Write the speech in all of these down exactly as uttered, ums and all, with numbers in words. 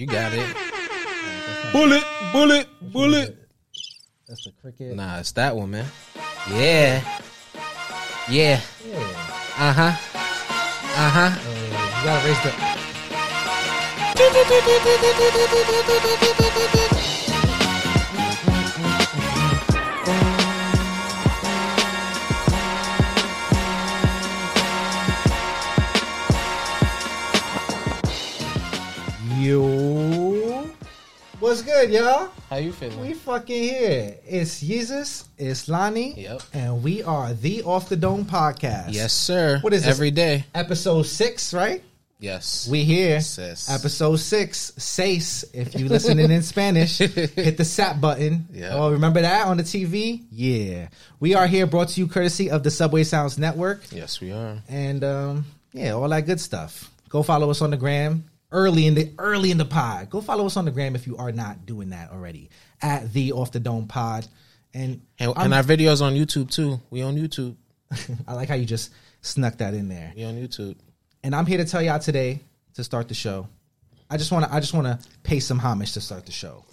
You got it. Bullet, bullet, bullet. That's a cricket. Nah, it's that one, man. Yeah. Yeah. Yeah. Uh-huh. Uh-huh. Uh, you gotta raise the... Yo, what's good, y'all? How you feeling? We fucking here. It's Yeezus, it's Lonnie, yep. And we are the Off the Dome Podcast. Yes, sir. What is this? Every day. Episode six, right? Yes. We here. Sis. Episode six. Seis. If you listening in Spanish, hit the sap button. Yep. Oh, remember that on the T V? Yeah. We are here, brought to you courtesy of the Subway Sounds Network. Yes, we are. And um, yeah, all that good stuff. Go follow us on the gram. Early in the early in the pod. Go follow us on the gram if you are not doing that already. At the Off the Dome Pod. And and, and our videos on YouTube too. We on YouTube. I like how you just snuck that in there. We on YouTube. And I'm here to tell y'all today, to start the show, I just want to I just want to pay some homage to start the show.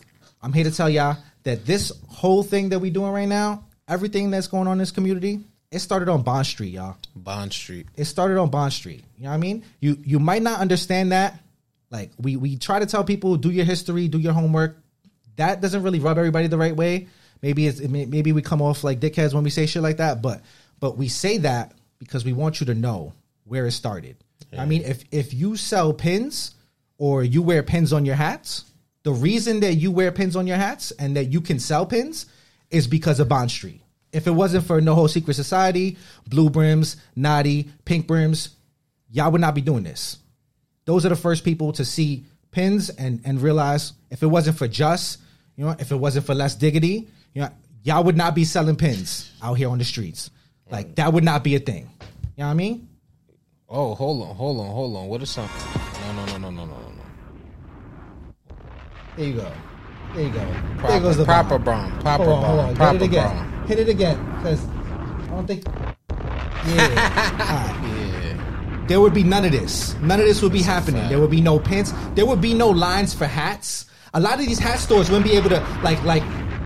I'm here to tell y'all that this whole thing that we doing right now, everything that's going on in this community, it started on Bond Street, y'all. Bond Street. It started on Bond Street. You know what I mean? You you might not understand that. Like, we we try to tell people, do your history, do your homework. That doesn't really rub everybody the right way. Maybe it's maybe we come off like dickheads when we say shit like that, but but we say that because we want you to know where it started. Yeah. I mean, if, if you sell pins or you wear pins on your hats, the reason that you wear pins on your hats and that you can sell pins is because of Bond Street. If it wasn't for NoHo Secret Society, Blue Brims, Naughty, Pink Brims, y'all would not be doing this. Those are the first people to see pins and, and realize if it wasn't for Just, you know, if it wasn't for Less Diggity, you know, y'all would not be selling pins out here on the streets. Like, that would not be a thing. You know what I mean? Oh, hold on, hold on, hold on. What is something? No, no, no, no, no, no, no. There you go. There you go. Proper, there goes the proper bomb. bomb. Proper hold on, bomb. Hold on. Proper Hit it again. Bomb. Hit it again. Because I don't think... Yeah. Right. Yeah. There would be none of this. None of this would be That's happening. There would be no pins. There would be no lines for hats. A lot of these hat stores wouldn't be able to, like, like...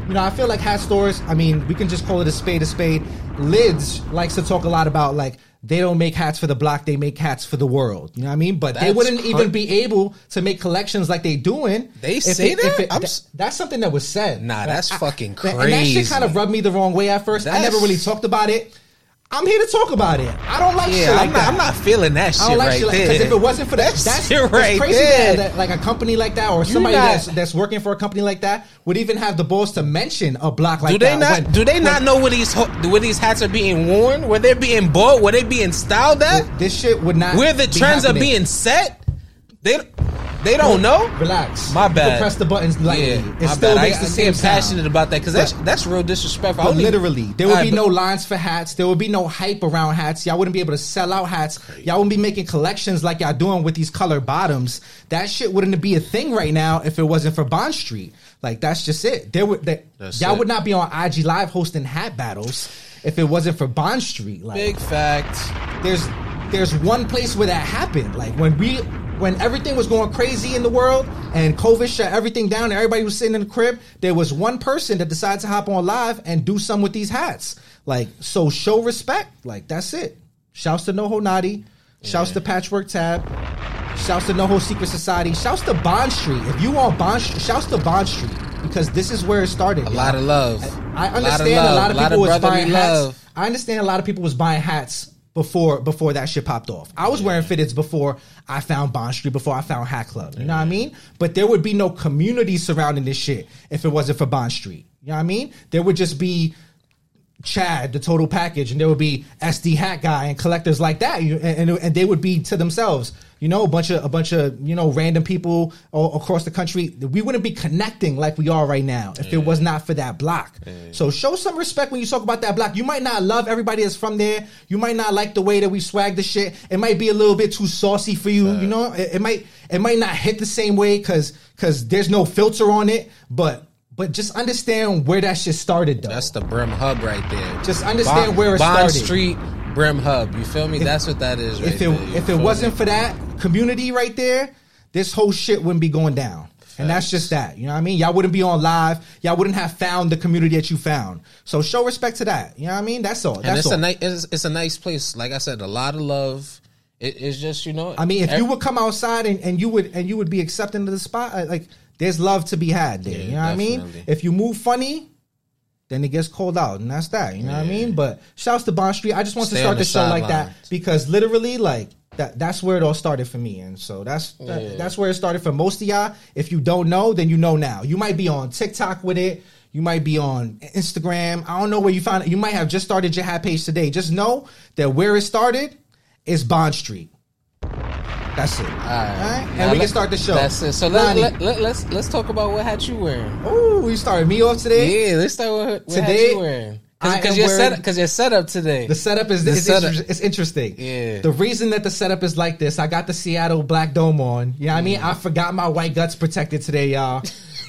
You know, I feel like hat stores, I mean, we can just call it a spade a spade. Lids likes to talk a lot about, like, they don't make hats for the block, they make hats for the world. You know what I mean? But that's they wouldn't even un- be able to make collections like they doing. They say it, that? It, I'm th- that's something that was said. Nah, like, that's I, fucking crazy. And that shit kind of rubbed me the wrong way at first. That's... I never really talked about it. I'm here to talk about it. I don't like yeah, shit like I'm not, that. I'm not feeling that shit I don't like right shit like there. Because if it wasn't for that, that's, that's right crazy there. That, that like a company like that or somebody not, that's that's working for a company like that would even have the balls to mention a block like do they that. Not, when, do they when, not know where these where these hats are being worn? Where they're being bought? Where they being styled at? This shit would not. Where the be trends happening. Are being set? They. They don't know. Relax. My bad. You press the buttons lightly. Yeah, it's my still bad. I used to seem passionate about that because that's that's real disrespectful. But literally, there would right, be no lines for hats. There would be no hype around hats. Y'all wouldn't be able to sell out hats. Y'all wouldn't be making collections like y'all doing with these colored bottoms. That shit wouldn't be a thing right now if it wasn't for Bond Street. Like that's just it. There would that, y'all it. Would not be on I G Live hosting hat battles if it wasn't for Bond Street. Like big fact. There's there's one place where that happened. Like when we. When everything was going crazy in the world and COVID shut everything down and everybody was sitting in the crib, there was one person that decided to hop on live and do something with these hats. Like, so show respect. Like, that's it. Shouts to NoHo Naughty. Shouts yeah. to Patchwork Tab. Shouts to NoHo Secret Society. Shouts to Bond Street. If you want Bond Street, shouts to Bond Street because this is where it started. A y'all. Lot of love. I, I understand a lot of, a lot of people lot of was buying love. Hats. I understand a lot of people was buying hats. Before before that shit popped off. I was yeah. wearing fitteds before I found Bond Street, before I found Hat Club. You know yeah. what I mean? But there would be no community surrounding this shit if it wasn't for Bond Street. You know what I mean? There would just be Chad, the total package, and there would be S D Hat Guy and collectors like that. You, and, and and they would be to themselves, you know, a bunch of a bunch of, you know, random people all across the country. We wouldn't be connecting like we are right now if yeah. it was not for that block. Yeah. So show some respect when you talk about that block. You might not love everybody that's from there. You might not like the way that we swag the shit. It might be a little bit too saucy for you, uh, you know. It, it might it might not hit the same way because because there's no filter on it, but But just understand where that shit started, though. That's the Brim Hub right there. Just understand Bond, where it Bond started. Bond Street, Brim Hub. You feel me? If, that's what that is right if it, there. If it wasn't me? For that community right there, this whole shit wouldn't be going down. Facts. And that's just that. You know what I mean? Y'all wouldn't be on live. Y'all wouldn't have found the community that you found. So show respect to that. You know what I mean? That's all. And that's it's all. A nice, it's, it's a nice place. Like I said, a lot of love. It, it's just, you know. I mean, if every- you would come outside and, and you would and you would be accepting to the spot, like there's love to be had there. Yeah, you know definitely. What I mean? If you move funny, then it gets called out, and that's that. You know yeah. what I mean? But shouts to Bond Street. I just want Stay to start the, the show like lines. That because literally, like that, that's where it all started for me, and so that's that, yeah. that's where it started for most of y'all. If you don't know, then you know now. You might be on TikTok with it. You might be on Instagram. I don't know where you found it. You might have just started your hat page today. Just know that where it started is Bond Street. That's it. All right, all right? And now we can start the show. That's it. So let, let, let, let's let's talk about what hat you wearing. Oh, you started me off today. Yeah, let's start with what today, hat you wearing. Because your set because your setup today. The setup is the it's, setup. Inter- it's interesting. Yeah. The reason that the setup is like this, I got the Seattle Black Dome on. You know what mm. I mean? I forgot my white guts protected today, y'all.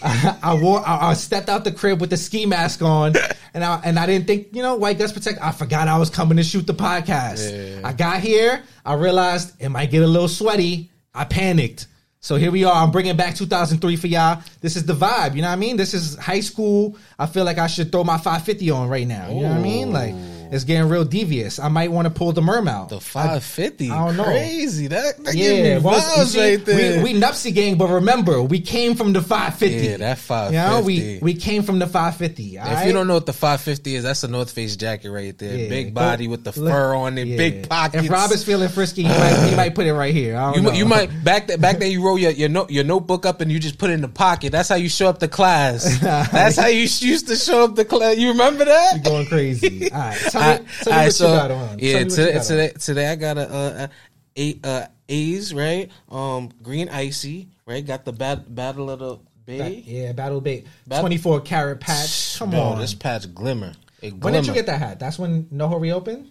I, I wore. I, I stepped out the crib with the ski mask on, and I and I didn't think, you know, white guts protect. I forgot I was coming to shoot the podcast. Yeah. I got here. I realized it might get a little sweaty. I panicked. So here we are. I'm bringing back two thousand three for y'all. This is the vibe. You know what I mean? This is high school. I feel like I should throw my five fifty on right now. You Ooh. Know what I mean? Like it's getting real devious. I might want to pull the merm out. The five fifty. I, I don't know. Crazy. That, that yeah, well, see, right there. We, we Nupsy gang, but remember, we came from the five fifty. Yeah, that five fifty. You know, we we came from the five fifty. If right? you don't know what the five fifty is, that's a North Face jacket right there. Yeah, big body with the look, fur on it. Yeah. Big pockets. If Rob is feeling frisky, he might, he might put it right here. I don't you, know. You might back that back there. You wrote Your your, note, your notebook up and you just put it in the pocket. That's how you show up to class. That's how you used to show up to class. You remember that? You're going crazy. All right, tell I, me, tell I, me what so, you got on. Yeah, tell me today, got today, on. today I got a, a, a, a A's right, um, green icy right. Got the bat, battle of the bay. That, yeah, battle bay. twenty-four carat patch. Come Bro, on, this patch glimmer. glimmer. When did you get that hat? That's when NoHo reopened.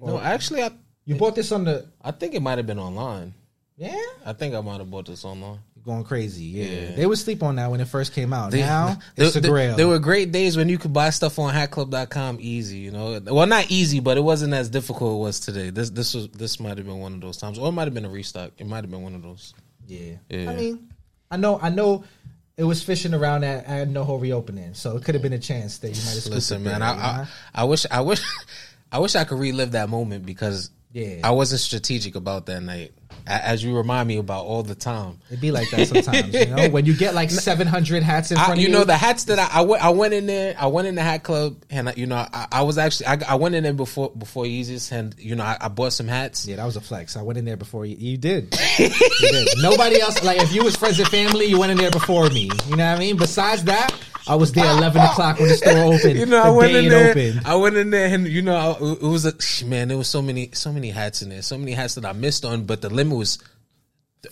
Or no, actually, I you it, bought this on the. I think it might have been online. Yeah, I think I might have bought this online. Going crazy, yeah. yeah. They would sleep on that when it first came out. They, now they, it's a they, grail. There were great days when you could buy stuff on hat club dot com easy. You know, well, not easy, but it wasn't as difficult as it was today. This this was this might have been one of those times, or it might have been a restock. It might have been one of those. Yeah. yeah, I mean, I know, I know, it was fishing around at, at NoHo reopening, so it could have been a chance that you might have. Listen, man, there, I, I, I wish, I wish, I wish I could relive that moment because yeah. I wasn't strategic about that night. As you remind me about all the time. It'd be like that sometimes, you know? When you get like seven hundred hats in front I, of you. You know, the hats that I, I, went, I went in there, I went in the hat club, and, I, you know, I, I was actually, I, I went in there before before Yeezus, and, you know, I, I bought some hats. Yeah, that was a flex. I went in there before you, you, did. you did. Nobody else, like, if you was friends and family, you went in there before me. You know what I mean? Besides that, I was there eleven o'clock when the store opened. You know, I went in there. Opened. I went in there, and you know, it was a man. There was so many, so many hats in there. So many hats that I missed on, but the limit was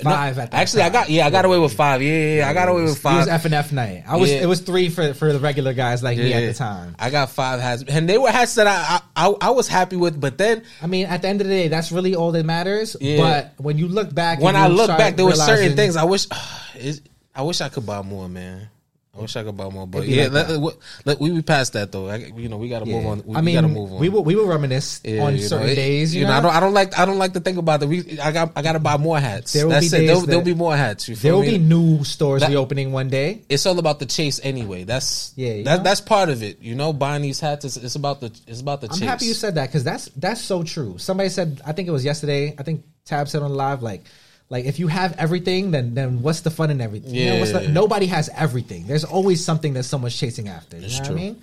five. No, at that actually, time. I got yeah, I got away with five. Yeah, yeah, yeah I got away with five. It was F and F night. I was yeah. it was three for, for the regular guys like yeah. me at the time. I got five hats, and they were hats that I, I I was happy with. But then, I mean, at the end of the day, that's really all that matters. Yeah. But when you look back, when I look back, there were certain things I wish. I wish I could buy more, man. I wish I could buy more, but yeah, like let, let, let, we we passed that though. I, you know, we gotta yeah. move on. We, I mean, we gotta move on. We will we will reminisce yeah, on certain know, days. You, you know? know, I don't I don't like I don't like to think about that. We I got I gotta buy more hats. There will That's be it. There'll, that there'll be more hats. You feel there will me? Be new stores that, reopening one day. It's all about the chase anyway. That's yeah. That, that's part of it. You know, buying these hats. It's, it's about the it's about the. I'm chase. happy you said that because that's that's so true. Somebody said I think it was yesterday. I think Tab said on live like. Like, if you have everything, then then what's the fun in everything? Yeah. You know, what's the, nobody has everything. There's always something that someone's chasing after. You That's know true. What I mean?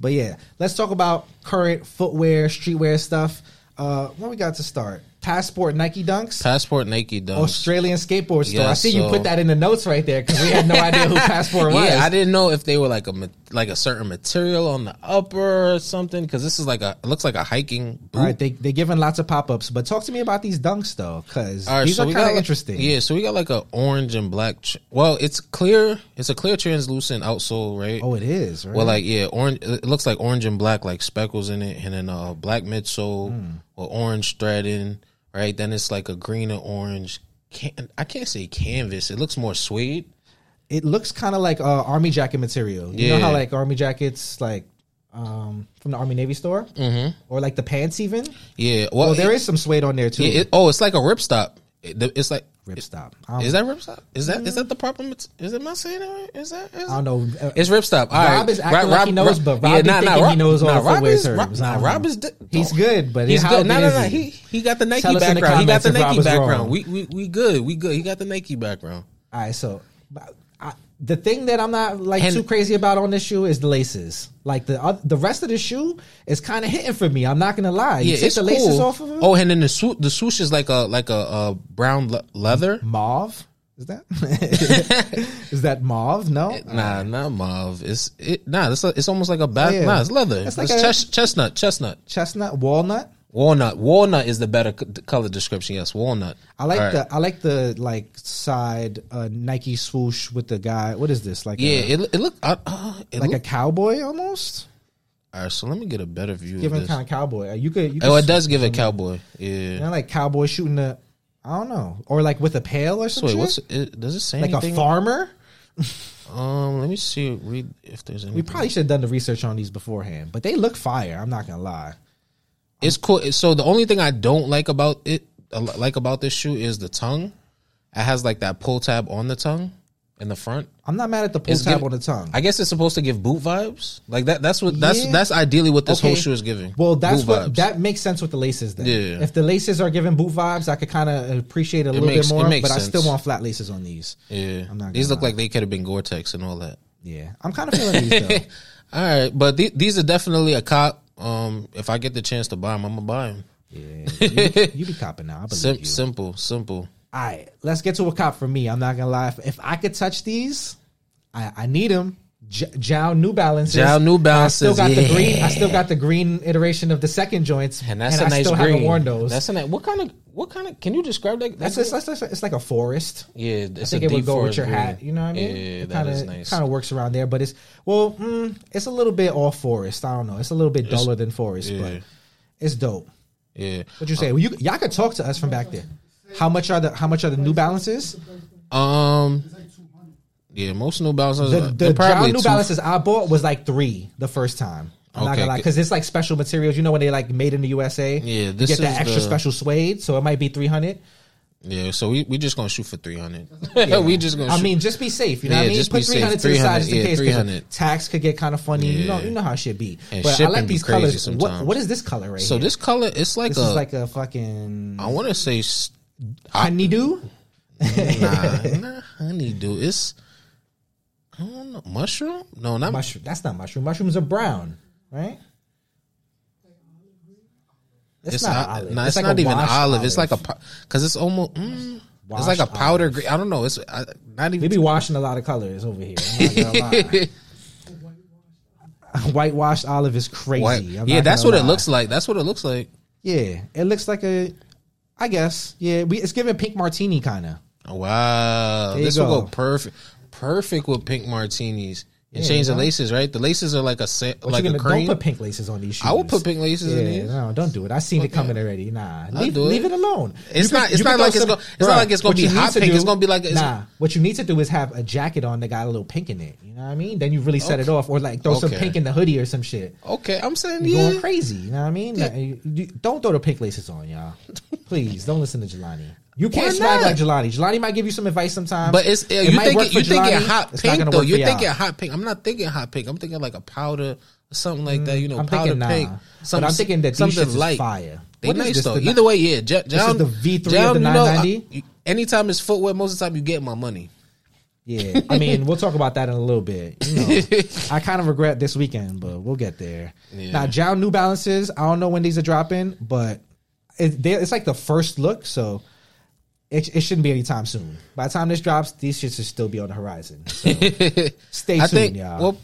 But, yeah, let's talk about current footwear, streetwear stuff. Uh, what we got to start? Passport Nike Dunks. Passport Nike Dunks. Australian skateboard store. Yes, I see so. You put that in the notes right there because we had no idea who Passport was. Yeah, I didn't know if they were like a like a certain material on the upper or something because this is like a it looks like a hiking boot. All right, they they're giving lots of pop ups, but talk to me about these Dunks though because right, these so are kind of interesting. Yeah, so we got like a orange and black. Tr- well, it's clear. It's a clear translucent outsole, right? Oh, it is. Right? Well, like yeah, orange. It looks like orange and black, like speckles in it, and then a uh, black midsole mm. or orange threading. Right, then it's like a green and orange. Can- I can't say canvas. It looks more suede. It looks kind of like uh, army jacket material. You yeah. know how like army jackets, like um, from the Army Navy store, mm-hmm. or like the pants even. Yeah, well, well there it, is some suede on there too. Yeah, it, oh, it's like a ripstop. It's like Ripstop. Is that Ripstop? Is that is that the problem? It's, is it my saying that right? Is that? Is I don't know. It's Ripstop. All Rob right. is acting Rob, like he knows, Rob, but Rob yeah, nah, thinking nah, Rob, he knows all nah, the footwear terms. Rob, nah, Rob is. Di- he's good, but he's good. No, no, no. He he got the Nike Tell background. He got the Nike background. We, we we good. We good. He got the Nike background. All right. So I, the thing that I'm not like and, too crazy about on this shoe is the laces. Like the uh, the rest of the shoe is kind of hitting for me. I'm not gonna lie. You yeah, take it's the laces cool. off of it. Oh, and then the swoosh, the swoosh is like a like a, a brown le- leather mauve. Is that is that mauve? No, it, nah, not mauve. It's it, nah. It's a, it's almost like a bath. Yeah. Nah, it's leather. It's, like it's a, ches- chestnut, chestnut, chestnut, walnut, walnut, walnut is the better c- color description. Yes, walnut. I like All the right. I like the like side uh, Nike swoosh with the guy. What is this like? Yeah, a, it it look uh, uh, it like look, a cowboy almost. All right, so let me get a better view. Give it kind of cowboy. You could. You could oh, it does give it cowboy. Yeah, not like cowboy shooting the. I don't know. Or like with a pail or something. Wait, what's it, does it say like anything? Like a farmer? um, let me see read if there's anything. We probably should have done the research on these beforehand, but they look fire, I'm not going to lie. It's cool. So the only thing I don't like about it like about this shoe is the tongue. It has like that pull tab on the tongue in the front. I'm not mad at the pull it's tab give, on the tongue. I guess it's supposed to give boot vibes. Like that that's what that's yeah. that's ideally what this okay. whole shoe is giving. Well, that's boot what vibes. That makes sense with the laces then. Yeah. If the laces are giving boot vibes, I could kind of appreciate it a it little makes, bit more, but sense. I still want flat laces on these. Yeah. I'm not these look lie. Like they could have been Gore-Tex and all that. Yeah. I'm kind of feeling these though. All right, but th- these are definitely a cop. Um if I get the chance to buy them, I'm going to buy them. Yeah. You, you be copping now. I believe Sim- you. Simple, simple. All right, let's get to a cop for me. I'm not going to lie. If, if I could touch these, I, I need them. J- Jow New Balances. Jow New Balances, I still got yeah. the green. I still got the green iteration of the second joints. And that's and a I nice still green. Haven't worn those. That's a nice. What kind of, what kind of, can you describe that? That's, that's, that's, that's, that's, it's like a forest. Yeah, it's I think a it would go with your green. Hat. You know what I mean? Yeah, it that kinda, is nice. It kind of works around there, but it's, well, mm, it's a little bit off forest. I don't know. It's a little bit duller it's, than forest, yeah. but it's dope. Yeah. What you say? Um, well, you, y'all could talk to us from back there. How much are the How much are the New Balances? Um, yeah, most New Balances. The, the Jow New Balances I bought was like three the first time. I'm okay, not gonna lie, because it's like special materials. You know when they like made in the U S A. Yeah, this you get that extra the, special suede, so it might be three hundred. Yeah, so we we just gonna shoot for three hundred. Yeah. we just gonna. I shoot. mean, just be safe. You know yeah, what I mean? Just Put three hundred to the side just in yeah, case. three hundred Tax could get kind of funny. Yeah. You know, you know how shit be. And but I like these colors. What, what is this color right so here? So this color, it's like this a, is like a fucking. I want to say. St- Honeydew? Nah, nah, honeydew. It's, I don't know, mushroom? No, not mushroom. That's not mushroom. Mushrooms are brown, right? It's, it's not, not olive. No, it's, it's like not even olive. olive. It's like a, because it's almost, mm, it's like a powder green. I don't know. It's I, not even. They be washing a lot of colors over here. I'm not gonna lie. Whitewashed olive is crazy. White, yeah, that's what lie. it looks like. That's what it looks like. Yeah, it looks like a. I guess. Yeah, we, it's giving pink martini kind of. Oh, wow. This go. will go perfect. Perfect with pink martinis. And yeah, change you know? the laces, right? The laces are like a sa- like gonna, a cream. Don't put pink laces on these shoes. I would put pink laces yeah, in these. No, don't do it. I seen okay. it coming already. Nah. Leave, do it. leave it alone. It's you not could, it's, not like, some, it's, go, it's bro, not like it's going to be hot pink. Do, it's going to be like it's, Nah. What you need to do is have a jacket on that got a little pink in it. You know what I mean? Then you really set okay. it off. Or like throw okay. some pink in the hoodie or some shit. Okay. I'm saying You're yeah. going crazy. You know what I mean? Yeah. Don't throw the pink laces on, y'all. Please. Don't listen to Jelani. You can't swag like Jelani. Jelani might give you some advice sometimes. But it's it you think you thinking hot pink though. You're thinking hot pink. I'm not thinking hot pink. I'm thinking like a powder or something like that. You know, I'm powder nah. pink. Some, but I'm thinking that these shits light. Is fire. They what nice though. The, Either way, yeah. J- this John, is the V three John, of the nine ninety. You know, I, anytime it's footwear, most of the time you get my money. Yeah, I mean, we'll talk about that in a little bit. You know, I kind of regret this weekend, but we'll get there. Yeah. Now, Jow New Balances. I don't know when these are dropping, but it, they, it's like the first look, so. It, it shouldn't be anytime soon. By the time this drops, these shits should still be on the horizon. So stay tuned, think, y'all. Well,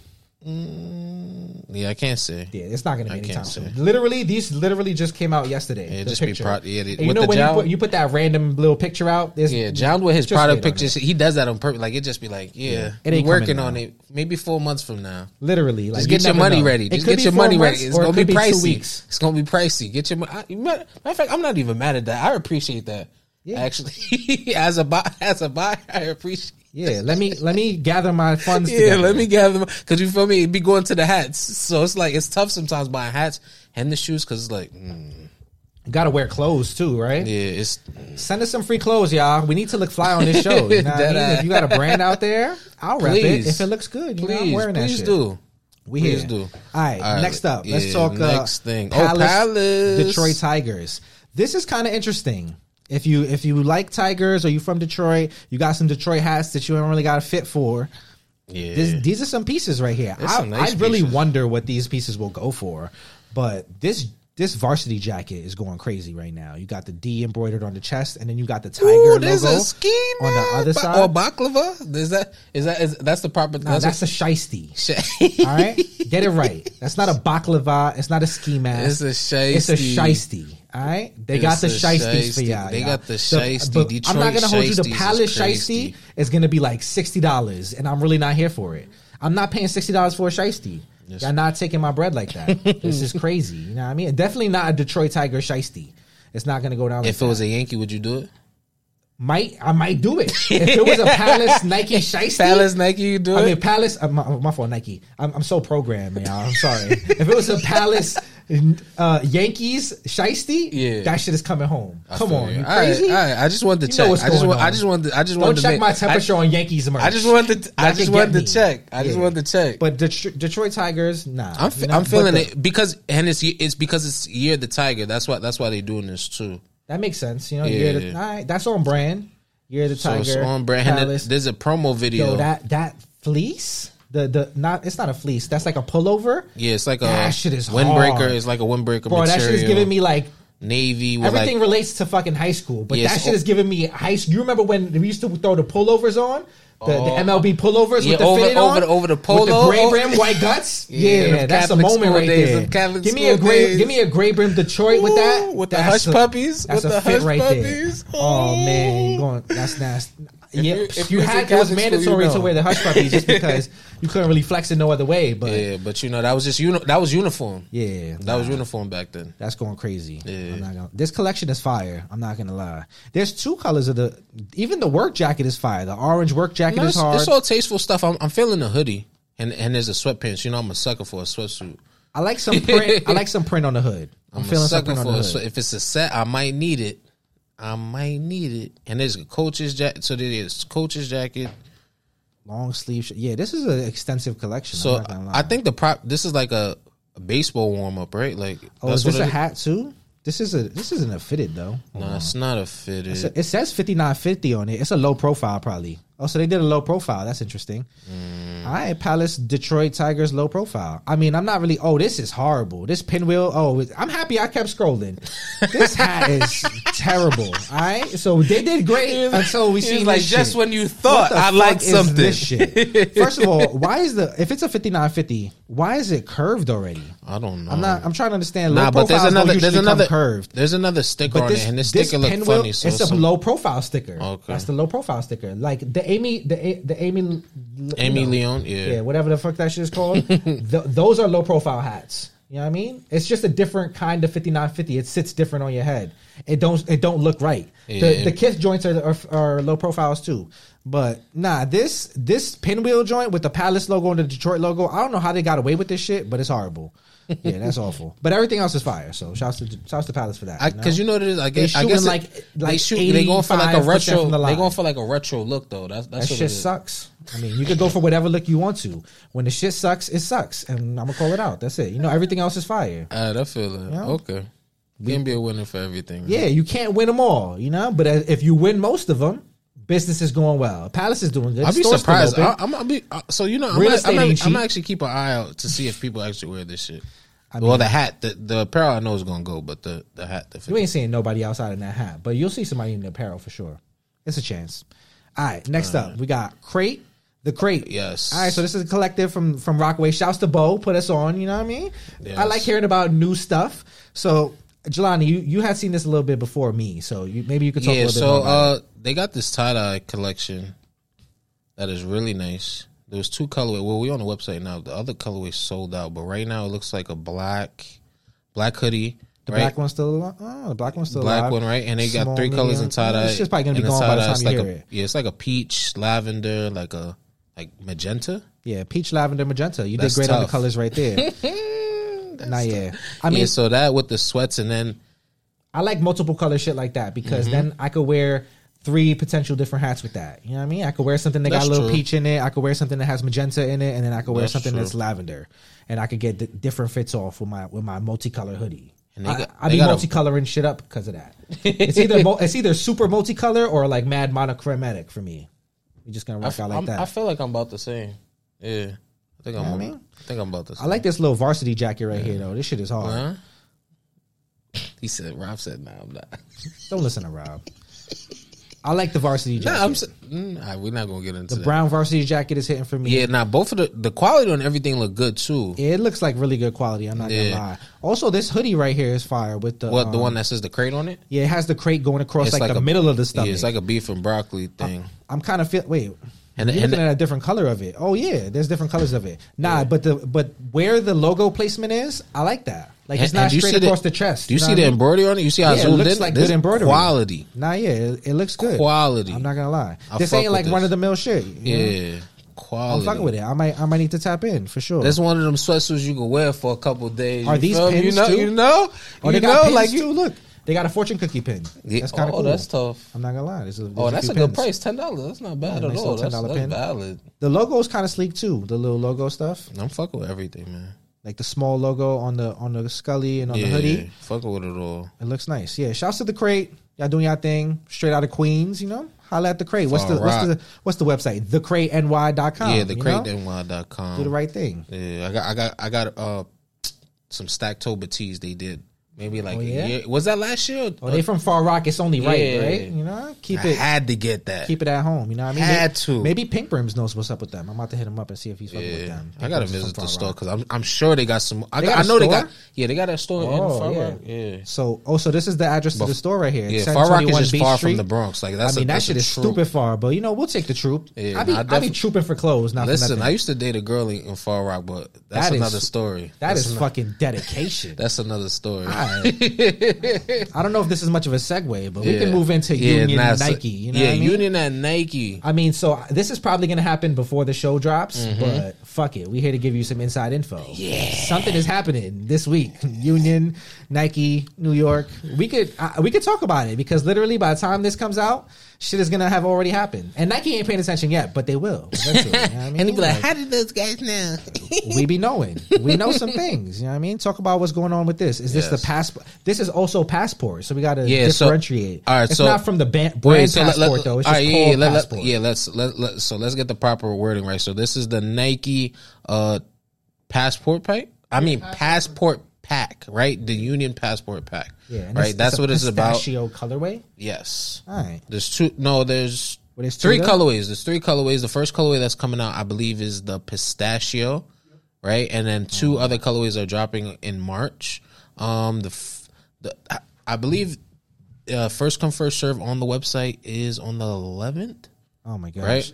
mm, yeah, I can't say. Yeah, it's not going to be I anytime soon. Literally, these literally just came out yesterday. Yeah, just picture. be pro- yeah, the, you know when Jow- you, put, you put that random little picture out? Yeah, Jow with his product pictures, he does that on purpose. Like, it just be like, yeah, yeah it ain't working on it. Maybe four months from now. Literally. Like, just get you your money know. ready. Just get your money ready. It's going to be pricey. It's going to be pricey. Get your I, Matter of fact, I'm not even mad at that. I appreciate that. Yeah. Actually, as a buy, as a buy, I appreciate. Yeah, let me let me gather my funds. Yeah, together. let me gather because you feel me. It'd be going to the hats, so it's like it's tough sometimes buying hats and the shoes because it's like mm, gotta wear clothes too, right? Yeah, it's send us some free clothes, y'all. We need to look fly on this show. You know what I mean? I, if you got a brand out there, I'll rep it. If it looks good, you please, know I'm wearing please that shit. Do. We please here. do. All right, All right. Next up, yeah, let's talk. Next uh, thing, Palace, oh, Palace, Detroit Tigers. This is kind of interesting. If you if you like Tigers or you from Detroit, you got some Detroit hats that you don't really got a fit for. Yeah, this, these are some pieces right here. I, nice I really pieces. wonder what these pieces will go for, but this. This varsity jacket is going crazy right now. You got the D embroidered on the chest, and then you got the tiger Ooh, there's logo a ski on the other side. Or baklava? Is that is that is that's the proper? No, that's, that's a shiesty. Sh- All right, get it right. That's not a baklava. It's not a ski mask. It's a shiesty. It's a shiesty. All right, they it's got the shiesties for y'all. They y'all. got the shiesty. The, Detroit I'm not gonna hold you. The Palace shiesty is gonna be like sixty dollars, and I'm really not here for it. I'm not paying sixty dollars for a shiesty. Y'all not taking my bread like that. This is crazy. You know what I mean? Definitely not a Detroit Tiger shiesty. It's not going to go down. If like it that. was a Yankee, would you do it? Might I might do it. If it was a Palace Nike shiesty, Palace Nike, you do it. I mean Palace. Uh, my, my fault, Nike. I'm, I'm so programmed, y'all. I'm sorry. If it was a Palace uh, Yankees shiesty, yeah, that shit is coming home. I Come on, you, you crazy? All right, all right. I just wanted to check. I just want. I just wanted. I just wanted to check make, my temperature I, on Yankees merch. I just wanted. To, I just wanted to check. I yeah. just wanted to check. But Detroit, Detroit Tigers, nah. I'm, fe- you know, I'm feeling the, it because and it's it's because it's year of the Tiger. That's why that's why they're doing this too. That makes sense, you know. Yeah, the, yeah. All right, that's on brand. You're the Tiger. So it's on brand. It, there's a promo video. Yo, that that fleece, the the not. It's not a fleece. That's like a pullover. Yeah, it's like that a shit is windbreaker. Hard. It's like a windbreaker. Bro, material. That shit is giving me like navy. With everything like, relates to fucking high school, but yes, that shit is giving me high school. You remember when we used to throw the pullovers on? The, oh. the M L B pullovers yeah, with the over, fitted over, on, over the polo, with the gray brim white guts. Yeah, yeah that's Catholic a moment right days, there. Give me a gray, days. give me a gray brim Detroit Ooh, with that, with the hush a, puppies, that's with a the fit hush right puppies. There. Oh, oh man, going, that's nasty. If yeah, if, if you had it was mandatory school, you know. to wear the hush puppies just because you couldn't really flex it no other way. But yeah, but you know that was just uni- that was uniform. Yeah, that nah, was uniform back then. That's going crazy. Yeah, I'm not gonna, this collection is fire. I'm not gonna lie. There's two colors of the. Even the work jacket is fire. The orange work jacket no, is hard. It's all tasteful stuff. I'm, I'm feeling a hoodie and and there's a sweatpants. You know, I'm a sucker for a sweatsuit. I like some print. I like some print on the hood. I'm, I'm feeling a sucker for on the hood. If it's a set, I might need it. I might need it. And there's a coach's jacket. So there is coach's jacket. Long sleeve. Sh- yeah, this is an extensive collection. So I think the prop, this is like a, a baseball warm up, right? Like, oh, that's is this what a it hat is? Too? This is a, this isn't a fitted though. No, nah, it's not a fitted. A, it says fifty-nine fifty on it. It's a low profile probably. Oh, so they did a low profile. That's interesting. Mm. All right, Palace, Detroit Tigers, low profile. I mean, I'm not really. Oh, this is horrible. This pinwheel. Oh, I'm happy I kept scrolling. This hat is terrible. All right, so they did great until we see like this just shit. When you thought I liked something. This shit? First of all, why is the if it's a fifty-nine fifty, why is it curved already? I don't know. I'm not. I'm trying to understand. Low nah, but there's another. There's another curved. There's another sticker but on this, it, and this, this sticker looks funny. So it's so. a low profile sticker. Okay, that's the low profile sticker. Like the. Amy, the the Amy, Amy know, Leon, yeah, yeah, whatever the fuck that shit is called. Th- those are low profile hats. You know what I mean? It's just a different kind of fifty-nine fifty. It sits different on your head. It don't it don't look right. Yeah. The, the kiss joints are, are are low profiles too. But nah, this this pinwheel joint with the Palace logo and the Detroit logo. I don't know how they got away with this shit, but it's horrible. Yeah, that's awful. But everything else is fire. So shouts to shouts to Palace for that. Because you know what it is. I guess I guess like it, like they shoot, they going for like a retro. The they going for like a retro look though. That's, that's that what shit it is. Sucks. I mean, you could go for whatever look you want to. When the shit sucks, it sucks, and I'm gonna call it out. That's it. You know, everything else is fire. Alright, I feel it. You know? Okay, we can be a winner for everything. Man. Yeah, you can't win them all. You know, but if you win most of them. Business is going well. Palace is doing good. I'll be Store's surprised. I, I'm, I'll be uh, so you know. I'm gonna I'm actually keep an eye out to see if people actually wear this shit. I mean, well, the hat, the, the apparel, I know is gonna go, but the the hat, the you ain't seeing nobody outside in that hat, but you'll see somebody in the apparel for sure. It's a chance. All right, next All right. up we got Crate. The Crate. Yes. All right, so this is a collective from from Rockaway. Shouts to Bo, put us on. You know what I mean? Yes. I like hearing about new stuff. So. Jelani, you, you had seen this a little bit before me, so you, maybe you could talk yeah, a little so, bit more about uh, it. Yeah, so they got this tie-dye collection that is really nice. There was two colorways. Well, we're on the website now. The other colorway sold out, but right now it looks like a black black hoodie. The right? black one's still alive? Oh, the black one's still black alive. Black one, right? And they got Small three medium. colors in tie-dye. It's just probably going to be gone by the time you like hear a, it. Yeah, it's like a peach, lavender, like a like magenta. Yeah, peach, lavender, magenta. You That's did great tough. on the colors right there. Nah, yeah. I mean, yeah, so that with the sweats, and then I like multiple color shit like that because mm-hmm. then I could wear three potential different hats with that. You know what I mean? I could wear something that that's got a little true. peach in it. I could wear something that has magenta in it, and then I could wear that's something true. that's lavender, and I could get d- different fits off with my with my multicolor hoodie. And they got, I, I they be multicoloring a... shit up because of that. It's either mo- it's either super multicolor or like mad monochromatic for me. You're just gonna rock f- out like I'm, that. I feel like I'm about the same. Yeah, I think you I'm. I, mean? I think I'm about the same. I like this little varsity jacket right yeah. here though. This shit is hard. Uh-huh. He said, Rob said, "No, nah, I'm not." Don't listen to Rob. I like the varsity jacket. Nah, I'm so, nah, we're not gonna get into the that. brown varsity jacket is hitting for me. Yeah, now nah, both of the the quality on everything look good too. Yeah, it looks like really good quality. I'm not yeah. gonna lie. Also, this hoodie right here is fire with the what um, the one that says the crate on it. Yeah, it has the crate going across it's like, like a, the middle of the stomach. Yeah, it's like a beef and broccoli thing. I'm, I'm kind of feel wait. And you're and looking at a different color of it. Oh yeah, there's different colors of it. Nah, yeah. but the but where the logo placement is, I like that. Like and, it's not straight across the, the chest. Do you, you know see the I mean? embroidery on it? You see how yeah, zoomed it looks in? Like this good embroidery quality. Nah, yeah, it, it looks good quality. I'm not gonna lie. I this ain't like run of the mill shit. Yeah, know? quality. I'm fucking with it. I might I might need to tap in for sure. That's one of them sweatsuits you can wear for a couple days. Are you these pins you know, too? You know, oh, you they got know, pins like you too? Look. They got a fortune cookie pin. That's kind of oh, cool. Oh, that's tough. I'm not gonna lie. This is, this oh, that's a good pins. price. Ten dollars. That's not bad yeah, at nice all. That's, that's valid. The logo is kind of sleek too. The little logo stuff. I'm fucking with everything, man. Like the small logo on the on the Scully and on yeah, the hoodie. Fucking with it all. It looks nice. Yeah. Shouts to the crate. Y'all doing y'all thing. Straight out of Queens. You know. Holla at the crate. What's the right. what's the what's the website? the crate N Y dot com Yeah, the crate N Y dot com Do the right thing. Yeah, I got I got I got uh some Stacktober tees they did. Maybe like oh, yeah? a year. Was that last year? Oh, they from Far Rock. It's only right, yeah. right? You know, keep I it. Had to get that. Keep it at home. You know what I mean? Had to. Maybe Pink Brims knows what's up with them. I'm about to hit him up and see if he's fucking yeah. with them. Pink I gotta Brims visit the store because I'm I'm sure they got some. I, got, got I know store? they got. Yeah, they got a store oh, in Far yeah. Rock. Yeah. So oh, so this is the address but, to the store right here. Yeah, Far Rock is just Beach far Street. from the Bronx. Like that's I mean a, that shit is stupid far, but you know we'll take the troop. Yeah, I be I be trooping for clothes. Not listen. I used to date a girl in Far Rock, but that's another story. That is fucking dedication. That's another story. I don't know if this is much of a segue, but yeah. we can move into yeah, Union at Nike. You know yeah, what I mean? Union at Nike. I mean, so this is probably going to happen before the show drops, mm-hmm. but fuck it. We're here to give you some inside info. Yeah. Something is happening this week. Union, Nike, New York. We could uh, we could talk about it because literally by the time this comes out, shit is going to have already happened. And Nike ain't paying attention yet, but they will eventually. You know what I mean? And they be like, like, how did those guys know? We be knowing. We know some things. You know what I mean? Talk about what's going on with this. Is this yes. the passport? This is also passport, so we gotta yeah, differentiate. So, all right, it's so, not from the ban- brand wait, so passport let, let, though. It's just right, called yeah, let, passport. Let, yeah, let's let, let so let's get the proper wording right. So this is the Nike uh, passport pack. I mean passport pack, right? The Union passport pack. Yeah, and right. That's what it's about. Pistachio colorway. Yes. All right. There's two. No, there's what is three colorways. There's three colorways. The first colorway that's coming out, I believe, is the pistachio, right? And then two oh. other colorways are dropping in March. Um, the, f- the I, I believe uh, first come first serve on the website is on the eleventh. Oh my gosh! Right,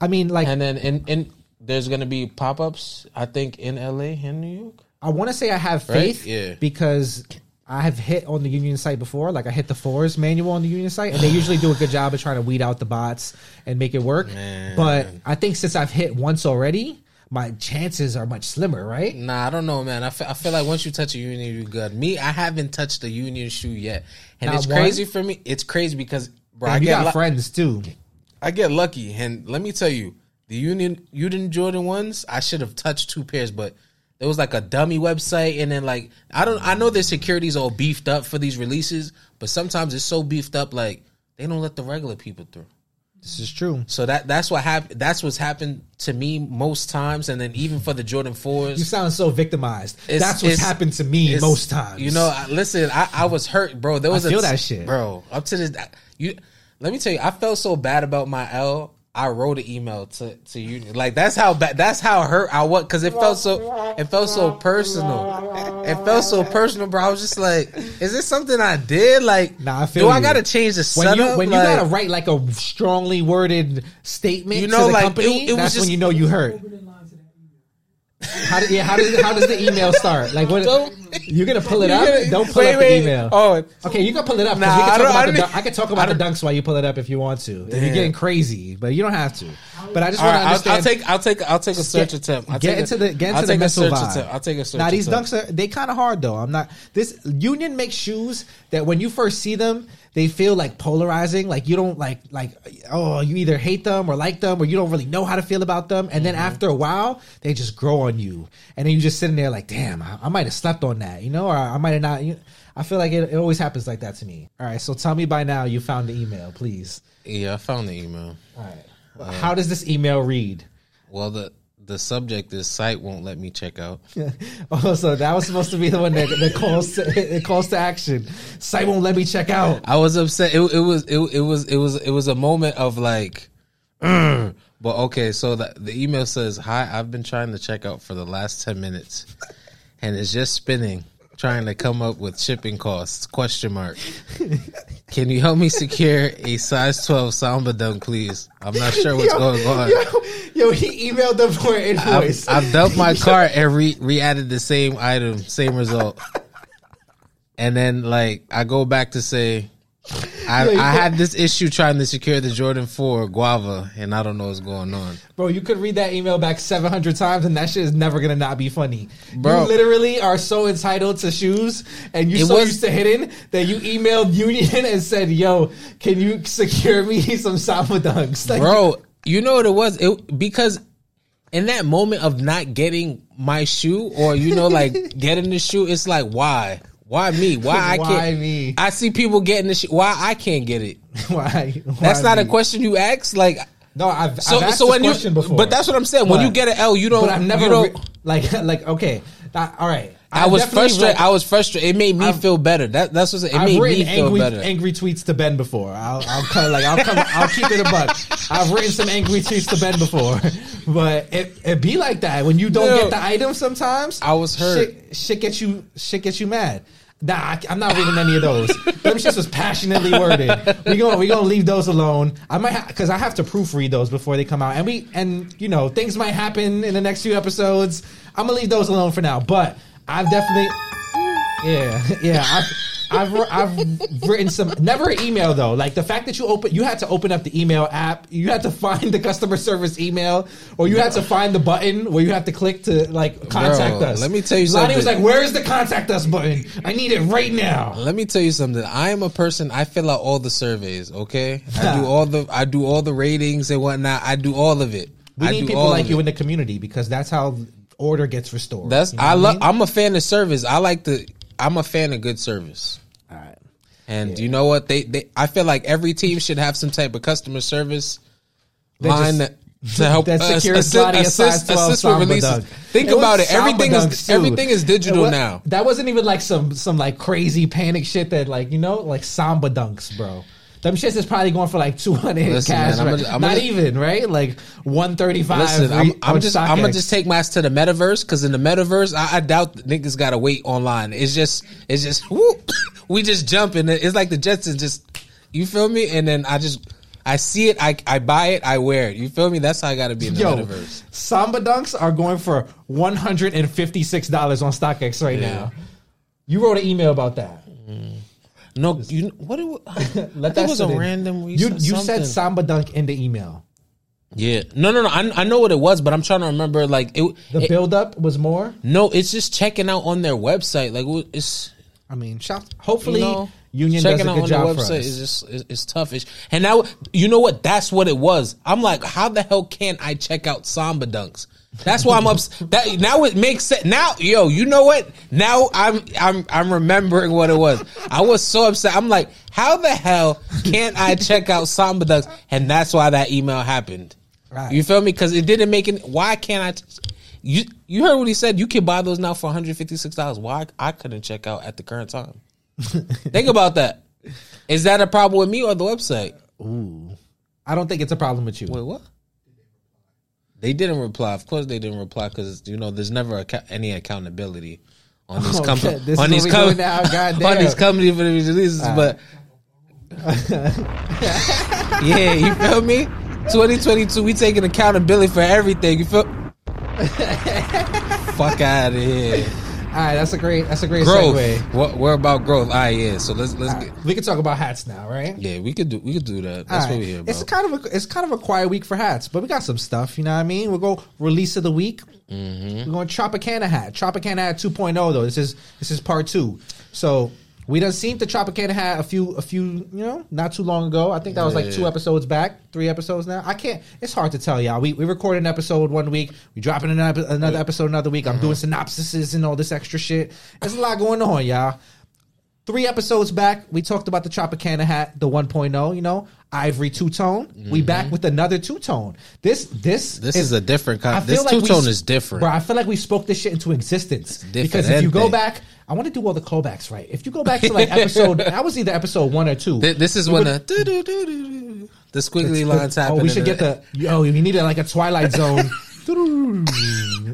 I mean like, and then and and there's gonna be pop ups. I think in L A and New York. I want to say I have faith, right? yeah. because I have hit on the Union site before. Like I hit the fours manual on the Union site, and they usually do a good job of trying to weed out the bots and make it work. Man. But I think since I've hit once already, my chances are much slimmer, right? Nah, I don't know, man. I, f- I feel like once you touch a Union, you're good. Me, I haven't touched a Union shoe yet. And Not it's one? crazy for me. It's crazy because, bro, Damn, I you got lu- friends, too. I get lucky. And let me tell you, the Union Union Jordan ones, I should have touched two pairs, but there was like a dummy website. And then, like, I don't, I know their security's all beefed up for these releases, but sometimes it's so beefed up, like, they don't let the regular people through. This is true. So that that's what happened. That's what's happened to me most times, and then even for the Jordan fours. You sound so victimized. It's, that's what's happened to me most times. You know, I, listen, I, I was hurt, bro. There was I feel a, that shit, bro. Up to this, you. Let me tell you, I felt so bad about my L. I wrote an email to to you. Like that's how bad. That's how hurt I was because it felt so. It felt so personal. It felt so personal, bro. I was just like, is this something I did? Like, nah, I feel do you. I gotta change the setup? When you, when like, you gotta write like a strongly worded statement, you know, to the like company, it, it that's was just, when you know you hurt. How did, yeah, how does how does the email start? Like what? Don't, You're gonna pull it you're up. Gonna, don't pull wait, up wait. the email. Oh, okay. You can pull it up. Nah, we can talk I, about I, the dun- I can talk about the dunks while you pull it up if you want to. Damn. You're getting crazy, but you don't have to. But I just want right, to understand. I'll take. I'll take. I'll take a search get, attempt. I'll get into a, the. Get into the missile vibe. Attempt. I'll take a search. Now these attempt. dunks are they kind of hard though. I'm not this Union makes shoes that when you first see them, they feel like polarizing. Like you don't like like oh you either hate them or like them or you don't really know how to feel about them. And mm-hmm. then after a while, they just grow on you. And then you're just sitting there like, damn, I, I might have slept on that, you know, or I might have not. You know, I feel like it, it always happens like that to me. All right, so tell me by now you found the email, please. Yeah, I found the email. All right. Uh, How does this email read? Well, the the subject is site won't let me check out. Oh, so that was supposed to be the one that, that calls to, it calls to action. Site won't let me check out. I was upset. It, it was it, it was it was it was a moment of like, mm. But okay. So the, the email says, "Hi, I've been trying to check out for the last ten minutes, and it's just spinning." Trying to come up with shipping costs, question mark. Can you help me secure a size twelve Samba dunk, please? I'm not sure what's yo, going on. Yo, yo, he emailed them for an invoice. I've, I've dumped my cart and re- re-added the same item, same result. And then, like, I go back to say, I, yo, I had this issue trying to secure the Jordan four Guava, and I don't know what's going on. Bro, you could read that email back seven hundred times, and that shit is never going to not be funny. Bro. You literally are so entitled to shoes, and you're it so was, used to hidden, that you emailed Union and said, yo, can you secure me some Samba dunks? Like, bro, you know what it was? It, because in that moment of not getting my shoe, or, you know, like, getting the shoe, it's like, why? Why me? Why I can't? Why me? I see people getting this shit. Why I can't get it? Why? why that's not me? a question you ask. Like no, I've, so, I've asked so this when question you, before. But that's what I'm saying. What? When you get an L, you don't. But I've never you don't, re- like like okay. I, all right. I, I was frustrated. Read, I was frustrated. It made me I've, feel better. That that's what it, it I've made me feel angry, better. Angry tweets to Ben before. I'll I'll come, like I'll come, I'll keep it a buck. I've written some angry tweets to Ben before, but it it be like that when you don't no, get the item. Sometimes I was hurt. Shit, shit gets you. Shit gets you mad. Nah, I, I'm not reading any of those. Them shits was passionately worded. We gonna we gonna leave those alone. I might ha- cause I have to proofread those before they come out, and we and you know things might happen in the next few episodes. I'm gonna leave those alone for now. But I've definitely, yeah, yeah. I've I've, I've written some. Never an email though. Like the fact that you open, you had to open up the email app. You had to find the customer service email, or you had to find the button where you have to click to like contact Bro, us. Let me tell you something. Lonnie was like, "Where is the contact us button? I need it right now." Let me tell you something. I am a person. I fill out all the surveys. Okay, I do all the I do all the ratings and whatnot. I do all of it. We I need do people all like you in the community because that's how order gets restored. That's you know I love. I mean? I'm a fan of service. I like the. I'm a fan of good service. All right, and yeah. you know what? They, they I feel like every team should have some type of customer service They're line just, that, to help that us assist, assist, assist with releases. Dunk. Think it about it. Everything is too. everything is digital was, now. That wasn't even like some some like crazy panic shit that like you know like Samba dunks, bro. Them shits is probably going for like two hundred cash. Man, I'm right? a, I'm Not a, even right, like one thirty five. Listen, I'm, I'm just I'm gonna just take my ass to the metaverse because in the metaverse, I, I doubt niggas gotta wait online. It's just it's just whoop, we just jump and it's like the Jetsons. Just you feel me? And then I just I see it, I I buy it, I wear it. You feel me? That's how I gotta be in the Yo, metaverse. Samba dunks are going for one hundred and fifty six dollars on StockX right yeah. now. You wrote an email about that. Mm. No, you what it was, Let that was a in. random reason. You, you said Samba dunk in the email. Yeah. No, no, no. I, I know what it was, but I'm trying to remember. Like it, The it, build up was more? No, it's just checking out on their website. Like it's. I mean, shop, hopefully you know, Union does a good job for us. Checking out on their website is just it's, it's tough. It's, and now, you know what? That's what it was. I'm like, how the hell can I check out Samba dunks? That's why I'm upset. That, now it makes sense. Now, yo, you know what? Now I'm I'm I'm remembering what it was. I was so upset. I'm like, how the hell can't I check out Samba dunks? And that's why that email happened. Right. You feel me? Because it didn't make it. Why can't I? T- you you heard what he said. You can buy those now for one hundred fifty-six dollars. Why I couldn't check out at the current time? Think about that. Is that a problem with me or the website? Ooh, I don't think it's a problem with you. Wait, what? They didn't reply. Of course, they didn't reply because you know there's never ac- any accountability on these oh, companies. Okay. On, com- on these companies for these releases, uh. but yeah, you feel me? twenty twenty-two, we taking accountability for everything. You feel? Fuck out of here! All right, that's a great that's a great growth. segue. What, we're about growth. All right, yeah. So let's let's right. get, we can talk about hats now, right? Yeah, we could do we could do that. That's right. What we're here about. It's kind of a it's kind of a quiet week for hats, but we got some stuff. You know what I mean? We'll go release of the week. Mm-hmm. We're going Tropicana hat. Tropicana hat two point oh though. This is this is part two. So we done seen the Tropicana hat a few a few you know not too long ago. I think that was yeah. like two episodes back, three episodes now. I can't. It's hard to tell y'all. We we record an episode one week, we dropping another another episode another week. I'm mm-hmm. doing synopsises and all this extra shit. There's a lot going on, y'all. Three episodes back, we talked about the Tropicana hat, the one point oh, you know, ivory two-tone. Mm-hmm. We back with another two-tone. This this This is, is a different kind. This like two-tone we, is different. Bro, I feel like we spoke this shit into existence. Because if you go back, I want to do all the callbacks right. If you go back to like episode, that was either episode one or two. Th- this is when would, the, do, do, do, do, the squiggly lines happen. Oh, we should get the, yo, we need a, like a Twilight Zone. Rob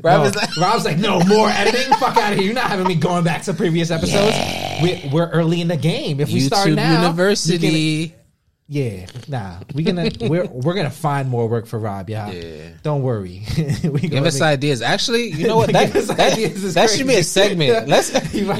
no. is like, Rob's like, no more editing. Fuck out of here. You're not having me going back to previous episodes. Yeah. We, we're early in the game. If we YouTube start now, University. Gonna, yeah, nah. We gonna we're we're gonna find more work for Rob, y'all. Yeah. Don't worry. we Give us make, ideas. Actually, you know what? That, that, is that should be a segment. Let's yo.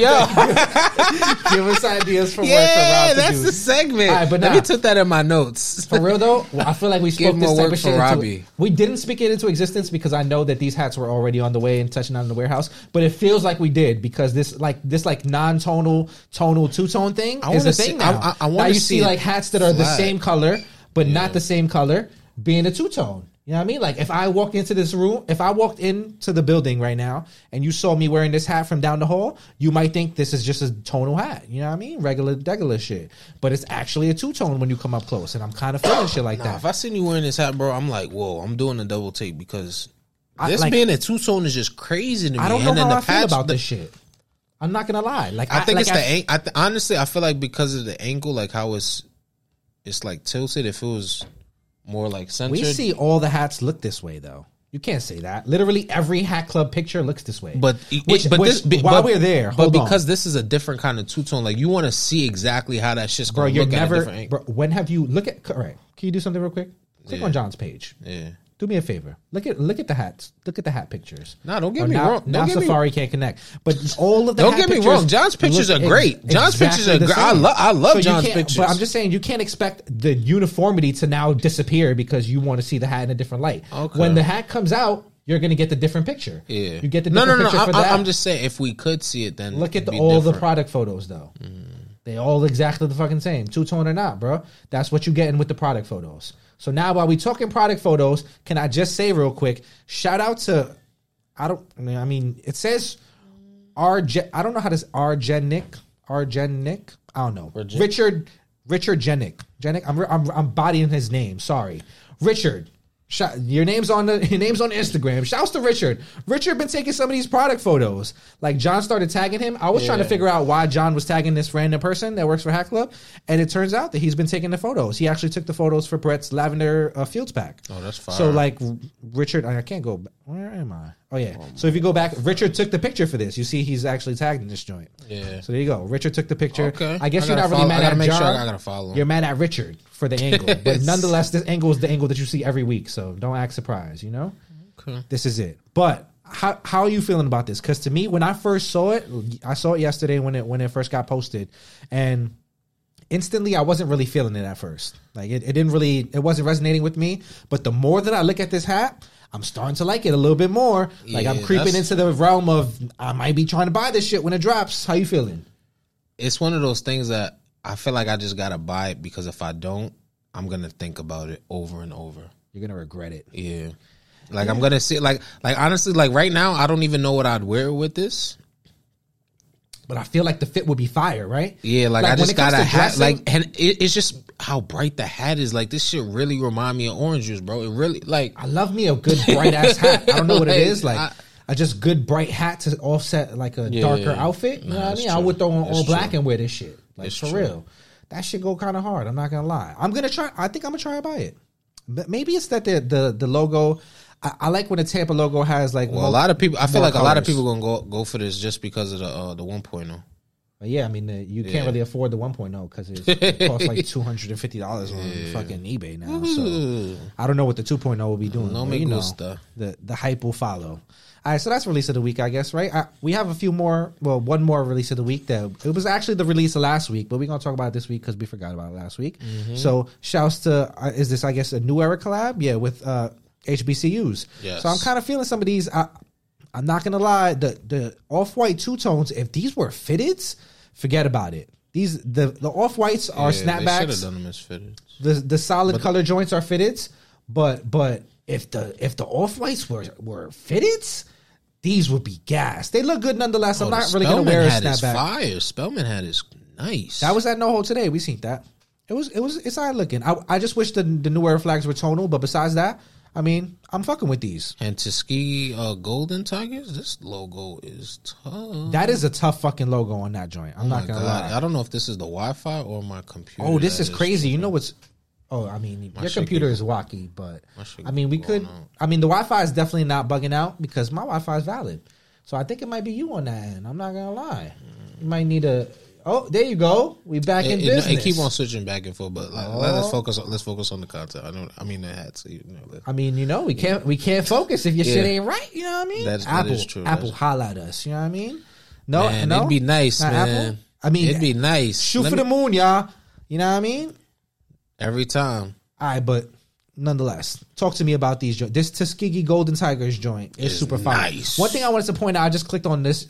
Give us ideas for yeah, work for Rob. Yeah, that's the segment. All right, but nah, let me took that in my notes. For real though, well, I feel like we spoke Give this more type work of shit for Robbie. Into, we didn't speak it into existence because I know that these hats were already on the way and touching on the warehouse. But it feels like we did because this like this like non tonal, tonal, two tone thing I is the thing see, now. I, I, I now you see like hats that are the same color, but yeah. not the same color, being a two-tone. You know what I mean? Like, if I walked into this room, if I walked into the building right now and you saw me wearing this hat from down the hall, you might think this is just a tonal hat. You know what I mean? Regular, degular shit. But it's actually a two-tone when you come up close, and I'm kind of feeling shit like nah, that. If I seen you wearing this hat, bro, I'm like, whoa, I'm doing a double take because I, this like, being a two-tone is just crazy to me. I don't know and how the I patch, feel about the, this shit. I'm not going to lie. Like I think I, like, it's I, the ang- I th- honestly, I feel like because of the angle, like how it's... It's like tilted. It feels more like centered. We see all the hats look this way, though. You can't say that. Literally every hat club picture looks this way. But which, it, but which, this be, while but, we're there, hold but because on. This is a different kind of two tone, like you want to see exactly how that shit's going to look. You're never. At a different angle. Bro, when have you look at? All right, can you do something real quick? Click yeah. on John's page. Yeah. Do me a favor. Look at look at the hats. Look at the hat pictures. No, nah, don't get or me now, wrong. Don't now get Safari me... can't connect. But all of the don't get me wrong. John's pictures are great. John's exactly pictures are great. I love I love so John's pictures. But I'm just saying you can't expect the uniformity to now disappear because you want to see the hat in a different light. Okay. When the hat comes out, you're going to get the different picture. Yeah. You get the different no, no, no, picture no, for I, that. I'm just saying if we could see it then look at the, all different. The product photos though. Mm. They all exactly the fucking same. Two tone or not, bro. That's what you're getting with the product photos. So now while we talking product photos, can I just say real quick, shout out to, I don't, I mean, it says, Arge, I don't know how this, Argenic, Argenic, I don't know. Argenic. Richard, Richard Genic, Genic, I'm, I'm, I'm bodying his name, sorry. Richard, shout, your name's on the, your name's on Instagram. Shouts to Richard. Richard been taking some of these product photos. Like John started tagging him. I was yeah. trying to figure out why John was tagging this random person that works for Hat Club. And it turns out that he's been taking the photos. He actually took the photos for Brett's Lavender uh, Fields pack. Oh, that's fire. So like Richard, I can't go back. Where am I? Oh yeah. Oh, so if you go back, Richard took the picture for this. You see, he's actually tagged in this joint. Yeah. So there you go. Richard took the picture. Okay. I guess I you're not follow, really mad at make John. Sure I gotta follow him. You're mad at Richard for the angle, but nonetheless, this angle is the angle that you see every week. So don't act surprised. You know. Okay. This is it. But how how are you feeling about this? Because to me, when I first saw it, I saw it yesterday when it when it first got posted, and instantly I wasn't really feeling it at first. Like it, it didn't really it wasn't resonating with me. But the more that I look at this hat, I'm starting to like it a little bit more. Like yeah, I'm creeping into the realm of I might be trying to buy this shit when it drops. How you feeling? It's one of those things that I feel like I just gotta buy it because if I don't, I'm gonna think about it over and over. You're gonna regret it. Yeah. Like yeah. I'm gonna see like like honestly, like right now I don't even know what I'd wear with this. But I feel like the fit would be fire, right? Yeah, like, like I just got a hat. Like, and it, it's just how bright the hat is. Like, this shit really remind me of orange juice, bro. It really, like... I love me a good bright-ass hat. I don't know like, what it is. Like, I, a just good bright hat to offset, like, a yeah, darker yeah. outfit. You nah, know what I mean? True. I would throw on that's all black true. And wear this shit. Like, it's for true. Real. That shit go kind of hard. I'm not going to lie. I'm going to try... I think I'm going to try to buy it. But maybe it's that the the, the logo... I, I like when the Tampa logo has like well, a lot of people. I feel like colors. A lot of people gonna go go for this just because of the uh, the one point oh. But yeah, I mean, uh, you can't yeah. really afford the one point oh because it costs like two hundred fifty dollars on yeah. fucking eBay now. So I don't know what the two point oh will be doing. No me you gusta. Know, the, the hype will follow. All right, so that's release of the week, I guess, right? I, we have a few more, well, one more release of the week. That it was actually the release of last week, but we're going to talk about it this week because we forgot about it last week. Mm-hmm. So shouts to, uh, is this, I guess, a New Era collab? Yeah, with uh, H B C Us. Yes. So I'm kind of feeling some of these... I, I'm not going to lie, the, the off-white two-tones, if these were fitteds, forget about it. These The, the off-whites are yeah, snapbacks. They should have done them as fitteds. The, the solid but color joints are fitteds, but but if the if the off-whites were, were fitteds, these would be gas. They look good nonetheless. Oh, I'm not really going to wear a snapback. Spellman had his fire. Spellman had his nice. That was at No Hole today. We seen that. It was, it was, it's odd looking. I, I just wish the, the New Era flags were tonal, but besides that, I mean, I'm fucking with these. And Tuskegee uh, Golden Tigers, this logo is tough. That is a tough fucking logo on that joint. I'm oh not going to lie. I don't know if this is the Wi-Fi or my computer. Oh, this is, is crazy. True. You know what's... Oh, I mean, my your computer get, is wacky, but... I mean, we could... Out. I mean, the Wi-Fi is definitely not bugging out because my Wi-Fi is valid. So I think it might be you on that end. I'm not going to lie. You might need a... Oh, there you go. We back it, in it, business. It keep on switching back and forth, but like, oh. let's focus. On, let's focus on the content. I don't. I mean, the hats. You know, I mean, you know, we can't. We can't focus if your yeah. shit ain't right. You know what I mean? That's Apple. That is true. Apple highlight us. You know what I mean? No, man, no. It'd be nice, Not man. Apple? I mean, it'd be nice. Shoot Let for me... the moon, y'all. You know what I mean? Every time. All right, but nonetheless, talk to me about these joints. This Tuskegee Golden Tigers joint is, is super fire. Nice. One thing I wanted to point out, I just clicked on this.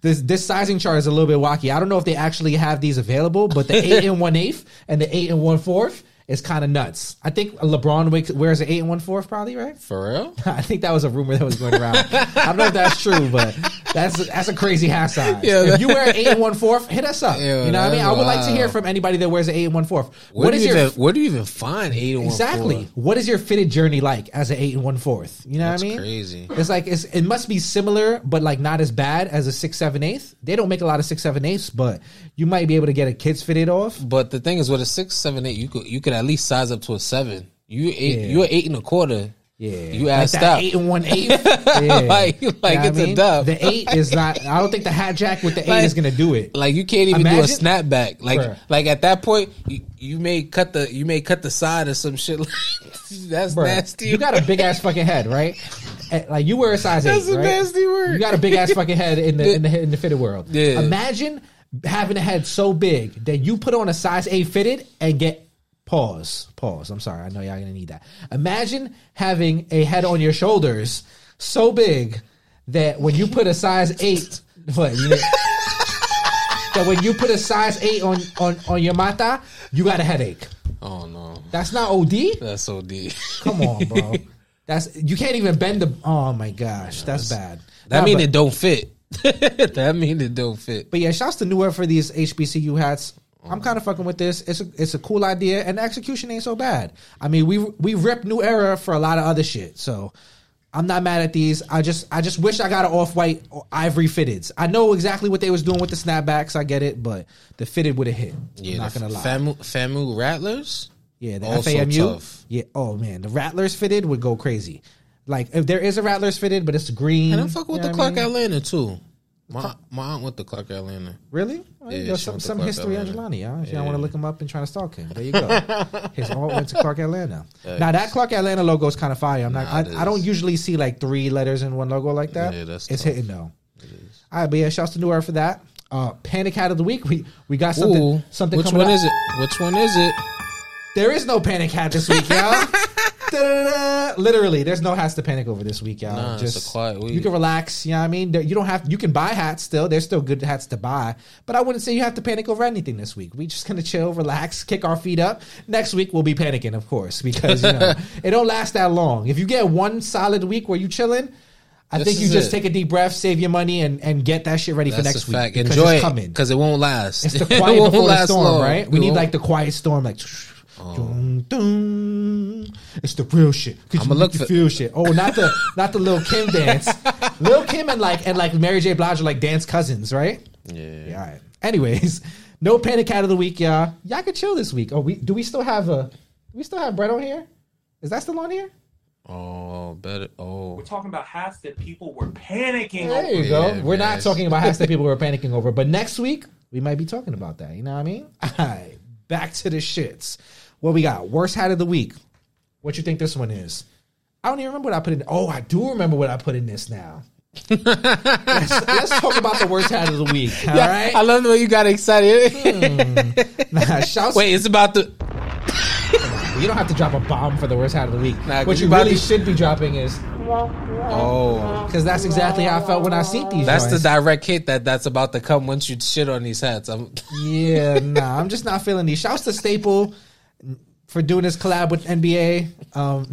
this this sizing chart is a little bit wacky. I don't know if they actually have these available, but the eight and one eighth and the eight and one fourth is kind of nuts. I think LeBron wears an eight and one fourth, probably, right? For real? I think that was a rumor that was going around. I don't know if that's true, but that's that's a crazy half size. Yeah, if you wear an eight and one fourth, hit us up. Yeah, you know what I mean? Wild. I would like to hear from anybody that wears an eight and one fourth. Where what do is you your even, where do you even find eight and exactly. one fourth? Exactly. What is your fitted journey like as an eight and one fourth? You know that's what I mean? Crazy. It's like it's it must be similar, but like not as bad as a six seven eighth. They don't make a lot of six seven eighths, but you might be able to get a kid's fitted off. But the thing is, with a six seven eight, you could you could. At least size up to a seven. You eight, yeah. You're eight and a quarter. Yeah, you asked like that out. Eight and one eight. Yeah. like like you know it's mean? A dub. The eight is not. I don't think the hat jack with the eight like, is gonna do it. Like you can't even Imagine? do a snapback. Like Bruh. like at that point, you, you may cut the you may cut the side or some shit. That's Bruh. nasty. You got a big ass fucking head, right? Like you wear a size That's eight. That's a right? nasty word. You got a big ass fucking head in the in the in the fitted world. Yeah. Imagine having a head so big that you put on a size eight fitted and get. Pause, pause. I'm sorry. I know y'all going to need that. Imagine having a head on your shoulders so big that when you put a size eight, what, you know, that when you put a size eight on, on, on your mata, you got a headache. Oh, no. That's not O D? That's O D. Come on, bro. That's You can't even bend the... Oh, my gosh. That's, that's bad. That nah, means it don't fit. That means it don't fit. But yeah, shouts to New Era for these H B C U hats. I'm kind of fucking with this. It's a, it's a cool idea, and the execution ain't so bad. I mean, we we ripped New Era for a lot of other shit, so I'm not mad at these. I just I just wish I got an off-white or ivory fitteds. I know exactly what they was doing with the snapbacks. I get it, but the fitted would have hit. Yeah, I'm not gonna lie. Famu, Famu Rattlers. Yeah, the F A M U. Tough. Yeah. Oh man, the Rattlers fitted would go crazy. Like if there is a Rattlers fitted, but it's green. And I'm fucking with the Clark mean? Atlanta too. My, my aunt went to Clark Atlanta. Really? Well, yeah, some some history on Jelani, y'all. If yeah. y'all want to look him up and try to stalk him, there you go. His aunt went to Clark Atlanta. Yikes. Now that Clark Atlanta logo is kind of fire. I'm nah, not. I, I don't usually see like three letters in one logo like that. Yeah, that's it's tough. hitting though. It is. All right, but yeah, shouts to New Era for that. Uh, Panic Hat of the week. We we got something. Ooh, something. Which coming one up. is it? Which one is it? There is no Panic Hat this week, y'all. Da-da-da-da. Literally, there's no hats to panic over this week, y'all. Nah, Just, it's a quiet week. You can relax, you know what I mean? You don't have you can buy hats still. There's still good hats to buy, but I wouldn't say you have to panic over anything this week. We just gonna chill, relax, kick our feet up. Next week we'll be panicking, of course, because you know it don't last that long. If you get one solid week where you chilling. I this think you just it. take a deep breath, save your money, and, and get that shit ready That's for next a fact. week. Because Enjoy it's coming. Because it won't last. It's the quiet it won't before last the storm, long. right? We it need won't. like the quiet storm, like... Oh. Dun, dun. It's the real shit. Cause I'm you look for feel shit. Oh, not the not the Lil' Kim dance. Lil' Kim and like and like Mary J. Blige are like dance cousins, right? Yeah. yeah all right. Anyways, no Panic Hat of the week, y'all. Y'all can chill this week. Oh, we do we still have a do we still have Brett on here? Is that still on here? Oh, better. Oh, we're talking about hats that people were panicking over. There you over. go. Yeah, we're man. not talking about hats that people were panicking over. But next week, we might be talking about that. You know what I mean? All right, back to the shits. What we got? Worst hat of the week. What you think this one is? I don't even remember what I put in. Oh, I do remember what I put in this now. let's, let's talk about the worst hat of the week. All yeah, right. I love the way you got excited. hmm. nah, shouts- Wait, it's about the. You don't have to drop a bomb for the worst hat of the week. Nah, what you really should be dropping is. Oh. Because that's exactly how I felt when I seen these. That's joints. The direct hit that that's about to come once you shit on these hats. I'm- yeah, nah, I'm just not feeling these. Shouts to Staple for doing this collab with N B A. Um,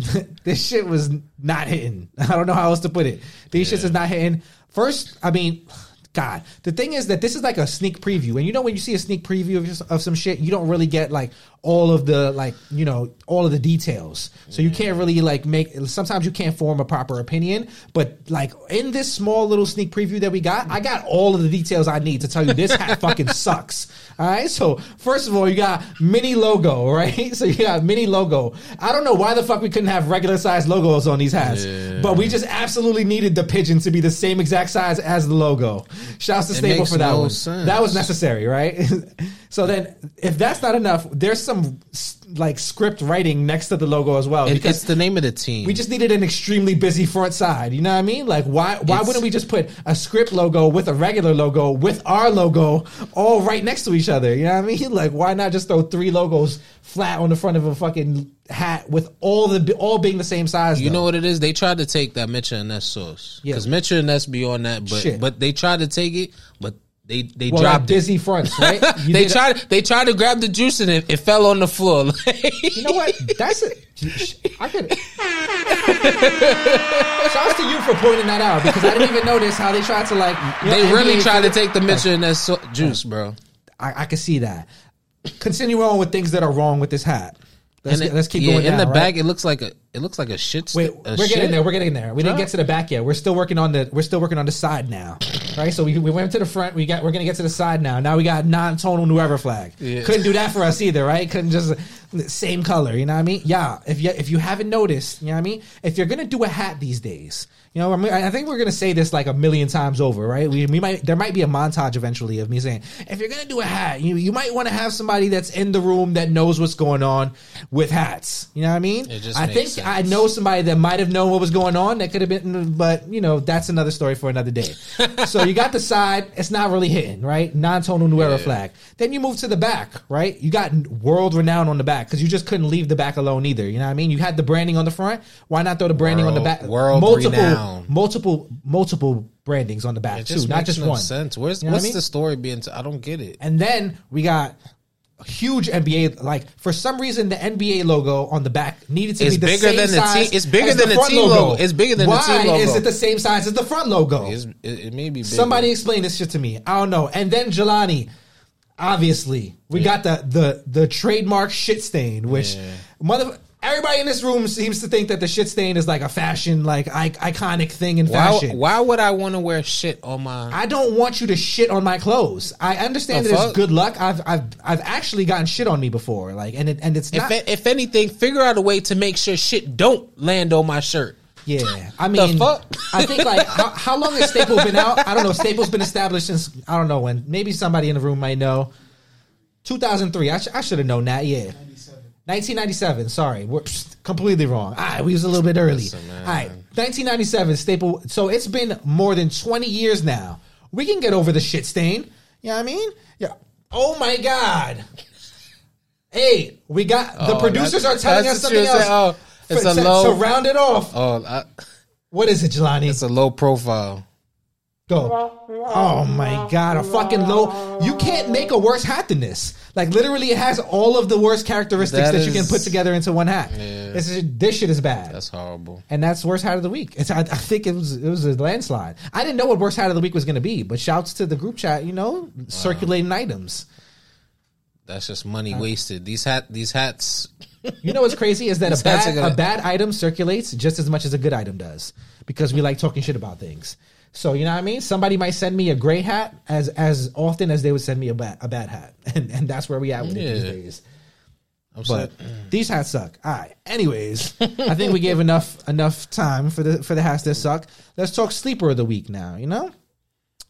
this shit was not hitting. I don't know how else to put it. These yeah. shits is not hitting. First, I mean, God, the thing is that this is like a sneak preview. And you know when you see a sneak preview of, of some shit, you don't really get like all of the, like, you know, all of the details. So you can't really like make, sometimes you can't form a proper opinion. But like in this small little sneak preview that we got, I got all of the details I need to tell you this hat fucking sucks. All right. So first of all, you got mini logo, right? So you got mini logo. I don't know why the fuck we couldn't have regular size logos on these hats, yeah. but we just absolutely needed the pigeon to be the same exact size as the logo. Shouts to Staple for that no one. Sense. That was necessary, right? So then, if that's not enough, there's some like script writing next to the logo as well. It, because it's the name of the team. We just needed an extremely busy front side. You know what I mean? Like, why why it's, wouldn't we just put a script logo with a regular logo with our logo all right next to each other? You know what I mean? Like, why not just throw three logos flat on the front of a fucking hat with all the all being the same size? You though. know what it is? They tried to take that Mitchell and Ness sauce because yeah. Mitchell and Ness be on that, but Shit. but they tried to take it, but. They they well, dropped like busy it. fronts, right? they tried a- they tried to grab the juice and it, it fell on the floor. You know what? That's it. I could. Shouts to you for pointing that out because I didn't even notice how they tried to like. They know, really N B A tried to take the Mitchell and that so- juice, bro. I, I can see that. Continue on with things that are wrong with this hat. Let's, it, let's keep yeah, going. In down, the right? back, it looks like a it looks like a shit. St- Wait, a we're shit? getting there. We're getting there. We huh? didn't get to the back yet. We're still working on the we're still working on the side now. Right, so we we went to the front. We got we're gonna get to the side now. Now we got non-tonal New Ever flag. Yeah. Couldn't do that for us either, right? Couldn't just same color. You know what I mean? Yeah. If you if you haven't noticed, you know what I mean. If you're gonna do a hat these days, you know I, mean? I think we're gonna say this like a million times over, right? We we might there might be a montage eventually of me saying if you're gonna do a hat, you you might want to have somebody that's in the room that knows what's going on with hats. You know what I mean? It just I think sense. I know somebody that might have known what was going on. That could have been, but you know, that's another story for another day. So you got the side. It's not really hitting, right? Non-tonal New Era yeah. flag. Then you move to the back, right? You got world renown on the back because you just couldn't leave the back alone either. You know what I mean? You had the branding on the front. Why not throw the branding world, on the back? World multiple, renown. Multiple, multiple brandings on the back just too, not just no one. Sense. Where's, you know what's what I mean? The story being? T- I don't get it. And then we got. Huge N B A, like for some reason the N B A logo on the back needed to it's be the bigger same than the size. T- it's bigger than the, the team logo. logo. It's bigger than Why the team logo. Why is it the same size as the front logo? It's, it, it may be. Bigger. Somebody explain this shit to me. I don't know. And then Jelani, obviously, we yeah. got the the the trademark shit stain, which yeah. mother. Everybody in this room seems to think that the shit stain is like a fashion, like I- iconic thing in fashion. Why, why would I want to wear shit on my... I don't want you to shit on my clothes. I understand the that fuck? It's good luck. I've I've I've actually gotten shit on me before. Like and it, and it's not... If, if anything, figure out a way to make sure shit don't land on my shirt. Yeah, I mean, the fuck? I think like how, how long has Staple been out? I don't know. Staple's been established since, I don't know when. Maybe somebody in the room might know. two thousand three. I, sh- I should have known that, yeah. nineteen ninety-seven, sorry. We're completely wrong. All right, we was a little bit early. Listen, all right, nineteen ninety-seven, Staple. So it's been more than twenty years now. We can get over the shit stain. You know what I mean? Yeah. Oh, my God. Hey, we got... Oh, the producers are telling us something else. Oh, it's for, a low... So round it off. Oh, I, what is it, Jelani? It's a low profile. Go. Oh, my God. A fucking low. You can't make a worse hat than this. Like, literally, it has all of the worst characteristics that, that is, you can put together into one hat. Yeah. This, is, this shit is bad. That's horrible. And that's worst hat of the week. It's, I, I think it was it was a landslide. I didn't know what worst hat of the week was going to be, but shouts to the group chat, you know, wow. circulating items. That's just money uh, wasted. These hat, these hats. You know what's crazy is that a bad, gonna... a bad item circulates just as much as a good item does because we like talking shit about things. So, you know what I mean? Somebody might send me a great hat as as often as they would send me a bad, a bad hat. And and that's where we at with yeah. it these days. I'm but sad. These hats suck. All right. Anyways, I think we gave enough enough time for the for the hats that suck. Let's talk sleeper of the week now, you know?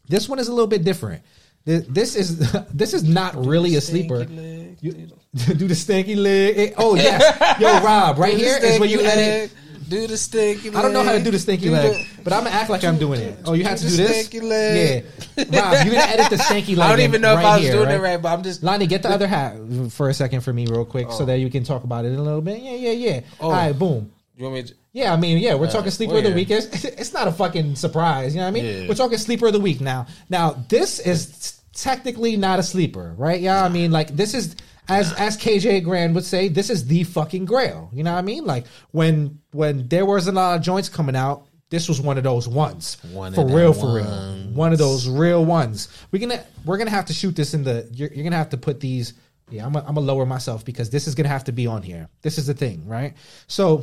This one is a little bit different. This is this is not do really a sleeper. Leg, you, do the stanky leg. Oh yeah, yo Rob, right here is where you leg, edit. Do the stanky leg. I don't know how to do the stanky do leg, the, but I'm gonna act like I'm doing it. Oh, you do have to do this. Stanky leg. Yeah, Rob, you're gonna edit the stanky leg. I don't even know right if I was here, doing right? it right, but I'm just. Lonnie, get the other hat for a second for me, real quick, oh. so that you can talk about it in a little bit. Yeah, yeah, yeah. Oh. All right, boom. You want me to... Yeah, I mean, yeah, we're uh, talking Sleeper well, yeah. of the Week. It's, it's not a fucking surprise, you know what I mean? Yeah. We're talking Sleeper of the Week now. Now, this is technically not a sleeper, right? Yeah, I mean, like, this is, as as K J Grand would say, this is the fucking grail, you know what I mean? Like, when when there wasn't a lot of joints coming out, this was one of those ones. One for real, for ones. real. One of those real ones. We're gonna, we're gonna have to shoot this in the, you're, you're gonna have to put these, yeah, I'm gonna lower myself because this is gonna have to be on here. This is the thing, right? So...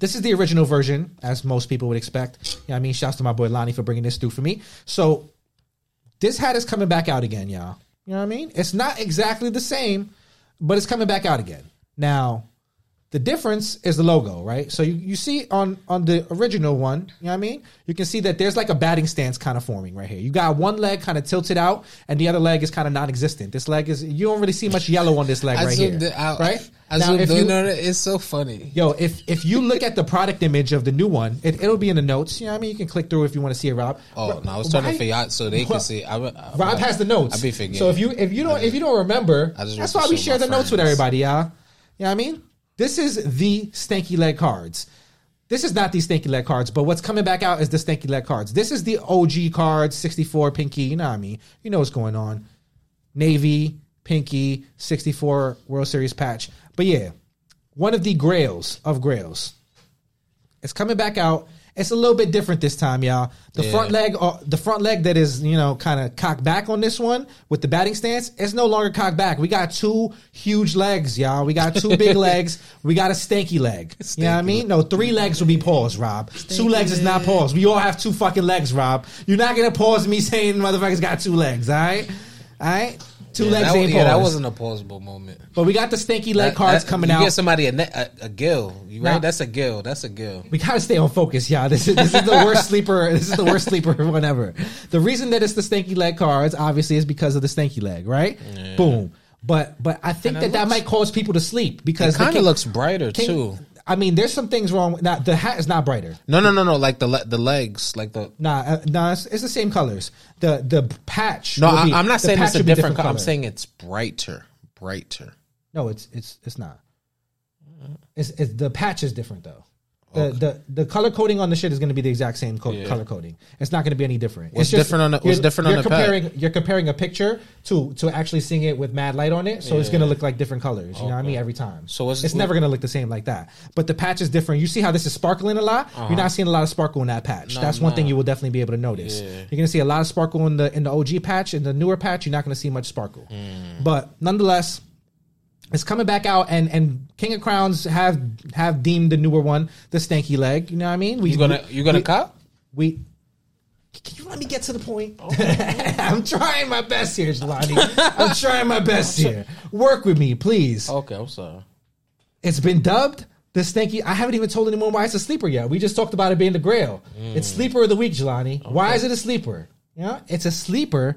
this is the original version, as most people would expect. You know what I mean? Shouts to my boy Lonnie for bringing this through for me. So this hat is coming back out again, y'all. You know what I mean? It's not exactly the same, but it's coming back out again. Now, the difference is the logo, right? So you, you see on, on the original one, you know what I mean? You can see that there's like a batting stance kind of forming right here. You got one leg kind of tilted out, and the other leg is kind of non-existent. This leg is, you don't really see much yellow on this leg right here, out. Right? I now, if you, know, it's so funny. Yo, if if you look at the product image of the new one, it, it'll be in the notes. You know what I mean? You can click through if you want to see it, Rob. Oh, no, I was trying right? to figure out so they well, can see. I, I, Rob I, has the notes. I be forgetting. So if you, if you don't, if you don't remember, that's why we share the friends. notes with everybody, y'all. You know what I mean? This is the stanky leg cards. This is not the stanky leg cards, but what's coming back out is the stanky leg cards. This is the O G cards, sixty-four, Pinky, you know what I mean? You know what's going on. Navy, Pinky, sixty-four World Series patch. But yeah, one of the grails of grails. It's coming back out. It's a little bit different this time, y'all. The yeah. front leg, uh, the front leg that is, you know, kind of cocked back on this one with the batting stance, it's no longer cocked back. We got two huge legs, y'all. We got two big legs. We got a stanky leg. Stanky. You know what I mean? No, three legs will be paused, Rob. Stanky two legs leg. is not paused. We all have two fucking legs, Rob. You're not going to pause me saying motherfuckers got two legs, all right? All right? Two yeah, legs that, ain't paused. Yeah, that wasn't a pausable moment. But we got the stanky leg that, cards that, coming you out. You get somebody a, ne- a, a gill, you right? Now, that's a gill. That's a gill. We gotta stay on focus, y'all. This is this is the worst sleeper. This is the worst sleeper whatever. The reason that it's the stanky leg cards, obviously, is because of the stanky leg, right? Yeah. Boom. But but I think that looks, that might cause people to sleep because it kind of looks brighter can, too. I mean, there's some things wrong. Now, the hat is not brighter. No, no, no, no. Like the le- the legs, like the nah, uh, nah. It's, it's the same colors. The the patch. No, I, be, I'm not saying it's a different, different color. I'm saying it's brighter, brighter. No, it's it's it's not. It's, it's the patch is different though. The okay. the the color coding on the shit is going to be the exact same co- yeah. color coding. It's not going to be any different. What's it's just, different on the what's different on the comparing, pack? You're comparing a picture to to actually seeing it with mad light on it, so yeah. it's going to look like different colors. You okay. know what I mean? Every time, so it's, it's never going to look the same like that. But the patch is different. You see how this is sparkling a lot? Uh-huh. You're not seeing a lot of sparkle in that patch. No, That's no. one thing you will definitely be able to notice. Yeah. You're going to see a lot of sparkle in the in the O G patch. In the newer patch, you're not going to see much sparkle. Mm. But nonetheless. It's coming back out, and, and King of Crowns have have deemed the newer one the stanky leg. You know what I mean? We, you gonna you gonna we, cop? We can you let me get to the point? Okay. I'm trying my best here, Jelani. I'm trying my best here. Work with me, please. Okay, I'm sorry. It's been dubbed the stanky. I haven't even told anyone why it's a sleeper yet. We just talked about it being the grail. Mm. It's sleeper of the week, Jelani. Okay. Why is it a sleeper? Yeah, it's a sleeper.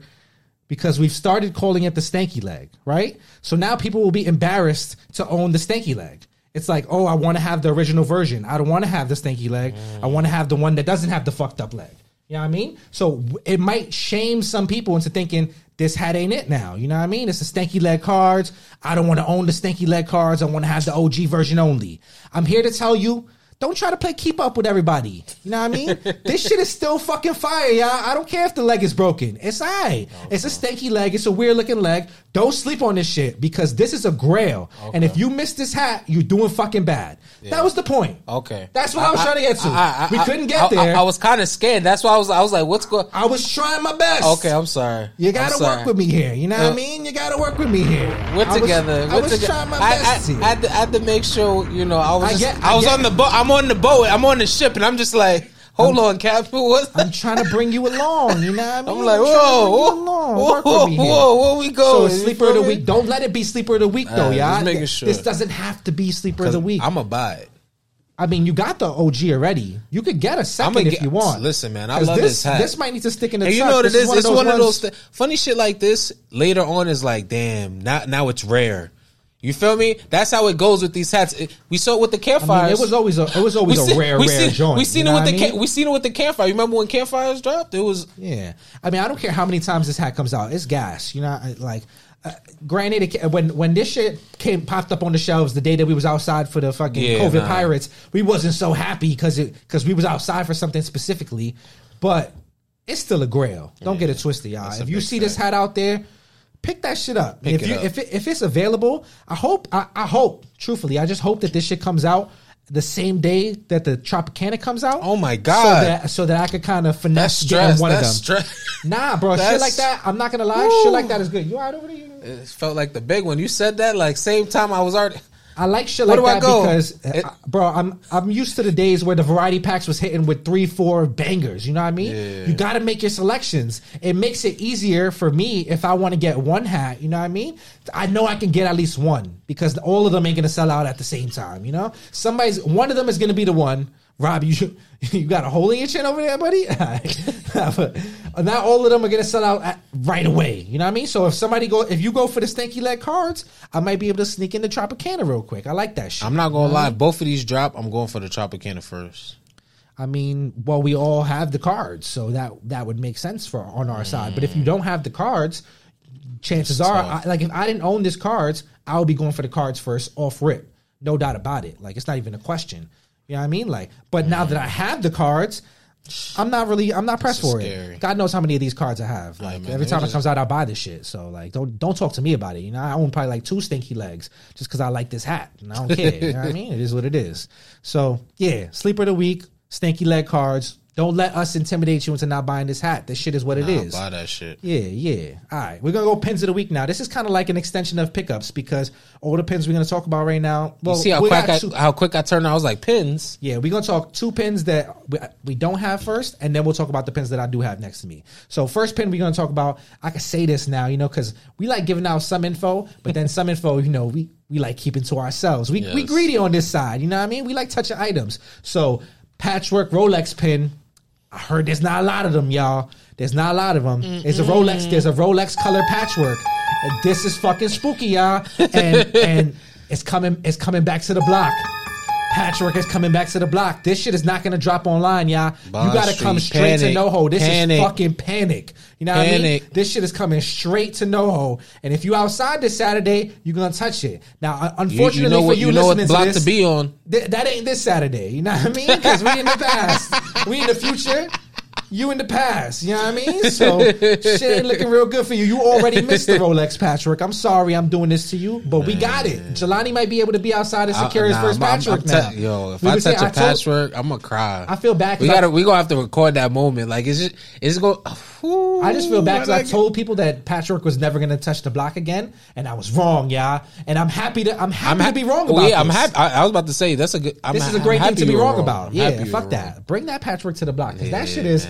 Because we've started calling it the stanky leg, right? So now people will be embarrassed to own the stanky leg. It's like, oh, I want to have the original version. I don't want to have the stanky leg. Mm. I want to have the one that doesn't have the fucked up leg. You know what I mean? So it might shame some people into thinking this hat ain't it now. You know what I mean? It's the stanky leg cards. I don't want to own the stanky leg cards. I want to have the O G version only. I'm here to tell you, don't try to play keep up with everybody. You know what I mean? This shit is still fucking fire, y'all. I don't care if the leg is broken. It's all right. Okay. It's a stanky leg. It's a weird looking leg. Don't sleep on this shit because this is a grail. Okay. And if you miss this hat, you're doing fucking bad. Yeah. That was the point. Okay. That's what I, I was I, trying to get to. I, I, we I, couldn't get I, there. I, I was kind of scared. That's why I was I was like, what's going on? I was trying my best. Okay, I'm sorry. You got to work with me here. You know uh, what I mean? You got to work with me here. We're I together. Was, we're I was toge- trying my best I, I, I, had to, I had to make sure, you know, I was, I just, get, I was on the boat. I'm on the boat. I'm on the ship, and I'm just like, hold I'm, on, Captain. What's that? I'm trying to bring you along. You know what I mean? I'm like, whoa, I'm whoa, whoa, whoa, where we go? So sleeper of the week. Don't let it be sleeper of the week, uh, though, y'all. Sure. This doesn't have to be sleeper of the week. I'm a buy it. I mean, you got the O G already. You could get a second get, if you want. Listen, man, I love this, this hat. This might need to stick in the. And you know what it is? It's one of those th- funny shit like this. Later on, is like, damn, now now it's rare. You feel me? That's how it goes with these hats. It, we saw it with the campfires. I mean, it was always a it was always see, a rare we seen, rare joint. We seen you know it with the ca- we seen it with the campfire. You remember when campfires dropped? It was yeah. I mean, I don't care how many times this hat comes out. It's gas. You know, like. Uh, granted, it, when when this shit came popped up on the shelves the day that we was outside for the fucking yeah, COVID nah. pirates, we wasn't so happy because it because we was outside for something specifically. But it's still a grail. Don't yeah. get it twisted, y'all. That's if you see thing. This hat out there, pick that shit up. Pick if you, up. If it, if it's available, I hope I, I hope truthfully, I just hope that this shit comes out the same day that the Tropicana comes out. Oh my god! So that, so that I could kind of finesse stress, one of them. Stress. Nah, bro, that's, shit like that. I'm not gonna lie, woo. Shit like that is good. You all right over there? You? It felt like the big one. You said that like same time I was already. I like shit like that because, it, bro, I'm I'm used to the days where the variety packs was hitting with three, four bangers. You know what I mean? Yeah. You got to make your selections. It makes it easier for me if I want to get one hat. You know what I mean? I know I can get at least one because all of them ain't going to sell out at the same time. You know, somebody's one of them is going to be the one. Rob, you you got a hole in your chin over there, buddy? Not all of them are going to sell out at, right away. You know what I mean? So if somebody go, if you go for the stanky leg cards, I might be able to sneak in the Tropicana real quick. I like that shit. I'm not going to lie. Both of these drop, I'm going for the Tropicana first. I mean, well, we all have the cards, so that, that would make sense for on our mm. side. But if you don't have the cards, chances are, I, like if I didn't own this cards, I would be going for the cards first off rip. No doubt about it. Like it's not even a question. You know what I mean? Like, but mm. now that I have the cards, I'm not really, I'm not pressed for scary. It. God knows how many of these cards I have. Like, right, every time just... it comes out, I buy this shit. So, like, don't don't talk to me about it. You know, I own probably like two stinky legs just because I like this hat and I don't care. You know what I mean? It is what it is. So, yeah, sleeper of the week, stinky leg cards. Don't let us intimidate you into not buying this hat. This shit is what it nah, is. Buy that shit. Yeah, yeah. All right. We're going to go pins of the week now. This is kind of like an extension of pickups because all the pins we're going to talk about right now. Well, you see how quick, I, two, how quick I turned out? I was like, pins? Yeah, we're going to talk two pins that we, we don't have first, and then we'll talk about the pins that I do have next to me. So first pin we're going to talk about, I can say this now, you know, because we like giving out some info, but then some info, you know, we, we like keeping to ourselves. We yes. we greedy on this side, you know what I mean? We like touching items. So patchwork Rolex pin. I heard there's not a lot of them, y'all. There's not a lot of them. Mm-mm. It's a Rolex. There's a Rolex color patchwork. This is fucking spooky, y'all. And, and it's coming. It's coming back to the block. Patchwork is coming back to the block. This shit is not gonna drop online, y'all. Bond you gotta Street. Come straight panic. To NoHo. This panic. Is fucking panic. You know panic. What I mean? This shit is coming straight to NoHo. And if you outside this Saturday, you're gonna touch it. Now, unfortunately you, you know for what, you, you know listening block to this, to be on. Th- that ain't this Saturday. You know what I mean? Because we in the past, we in the future. You in the past, you know what I mean? So shit ain't looking real good for you. You already missed the Rolex patchwork. I'm sorry I'm doing this to you, but we got it. Jelani might be able to be outside and secure I, his nah, first I'm, patchwork I'm, I'm te- now. Yo, if we I touch say, a I patchwork, told, I'm going to cry. I feel bad. We got we going to have to record that moment. Like, it's just, it's going to... I just feel bad because I, like I told it. People that patchwork was never going to touch the block again, and I was wrong, y'all. And I'm happy to I'm happy I'm ha- to be wrong well, about yeah, this. I'm happy. I, I was about to say, that's a good... I'm, this is a great I'm thing to be wrong, wrong about. I'm yeah, fuck that. Wrong. Bring that patchwork to the block because yeah, that shit is...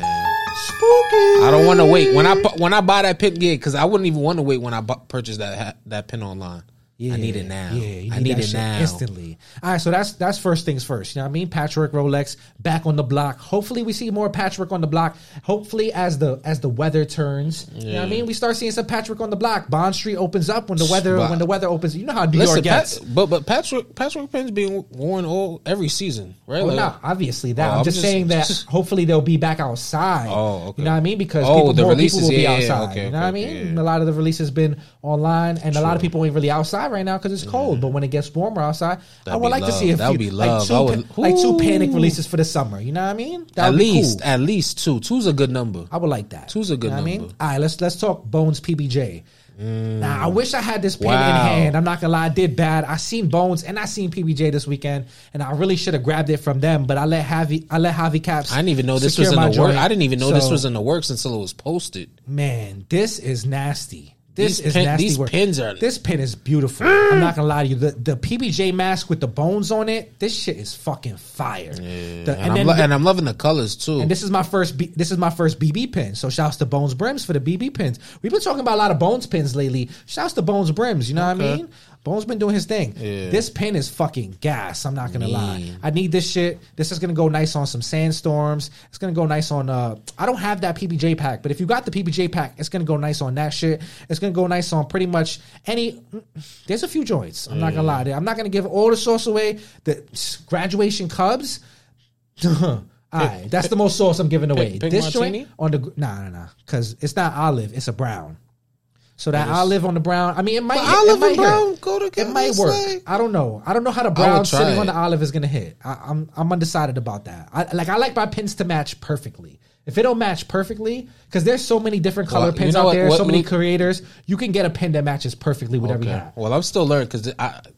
Spooky. I don't want to wait when I when I buy that pin yeah, because I wouldn't even want to wait when I bu- purchase that that pin online. Yeah, I need it now. Yeah, you need I need it now instantly. All right, so that's that's first things first. You know what I mean? Patchwork Rolex back on the block. Hopefully, we see more patchwork on the block. Hopefully, as the as the weather turns, yeah. You know what I mean? We start seeing some patchwork on the block. Bond Street opens up when the weather but, when the weather opens. You know how New listen, York gets. Pat, but but patchwork patchwork pins being worn all every season, right? Well, like, no, obviously that. Oh, I'm, I'm just, just saying that. Hopefully, they'll be back outside. Oh, okay. You know what I mean? Because oh, people, the more releases, people will yeah, be outside. Yeah, okay, you know okay, what I mean? Yeah. A lot of the releases been online, and True. A lot of people ain't really outside. Right now because it's cold, yeah. But when it gets warmer outside, that'd I would like love. To see a few be like, two, would, like two panic releases for the summer. You know what I mean? That at least, cool. at least two. Two's a good number. I would like that. Two's a good you know number. I mean? All right, let's let's talk Bones P B J. Mm. Now I wish I had this pin wow. in hand. I'm not gonna lie, I did bad. I seen Bones and I seen P B J this weekend, and I really should have grabbed it from them. But I let Javi, I let Javi Caps. I didn't even know this was in the works. I didn't even know so, this was in the works until it was posted. Man, this is nasty. This these is pin, nasty these work. Pins are... This pin is beautiful. I'm not going to lie to you. The, the P B J mask with the bones on it, this shit is fucking fire. Yeah, the, and, and, I'm lo- the, and I'm loving the colors, too. And this is my first B, This is my first B B pin. So shouts to Bones Brims for the B B pins. We've been talking about a lot of Bones pins lately. Shouts to Bones Brims. You know okay. what I mean? Bone's been doing his thing. Yeah. This pen is fucking gas. I'm not going to lie. I need this shit. This is going to go nice on some sandstorms. It's going to go nice on... Uh, I don't have that P B J pack, but if you got the P B J pack, it's going to go nice on that shit. It's going to go nice on pretty much any... There's a few joints. I'm yeah. not going to lie. I'm not going to give all the sauce away. The Graduation Cubs... Alright, that's the most sauce I'm giving away. Pink, pink this martini? Joint on the nah nah nah, because it's not olive, it's a brown. So that is, olive on the brown, I mean, it might hit, olive it might and brown hit. Go together. It might work. Like, I don't know. I don't know how the brown sitting it. on the olive is gonna hit. I, I'm I'm undecided about that. I, like I like my pins to match perfectly. If it don't match perfectly, because there's so many different color well, pins you know out what, there, what, so many creators, you can get a pin that matches perfectly with okay. every hat. Well, I'm still learning because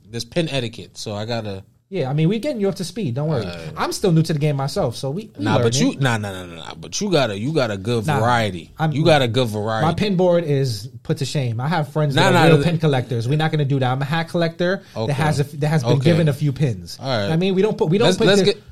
there's pin etiquette, so I gotta. Yeah, I mean, we're getting you up to speed. Don't worry. Uh, I'm still new to the game myself, so we, we Nah, learning. But you nah, nah, nah, nah, but you got a you got a good nah, variety. I'm, you got a good variety. My pin board is put to shame. I have friends nah, that are nah, real th- pin collectors. We're not going to do that. I'm a hat collector okay. that has a, that has been okay. given a few pins. All right. I mean, we don't put we don't let's, put let's this, get,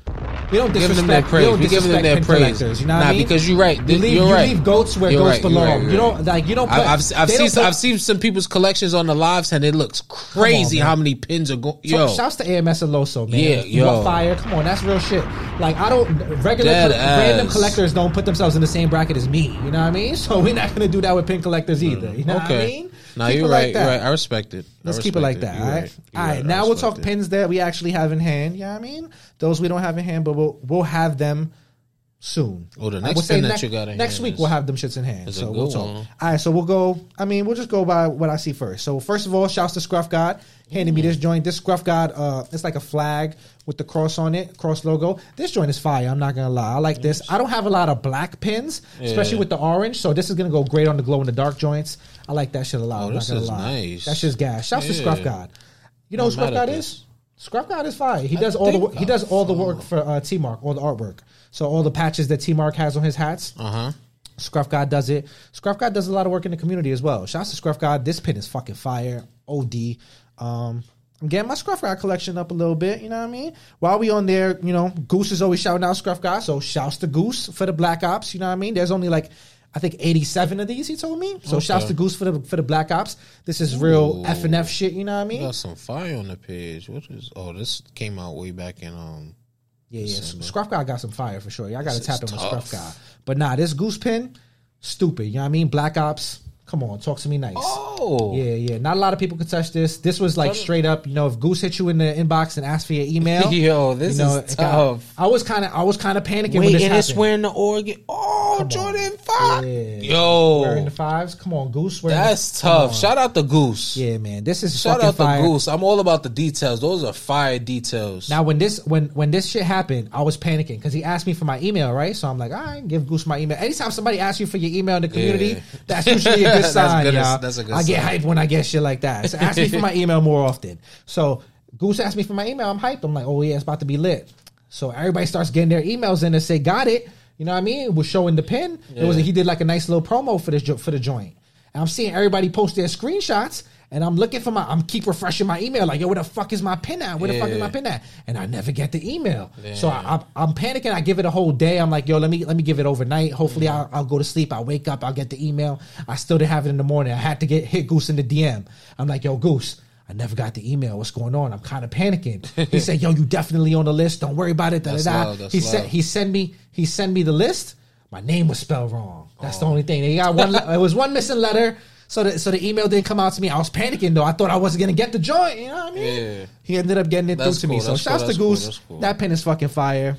we don't disrespect, give them that praise. We don't disrespect them that pin praise. collectors. You know nah, what I mean? Because you're right. You leave, you're you right. leave goats where you're goats right, belong. Right, right. You don't like you don't. Put, I've I've seen I've seen some people's collections on the lives, and it looks crazy how many pins are going. Yo, shouts to A M S and Low. So man, yeah, you yo. fire. Come on, that's real shit. Like I don't regular co- random collectors don't put themselves in the same bracket as me. You know what I mean? So we're not gonna do that with pin collectors either. You know okay. what I mean? Now you're right. Like you're right. I respect it. Let's respect keep it like that. It. All right. right. All right. right. Now we'll talk it. pins that we actually have in hand. You know what I mean? Those we don't have in hand, but we'll we'll have them soon. Oh, the next pin that ne- you got in next hand week is, we'll have them shits in hand. So we'll talk. One. All right. So we'll go. I mean, we'll just go by what I see first. So first of all, shouts to Scruff God. Handed me this joint. This Scruff God, uh, it's like a flag with the cross on it, cross logo. This joint is fire. I'm not going to lie. I like this. I don't have a lot of black pins, yeah. especially with the orange. So this is going to go great on the glow in the dark joints. I like that shit a lot. Oh, I'm this not gonna is lie. nice. That shit's gas. Shouts yeah. to Scruff God. You know I'm who Scruff God is? This. Scruff God is fire. He I does all the work. He does all the work for uh, T-Mark, all the artwork. So all the patches that T-Mark has on his hats. Uh huh. Scruff God does it. Scruff God does a lot of work in the community as well. Shouts to Scruff God. This pin is fucking fire. O D. Um, I'm getting my Scruff God collection up a little bit. You know what I mean? While we on there, you know, Goose is always shouting out Scruff God. So shouts to Goose for the Black Ops. You know what I mean? There's only like, I think eighty-seven of these, he told me. So okay. shouts to Goose for the for the Black Ops. This is real Ooh. F and F shit. You know what I mean? Got some fire on the page. What is? Oh, this came out way back in um. Yeah, yeah. December. Scruff God got some fire for sure. Y'all gotta this tap in with Scruff God. But nah, this Goose pin, stupid. You know what I mean? Black Ops. Come on, talk to me nice. Oh. Yeah, yeah. Not a lot of people could touch this. This was like straight up, you know, if Goose hit you in the inbox and asked for your email. Yo, this you know, is tough. Got, I was kind of I was kind of panicking Wait, when this and happened. It's wearing the Oregon. Oh, Come Jordan five. Yeah. Yo. Wearing the fives. Come on, Goose. That's the, tough. Shout out to Goose. Yeah, man. This is Shout out to fire. Goose. I'm all about the details. Those are fire details. Now, when this when when this shit happened, I was panicking because he asked me for my email, right? So I'm like, all right, give Goose my email. Anytime somebody asks you for your email in the community, yeah. that's usually a good sign, that's, y'all. that's a good I get sign. Hyped when I get shit like that. So ask me for my email more often. So Goose asked me for my email. I'm hyped. I'm like, oh yeah, it's about to be lit. So everybody starts getting their emails in and say, got it. You know what I mean? It was showing the pin. Yeah. It was he did like a nice little promo for this jo- for the joint. And I'm seeing everybody post their screenshots. And I'm looking for my, I'm keep refreshing my email. Like, yo, where the fuck is my pin at? Where yeah. the fuck is my pin at? And I never get the email. Yeah. So I, I, I'm panicking. I give it a whole day. I'm like, yo, let me let me give it overnight. Hopefully yeah. I'll, I'll go to sleep. I'll wake up. I'll get the email. I still didn't have it in the morning. I had to get hit Goose in the D M. I'm like, yo, Goose, I never got the email. What's going on? I'm kind of panicking. He said, yo, you definitely on the list. Don't worry about it. Da, that's da, da. Loud, that's he loud. said he sent me he sent me the list. My name was spelled wrong. That's oh. the only thing. They got one. It was one missing letter. So the, so the email didn't come out to me. I was panicking, though. I thought I wasn't going to get the joint. You know what I mean? Yeah. He ended up getting it that's through cool, to me. So shouts cool, to Goose. Cool, cool. That pin is fucking fire.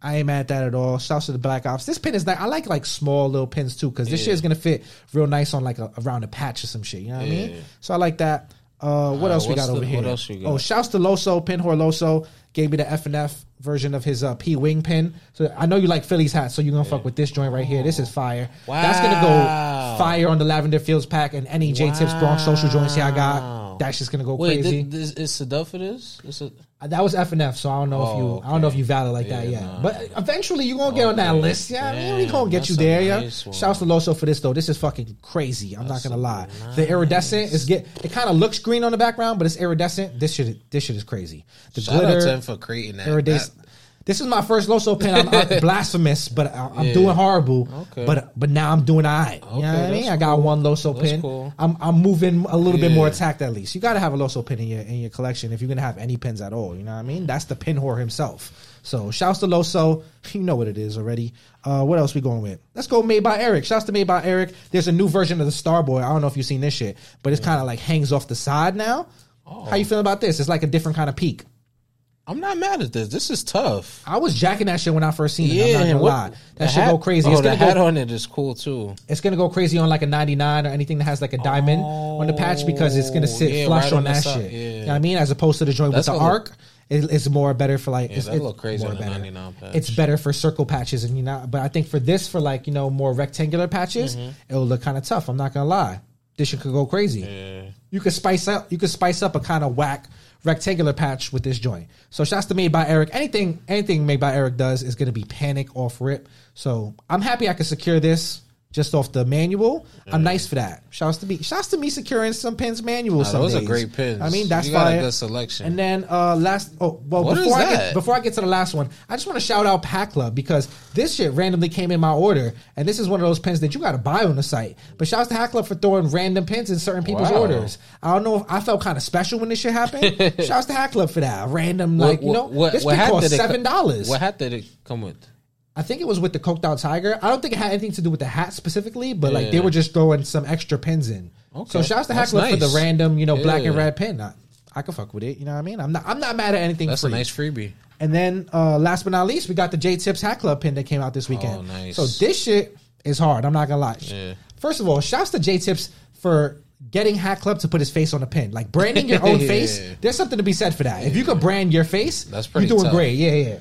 I ain't mad at that at all. Shouts to the Black Ops. This pin is nice. I like, like, small little pins, too, because this yeah. shit is going to fit real nice on, like, a, around a patch or some shit. You know what yeah. I mean? So I like that. Uh, what uh, else we got the, over here? What else we got? Oh, shouts to Loso. Pinhor Loso gave me the F N F version of his uh, P-Wing pin. So I know you like Phillies hats, so you're going to yeah. fuck with this joint right here. This is fire. Wow. That's going to go fire on the Lavender Fields pack and any J-Tips wow. Bronx social joints y'all got. That's just going to go Wait, crazy. Wait, th- th- is Sadell for this? Is it- that was F N F, so I don't know oh, if you okay. I don't know if you valid like yeah, that yet. Nah. But eventually you're going to get okay. on that list. Yeah, I mean, we going to get you there. Nice yeah. One. Shouts to Loso for this, though. This is fucking crazy. I'm that's not going to lie. Nice. The iridescent, is get it kind of looks green on the background, but it's iridescent. This shit, this shit is crazy. The Shout glitter, out to him for creating that. Irides- that This is my first Loso pen. I'm, I'm blasphemous, but I, I'm yeah. doing horrible. Okay. But but now I'm doing all right. You okay, know what I mean? Cool. I got one Loso pen. Cool. I'm I'm moving a little yeah. bit more attacked at least. You got to have a Loso pen in your in your collection if you're gonna have any pens at all. You know what I mean? That's the pen whore himself. So shouts to Loso. You know what it is already. Uh, what else we going with? Let's go Made by Eric. Shouts to Made by Eric. There's a new version of the Starboy. I don't know if you've seen this shit, but it's kind of like hangs off the side now. Oh. How you feeling about this? It's like a different kind of peak. I'm not mad at this. This is tough. I was jacking that shit when I first seen it. Yeah, I'm not gonna what, lie. That shit hat, go crazy. Oh, the hat go, on it is cool too. It's gonna go crazy on like a ninety-nine or anything that has like a diamond oh, on the patch because it's gonna sit yeah, flush right on, on that shit. Yeah. You know what I mean? As opposed to the joint That's with the arc. Look, it, it's more better for like yeah, it's, that it's crazy more on better. ninety-nine patch. It's better for circle patches and you know. But I think for this, for like you know more rectangular patches, mm-hmm. it'll look kind of tough. I'm not gonna lie. This shit could go crazy. Yeah. You could spice up. You could spice up a kind of whack rectangular patch with this joint. So shouts to Made by Eric. Anything anything Made by Eric does is going to be panic off rip. So I'm happy I could secure this just off the manual. Yeah. I'm nice for that. Shouts to me. Shouts to me securing some pins manual. Nah, some those days. Are great pins. I mean that's you got fire. A good selection. And then uh, last. Oh well. What before is I that? Get, before I get to the last one, I just want to shout out Pack Club because this shit randomly came in my order, and this is one of those pins that you got to buy on the site. But shouts to Pack Club for throwing random pins in certain people's wow. orders. I don't know. If I felt kind of special when this shit happened. Shouts to Pack Club for that. Random what, like what, you know what, this what pin cost seven dollars. Co- what hat did it come with? I think it was with the Coked Out Tiger. I don't think it had anything to do with the hat specifically, but yeah. like they were just throwing some extra pins in. Okay. So shouts to Hackler nice. For the random, you know, yeah. black and red pin. I, I can fuck with it. You know what I mean? I'm not. I'm not mad at anything. That's free. A nice freebie. And then uh, last but not least, we got the J Tips Hat Club pin that came out this weekend. Oh, nice. So this shit is hard. I'm not gonna lie. Yeah. First of all, shouts to J Tips for getting Hat Club to put his face on a pin. Like branding your own yeah. face. There's something to be said for that. Yeah. If you could brand your face, that's pretty. You're doing tough. Great. Yeah, yeah.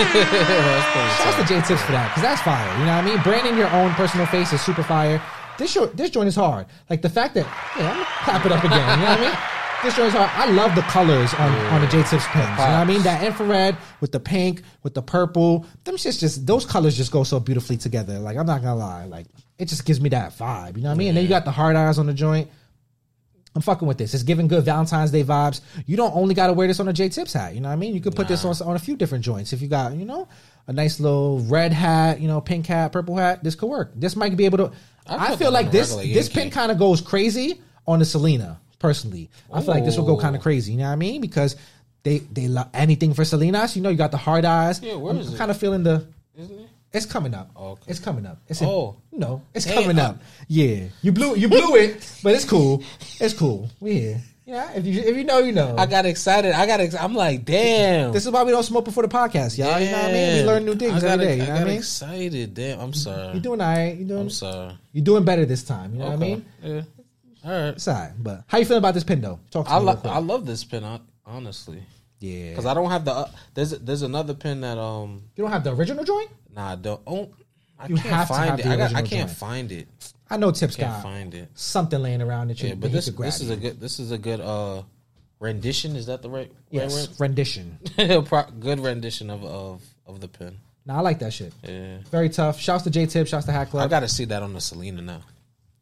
Shouts to J Tips for that because that's fire. You know what I mean? Branding your own personal face is super fire. This show, this joint is hard. Like the fact that yeah, I'm gonna clap it up again. You know what I mean? This joint is hard. I love the colors on, yeah. on the J Tips pins. You know what I mean? That infrared with the pink, with the purple. Them shits just those colors just go so beautifully together. Like I'm not gonna lie. Like it just gives me that vibe. You know what I mean? Yeah. And then you got the hard eyes on the joint. I'm fucking with this. It's giving good Valentine's Day vibes. You don't only got to wear this on a J Tips hat. You know what I mean? You could put nah. this on, on a few different joints. If you got, you know, a nice little red hat, you know, pink hat, purple hat, this could work. This might be able to. I, I feel like this this pin kind of goes crazy on the Selena, personally. Ooh. I feel like this will go kind of crazy. You know what I mean? Because they, they love anything for Selena. So, you know, you got the hard eyes. Yeah, where I'm, is I'm kind of feeling the. Isn't it? It's coming up. Oh, okay. It's coming up. It's in, oh no, it's hey, coming up. up. Yeah, you blew you blew it, but it's cool. It's cool. We're here. Yeah, if you if you know, you know. I got excited. I got. Ex- I'm like, damn. This is why we don't smoke before the podcast, y'all. Damn. You know what I mean? We learn new things every day. You I know got what I mean? Excited. Damn. I'm sorry. You're doing all right. You doing? I'm sorry. You're doing better this time. You know okay. what I mean? Yeah. All right. Sorry, but how you feeling about this pin though? Talk to I me. Lo- I love this pin. Honestly. Yeah. Because I don't have the uh, there's there's another pin that um you don't have the original joint. Nah, don't. Oh, I you can't have find to have it. I, got, I can't joint. Find it. I know Tips I can't got find it. Something laying around that you. Yeah, but this this is it. a good this is a good uh, rendition. Is that the right? Yes, right rendition. Good rendition of, of of the pin. Nah, I like that shit. Yeah, very tough. Shouts to J Tips. Shouts to Hat Club. I gotta see that on the Selena now.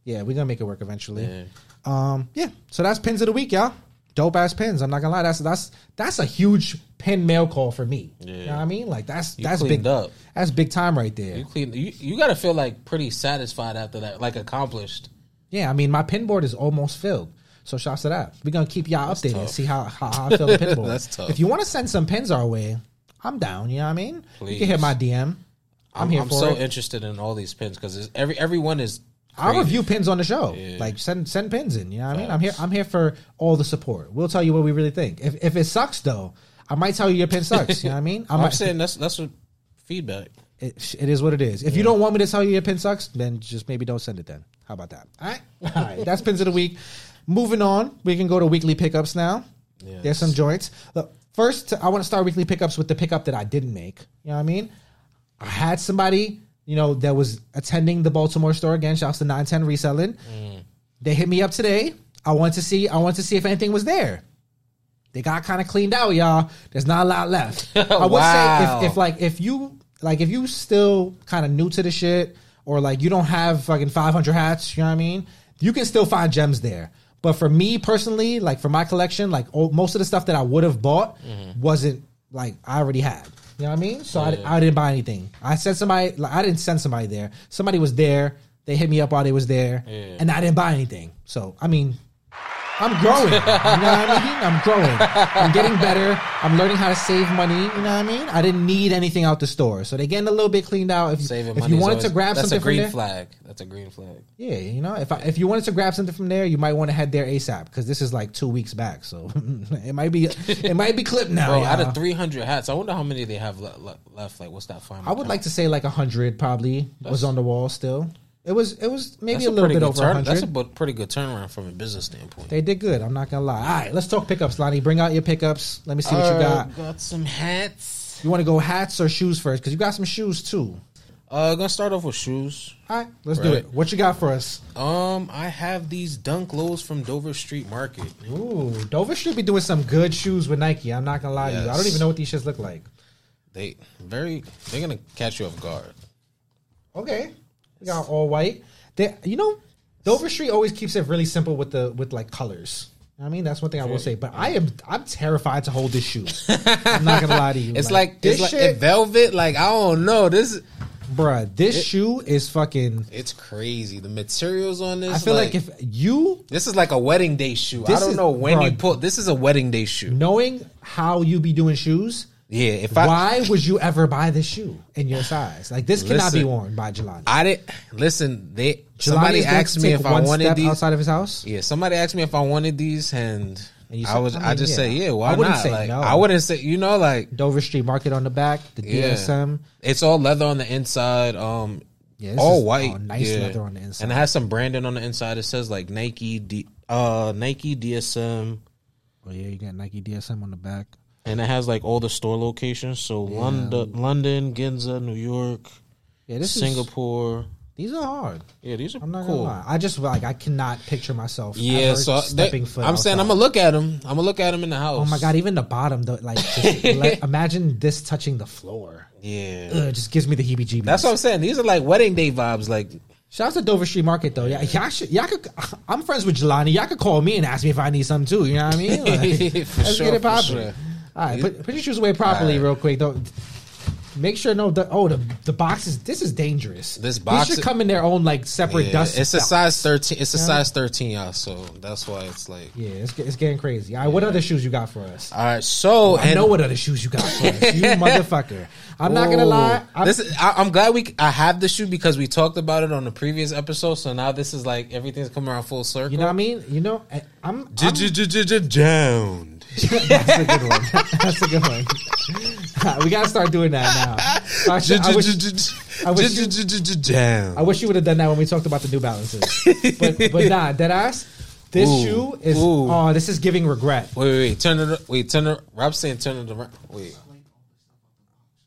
Yeah, we're gonna make it work eventually. Yeah. Um, yeah. So that's pins of the week, y'all. Dope ass pins. I'm not gonna lie. That's that's that's a huge pin mail call for me. Yeah. You know what I mean? Like that's you that's big up. That's big time right there. You clean. You, you gotta feel like pretty satisfied after that, like accomplished. Yeah, I mean my pin board is almost filled. So shouts to that. We're gonna keep y'all that's updated tough. And see how how, how I fill the pin board. That's tough. If you want to send some pins our way, I'm down. You know what I mean? Please. You can hit my D M. I'm, I'm here I'm for so it. interested in all these pins because every everyone is. I'll review pins on the show. Yeah. Like send send pins in. You know what Facts. I mean? I'm here I'm here for all the support. We'll tell you what we really think. If if it sucks though, I might tell you your pin sucks. You know what I mean? I I'm might, saying that's that's what feedback. It, it is what it is. If yeah. you don't want me to tell you your pin sucks, then just maybe don't send it then. How about that? All right. All right. That's pins of the week. Moving on, we can go to weekly pickups now. Yes. There's some joints. Look, first I want to start weekly pickups with the pickup that I didn't make. You know what I mean? I had somebody You know, that was attending the Baltimore store again. Shouts to nine ten Reselling. Mm. They hit me up today. I want to see. I want to see if anything was there. They got kind of cleaned out, y'all. There's not a lot left. I would wow. say if, if like if you like if you still kind of new to the shit or like you don't have fucking five hundred hats, you know what I mean? You can still find gems there. But for me personally, like for my collection, like oh, most of the stuff that I would have bought mm-hmm. wasn't like I already had. You know what I mean? So yeah. I, I didn't buy anything. I sent somebody. Like, I didn't send somebody there. Somebody was there. They hit me up while they was there, yeah. and I didn't buy anything. So I mean, I'm growing. You know what I mean? I'm growing. I'm getting better. I'm learning how to save money. You know what I mean? I didn't need anything out the store, so they're getting a little bit cleaned out. If, Saving if money you wanted always, to grab that's something, that's a green from there, flag. That's a green flag. Yeah, you know, if I, if you wanted to grab something from there, you might want to head there ASAP because this is like two weeks back, so it might be it might be clipped now. Bro, out of three hundred hats, I wonder how many they have le- le- left. Like, what's that final? I would count? like to say like a hundred probably that's, was on the wall still. It was it was maybe a, a little bit over turn, one hundred. That's a b- pretty good turnaround from a business standpoint. They did good. I'm not going to lie. All right, let's talk pickups, Lonnie. Bring out your pickups. Let me see All what you got. Got some hats. You want to go hats or shoes first? Because you got some shoes, too. Uh, going to start off with shoes. All right, let's right. do it. What you got for us? Um, I have these Dunk Lows from Dover Street Market. Ooh, Dover should be doing some good shoes with Nike. I'm not going to lie yes. to you. I don't even know what these shits look like. They very, they're going to catch you off guard. Okay. We got all white. They, you know, Dover Street always keeps it really simple with the with like colors. I mean, that's one thing I will say. But I am I'm terrified to hold this shoe. I'm not gonna lie to you. It's like, like this it's shit, like velvet. Like I don't know this, bruh. This it, shoe is fucking. It's crazy. The materials on this. I feel like, like if you. This is like a wedding day shoe. I don't is, know when bruh, you pull. This is a wedding day shoe. Knowing how you be doing shoes. Yeah, if I, why would you ever buy this shoe in your size? Like this cannot listen, be worn by Jelani. I didn't listen. They Jelani somebody asked me if I wanted these outside of his house. Yeah, somebody asked me if I wanted these, and, and said, I was I, mean, I just yeah. said yeah. Why I wouldn't not? Say like, no. I wouldn't say you know like Dover Street Market on the back, the D S M. Yeah. It's all leather on the inside. Um, yeah, all white, all nice yeah. leather on the inside, and it has some branding on the inside. It says like Nike, D, uh, Nike D S M. Oh yeah, you got Nike D S M on the back. And it has like all the store locations, so yeah. London, London, Ginza, New York, yeah, this Singapore. Is, these are hard. Yeah, these are I'm not cool. Gonna lie. I just like I cannot picture myself. Yeah, ever so stepping they, foot I'm outside. Saying I'm gonna look at them. I'm gonna look at them in the house. Oh my god! Even the bottom, though, like just le- imagine this touching the floor. Yeah, Ugh, it just gives me the heebie-jeebies. That's what I'm saying. These are like wedding day vibes, like. Shout out to Dover Street Market though. Yeah, y'all should, y'all could, I'm friends with Jelani. Y'all could call me and ask me if I need something too. You know what I mean? Like, for let's sure, get it popping. All right, put, put your shoes away properly, right. real quick. Though, make sure no. The, oh, the the boxes. This is dangerous. This box these should come in their own like separate yeah, dust. It's a size thirteen. It's a yeah. size thirteen, y'all. So that's why it's like yeah, it's, it's getting crazy. All right, yeah. what other shoes you got for us? All right, so well, I and know what other shoes you got for us. You motherfucker. I'm Whoa. not gonna lie. I'm, this is, I, I'm glad we. I have the shoe because we talked about it on the previous episode. So now this is like everything's coming around full circle. You know what I mean? You know, I, I'm downed. That's a good one. That's a good one. We gotta start doing that now. I, should, I wish, I wish, you, I wish you would have done that when we talked about the New Balances. But, but nah, that ass. This ooh, shoe is. Ooh. Oh, this is giving regret. Wait, wait, wait. Turn it. Wait, turn it. Rob's saying turn it around. Wait.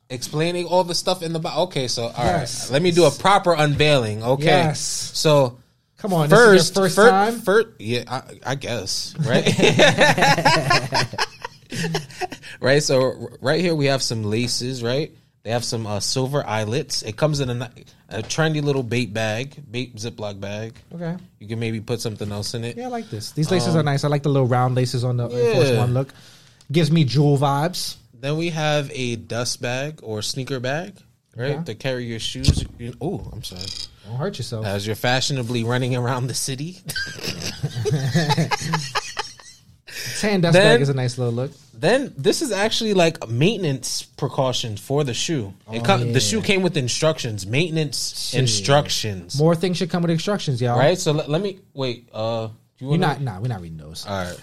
Explaining all the stuff in the box. Okay, so all yes. right, let me do a proper unveiling. Okay, yes. so come on, first, this is your first fir- time, first, yeah, I, I guess, right, right. So right here we have some laces, right? They have some uh, silver eyelets. It comes in a, a trendy little bait bag, bait Ziploc bag. Okay, you can maybe put something else in it. Yeah, I like this. These laces um, are nice. I like the little round laces on the yeah. Air Force One look. Gives me jewel vibes. Then we have a dust bag or sneaker bag, right? Yeah. To carry your shoes. Oh, I'm sorry. Don't hurt yourself. As you're fashionably running around the city. Tan dust then, bag is a nice little look. Then this is actually like maintenance precautions for the shoe. Oh, it com- yeah. The shoe came with instructions, maintenance Shit. instructions. More things should come with instructions, y'all. Right? So let, let me, wait. Uh, you wanna, you're not, nah, we're not reading those. All right.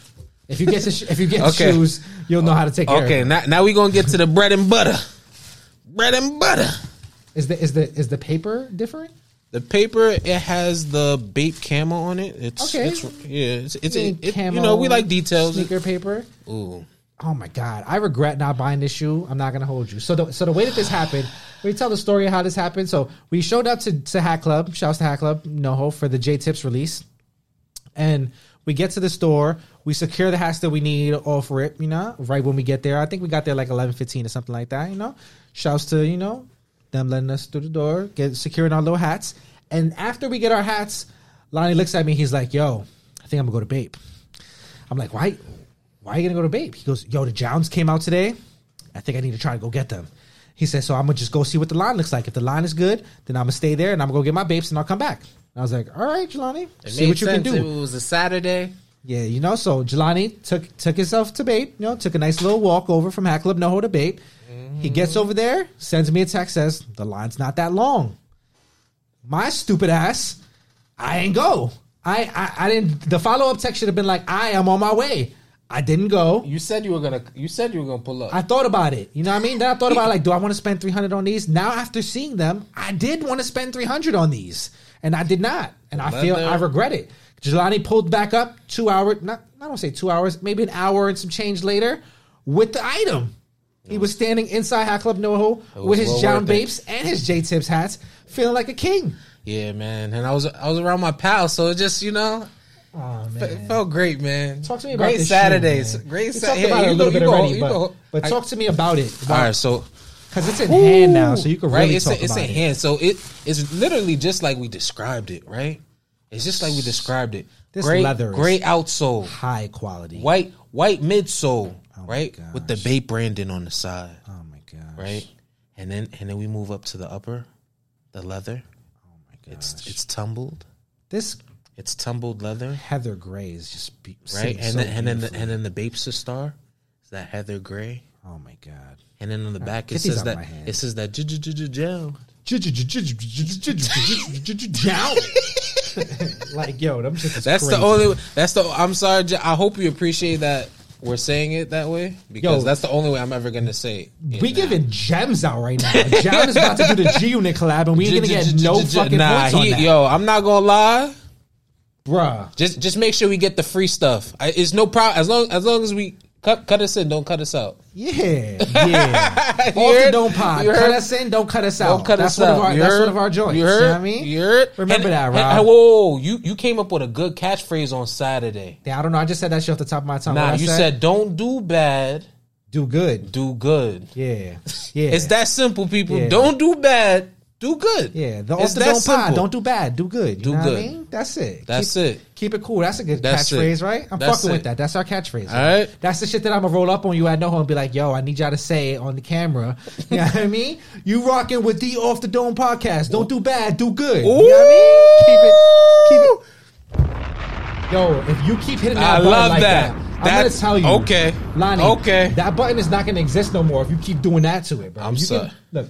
If you get to sh- if you get okay. shoes, you'll know how to take care okay, of it. Okay, now, now we're going to get to the bread and butter. Bread and butter. Is the is the is the paper different? The paper, it has the Bape camo on it. It's okay. It's, yeah, it's, it's it, it, camo, you know, we like details. Sneaker paper. Ooh. Oh my god, I regret not buying this shoe. I'm not going to hold you. So the so the way that this happened, we tell the story of how this happened. So we showed up to to Hat Club. Shouts to Hat Club, NoHo for the J Tips release. And we get to the store. We secure the hats that we need all for it, you know, right when we get there. I think we got there like eleven fifteen or something like that, you know. Shouts to, you know, them letting us through the door, get securing our little hats. And after we get our hats, Lonnie looks at me. He's like, yo, I think I'm going to go to Bape. I'm like, why? Why are you going to go to Bape? He goes, yo, the Jounds came out today. I think I need to try to go get them. He said, so I'm going to just go see what the line looks like. If the line is good, then I'm going to stay there and I'm going to go get my babes and I'll come back. And I was like, all right, Jelani, it see what you sense. can do. It was a Saturday. Yeah, you know, so Jelani took took himself to Babe, you know, took a nice little walk over from Hack Club NoHo to Babe. Mm-hmm. He gets over there, sends me a text, says, the line's not that long. My stupid ass, I ain't go. I, I, I didn't, the follow-up text should have been like, I am on my way. I didn't go. You said you were gonna. You said you were gonna pull up. I thought about it. You know what I mean? Then I thought about it, like, do I want to spend three hundred on these? Now after seeing them, I did want to spend three hundred on these, and I did not, and well, I feel I regret it. Jelani pulled back up two hours. Not I don't say two hours. Maybe an hour and some change later, with the item. He was standing inside Hat Club NoHo with his well John Bapes and his J Tips hats, feeling like a king. Yeah, man. And I was I was around my pals, so it just you know. Oh, man. It felt great, man. Talk to me about great this Saturdays. Show, great Saturdays. Talk about it a little bit already, but, but talk to me about it. About, all right, so because it's in ooh, hand now, so you can really right, it's talk a, about it's it. It's in hand, so it it's literally just like we described it, right? It's just like we described it. This great, leather, great outsole, high quality, white white midsole, oh right, gosh. with the Bape branding on the side. Oh my gosh! Right, and then and then we move up to the upper, the leather. Oh my gosh! It's it's tumbled. This. It's tumbled leather. Heather gray is just be- right, and so then and then the, and then the Bapes star is that heather gray. Oh my god! And then on the back it says that it says that gel. Like yo, them shit is that's crazy. The only. That's the. I'm sorry. I hope you appreciate that we're saying it that way because yo, that's the only way I'm ever gonna say it. We giving gems out right now. Jam is about to do the G Unit collab, and we ain't gonna get no fucking points on that. Yo, I'm not gonna lie. Bruh. Just just make sure we get the free stuff. I, it's no problem. As long as long as we cut cut us in, don't cut us out. Yeah. Yeah. Alter don't pod. Cut us in, don't cut us out. Don't cut that's us one out. Of our, that's heard? one of our joys. You heard? You know what I mean? You heard? Remember and, that, Rob. And, whoa, whoa. You, you came up with a good catchphrase on Saturday. Yeah, I don't know. I just said that shit off the top of my tongue. Nah, you said? said don't do bad. Do good. Do good. Yeah. Yeah. It's that simple, people. Yeah. Don't do bad. Do good. Yeah, the it's that simple. Don't do bad. Do good. You do know good. What I mean? That's it. That's keep, it. Keep it cool. That's a good That's catchphrase, it. right? I'm That's fucking it. with that. That's our catchphrase. All right? right. That's the shit that I'm gonna roll up on you at NoHo and be like, "Yo, I need y'all to say it on the camera." You know what I mean? You rocking with the Off the Dome podcast. Don't do bad. Do good. Ooh. You know what I mean? Keep it. Keep it. Yo, if you keep hitting that I button love like that. that I'm That's, gonna tell you, okay, Lonnie. Okay, that button is not gonna exist no more if you keep doing that to it, bro. I'm you sorry. Can, look.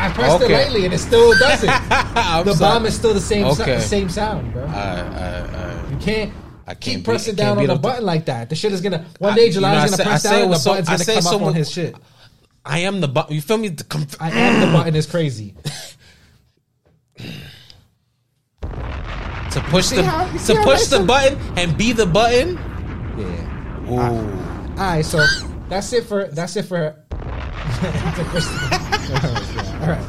I pressed okay. it lately and it still does it. The sorry. bomb is still the same, okay. so, same sound, bro. All right, all right, all right. You can't, I can't keep be, pressing can't down on the button th- like that. The shit is gonna one day Jelani's gonna press down and the button's gonna come up on his shit. I am the button. You feel me? I am the button is crazy. To push the how, to push the button and be the button. Yeah. Ooh. All right, all right so that's it for that's it for. All right,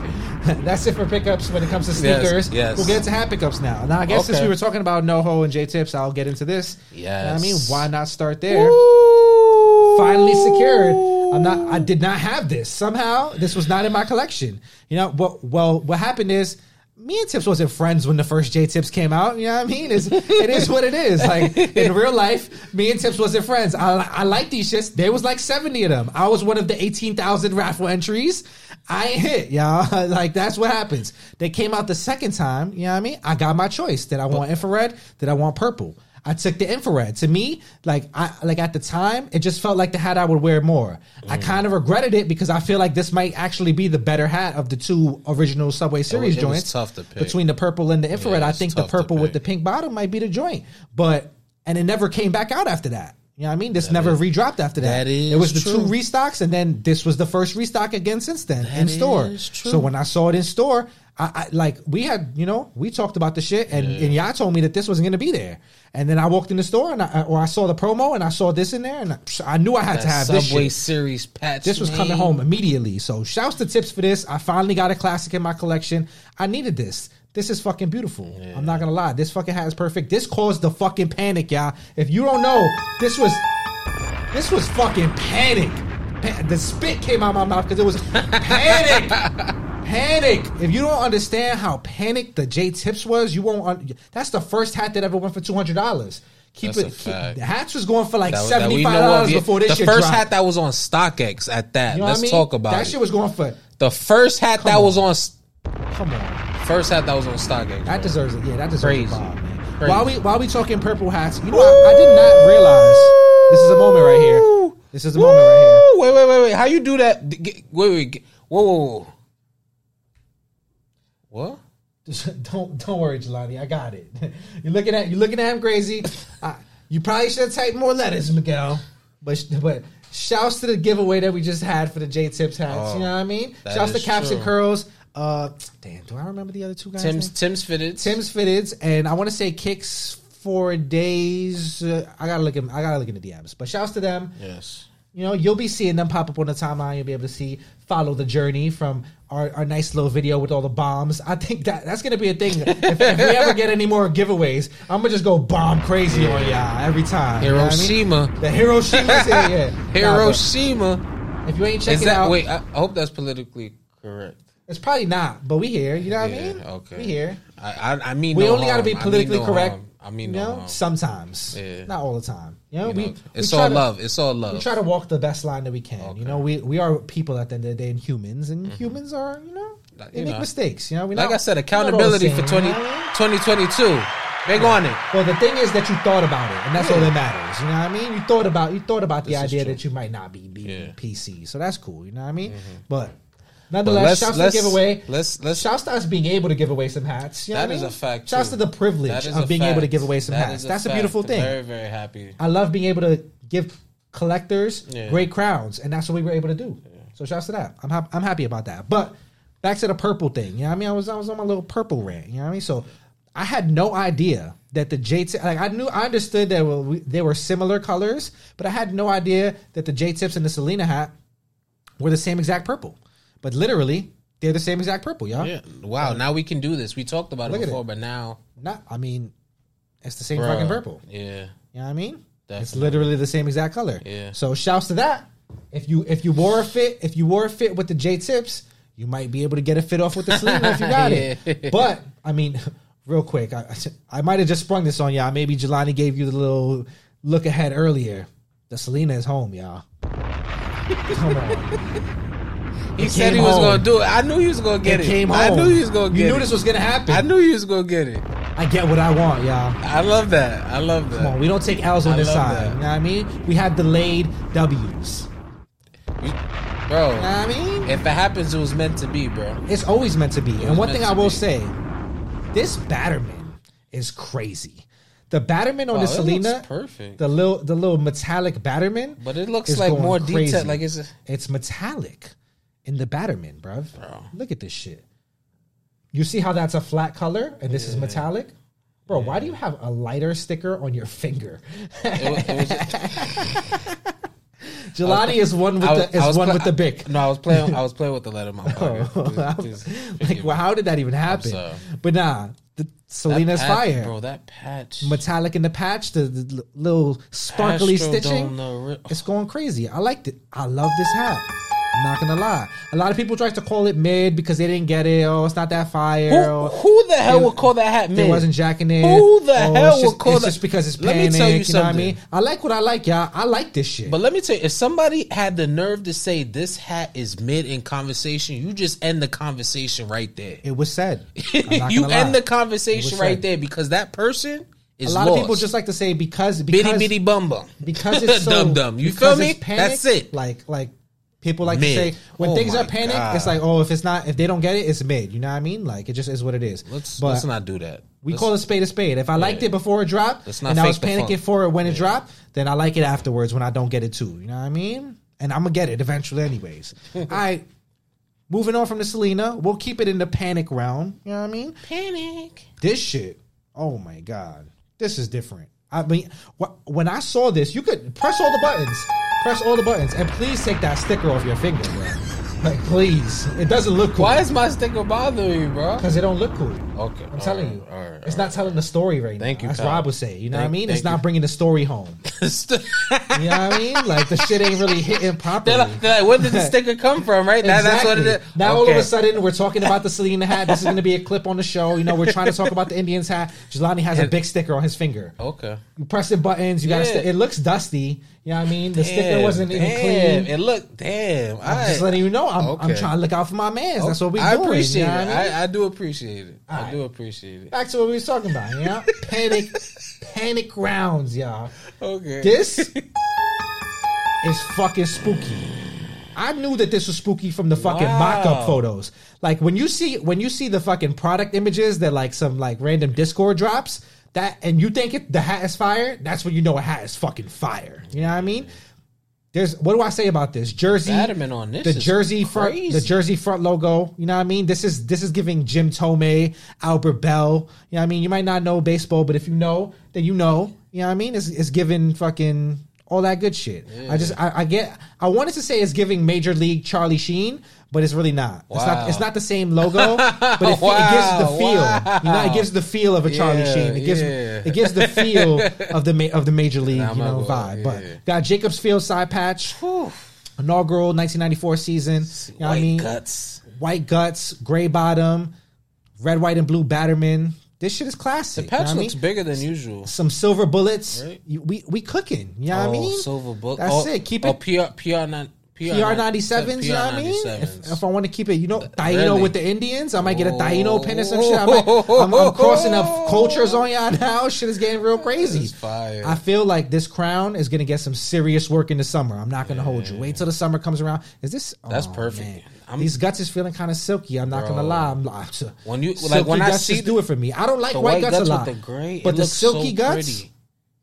that's it for pickups when it comes to sneakers. Yes, yes. We'll get to hat pickups now. Now, I guess okay. since we were talking about NoHo and J Tips, I'll get into this. Yes, you know I mean, why not start there? Ooh. Finally secured. I'm not. I did not have this somehow. This was not in my collection. You know, well, well what happened is. Me and Tips wasn't friends when the first J Tips came out. You know what I mean? It's, it is what it is. Like in real life, me and Tips wasn't friends. I I like these shits. There was like seventy of them. I was one of the eighteen thousand raffle entries. I ain't hit, y'all. Like that's what happens. They came out the second time. You know what I mean? I got my choice. Did I want infrared? Did I want purple? I took the infrared. To me, like I like at the time, it just felt like the hat I would wear more. Mm. I kind of regretted it because I feel like this might actually be the better hat of the two original Subway Series it was, it joints. Was tough to pick. Between the purple and the infrared, yeah, I think the purple with the pink bottom might be the joint. But and it never came back out after that. You know what I mean? This that never is, redropped after that. That is It was the true. two restocks, and then this was the first restock again since then that in store. True. So when I saw it in store, I, I like we had, you know, we talked about the shit, and, yeah. and y'all told me that this wasn't going to be there. And then I walked in the store, and I, or I saw the promo, and I saw this in there, and I, I knew I had that to have Subway this Subway Series patch. This was coming home immediately. So shouts to Tips for this. I finally got a classic in my collection. I needed this. This is fucking beautiful. Yeah. I'm not gonna lie. This fucking hat is perfect. This caused the fucking panic, y'all. If you don't know, this was this was fucking panic. Pa- the spit came out of my mouth because it was panic. Panic. If you don't understand how panicked the J Tips was, you won't. Un- That's the first hat that ever went for two hundred dollars. Keep That's it. Keep, the hats was going for like that, seventy five dollars before this. The shit first dropped. Hat that was on StockX at that. You know Let's I mean? talk about that it. shit was going for the first hat that on. was on. Come on, first hat that was on StockX. That bro. deserves it. Yeah, that deserves Crazy. a bomb, man. Crazy. While we while we talking purple hats, you know, I, I did not realize this is a moment right here. This is a Woo! moment right here. Wait, wait, wait, wait. How you do that? Wait, wait. wait. Whoa, whoa, whoa. What? Don't don't worry, Jelani. I got it. You're looking at you looking at him crazy. I, you probably should have typed more letters, Miguel. But but shouts to the giveaway that we just had for the J Tips hats. Oh, you know what I mean? Shouts to Caps true. and Curls. Uh, damn, do I remember the other two guys? Tim's name? Tim's Fitteds. Tim's Fitteds, and I want to say Kicks for Days. Uh, I gotta look at I gotta look in the D Ms. But shouts to them. Yes. You know, you'll be seeing them pop up on the timeline. You'll be able to see, follow the journey from our, our nice little video with all the bombs. I think that that's going to be a thing. If, if we ever get any more giveaways, I'm going to just go bomb crazy yeah. on y'all every time. Hiroshima. You know what I mean? The Hiroshima's here, yeah. Hiroshima. Nah, if you ain't checking Is that, out. Wait, I hope that's politically correct. It's probably not, but we here. You know what yeah, I mean? Okay. We here. I, I, I mean We no only got to be politically I mean no correct. Harm. I mean, no, you know, sometimes, yeah. not all the time. You know, you we, know it's we all to, love. It's all love. We try to walk the best line that we can. Okay. You know, we we are people at the end of the day, and humans, and mm-hmm. humans are, you know, like, they you make know. mistakes. You know, we like not, I said, accountability for twenty twenty-two Big on it. Well, the thing is that you thought about it, and that's yeah. all that matters. You know what I mean? You thought about you thought about this the idea true. that you might not be, be yeah. P C, so that's cool. You know what I mean? Mm-hmm. But. Nonetheless, shouts to the giveaway. Let's, let's, shouts to us being able to give away some hats. You know that is I mean? a fact. Shouts too. to the privilege of being fact. able to give away some that hats. A That's fact. a beautiful thing. I'm very, very happy. I love being able to give collectors yeah. great crowns, and that's what we were able to do. Yeah. So shouts to that. I'm ha- I'm happy about that. But back to the purple thing. You know what I mean? I was I was on my little purple rant. You know what I mean? So I had no idea that the J-tips, like I knew, I understood that well, we, they were similar colors, but I had no idea that the J-tips and the Selena hat were the same exact purple. But literally, they're the same exact purple, y'all. Yeah. Wow, now we can do this. We talked about Look it before, it. but now... Not, I mean, it's the same Bruh. fucking purple. Yeah. You know what I mean? Definitely. It's literally the same exact color. Yeah. So shouts to that. If you if you wore a fit, if you wore a fit with the J-tips, you might be able to get a fit off with the Selena if you got yeah. it. But, I mean, real quick, I, I might have just sprung this on y'all. Maybe Jelani gave you the little look ahead earlier. The Selena is home, y'all. Come on. He it said he was home. gonna do it. I knew he was gonna get it. it. Came home. I knew he was gonna get it. You knew it. this was gonna happen. I knew he was gonna get it. I get what I want, y'all. I love that. I love that. Come on, we don't take L's on I this side. That. You know what I mean? We have delayed W's. We, bro, you know what I mean? If it happens, it was meant to be, bro. It's always meant to be. It and one thing I will be. say, this Batterman is crazy. The Batterman on wow, the Selena, perfect. The little the little metallic Batterman. But it looks like more detailed. Like it's a- it's metallic. In the Batterman, bruv. Bro. Look at this shit. You see how that's a flat color and this yeah. is metallic? Bro, yeah. why do you have a lighter sticker on your finger? It, it was just... Jelani is one with was, the is one play, with the bic. I, no, I was playing I was playing with the letter in my pocket. Oh, please, please, like, well, how did that even happen? But nah, the Selena's patch, fire. Bro, that patch. Metallic in the patch, the, the little sparkly Astro stitching. Ri- oh. It's going crazy. I liked it. I love this hat. I'm not gonna lie. A lot of people tried to call it mid because they didn't get it. Oh, it's not that fire. Who, who the hell it, would call that hat mid? It wasn't jacking it. Who the oh, hell just, would call it's that? It's just because it's panic. Let me tell you, you something. Know what I mean? I like what I like, y'all. I like this shit. But let me tell you, if somebody had the nerve to say this hat is mid in conversation, you just end the conversation right there. It was said. You lie. end the conversation right said. there because that person. A lot lost. of people just like to say because because bitty bitty bum bum because it's so, dumb dumb. You feel me? Panic, That's it. Like like. People like mid. to say when oh things are panicked, God. it's like, oh, if it's not, if they don't get it, it's mid. You know what I mean? Like it just is what it is. Let's but let's not do that. We let's, call a spade a spade. If I liked yeah. it before it dropped, and I was panicking funk. for it when yeah. it dropped, then I like it afterwards when I don't get it too. You know what I mean? And I'm gonna get it eventually, anyways. All right. Moving on from the Selena, we'll keep it in the panic round. You know what I mean? Panic. This shit. Oh my God, this is different. I mean, wh- when I saw this, you could press all the buttons. Press all the buttons and please take that sticker off your finger, bro. Like, please. It doesn't look cool. Why is my sticker bothering you, bro? Because it don't look cool. Okay. I'm telling right, you. All right, all it's right. not telling the story right thank now. You, That's Kyle. What I would say. You know thank, what I mean? It's you. Not bringing the story home. You know what I mean? Like, the shit ain't really hitting properly. They're like, they're like, where did the sticker come from, right? Exactly. Now, that's what it is. Now, okay. all of a sudden, we're talking about the Selena hat. This is going to be a clip on the show. You know, we're trying to talk about the Indians hat. Jelani has a big sticker on his finger. Okay. You pressing buttons. You yeah. got to st- It looks dusty. You know what I mean? The damn, sticker wasn't damn. even clean. It looked, damn. I'm I, just letting you know. I'm, okay. I'm trying to look out for my mans. That's what we I doing. Appreciate you know it. What I, mean? I, I do appreciate it. All I right. do appreciate it. Back to what we was talking about. You know? Panic, panic rounds, y'all. Okay. This is fucking spooky. I knew that this was spooky from the fucking wow. mock-up photos. Like when you see when you see the fucking product images that like some like random Discord drops. That and you think it, the hat is fire? That's when you know a hat is fucking fire. You know what I mean? There's what do I say about this jersey? Adamant on this. The jersey front, the jersey front logo. You know what I mean? This is this is giving Jim Thome, Albert Bell. You know what I mean? You might not know baseball, but if you know, then you know. You know what I mean? It's, it's giving fucking all that good shit. Yeah. I just I, I get. I wanted to say it's giving Major League Charlie Sheen. But it's really not. Wow. It's not. It's not the same logo, but it, wow. it gives the feel. Wow. You know, it gives the feel of a Charlie yeah, Sheen. It gives yeah. it gives the feel of the ma- of the Major League, nah, you know, vibe. Yeah. But got Jacobs Field side patch, Whew. inaugural nineteen ninety-four season. You know white what I mean? guts, white guts, gray bottom, red, white, and blue Batterman. This shit is classic. The patch you know looks I mean? bigger than usual. Some silver bullets. Right? We we cooking. You know oh, what I mean? Silver bullets. That's oh, it. Keep oh, it. P R, P R nine. P R ninety-sevens, you know what I mean? If, if I want to keep it, you know, Taino really? with the Indians, I might get a Taino pin or some shit. I might, I'm, I'm crossing up cultures on y'all now. Shit is getting real crazy. Fire. I feel like this crown is going to get some serious work in the summer. I'm not going to yeah. hold you. Wait till the summer comes around. Is this? Oh, That's perfect. These guts is feeling kind of silky. I'm not going to lie. I'm like, when you, like, when I see the, do it for me. I don't like white, white guts, guts a lot. The gray, but the silky so guts, pretty.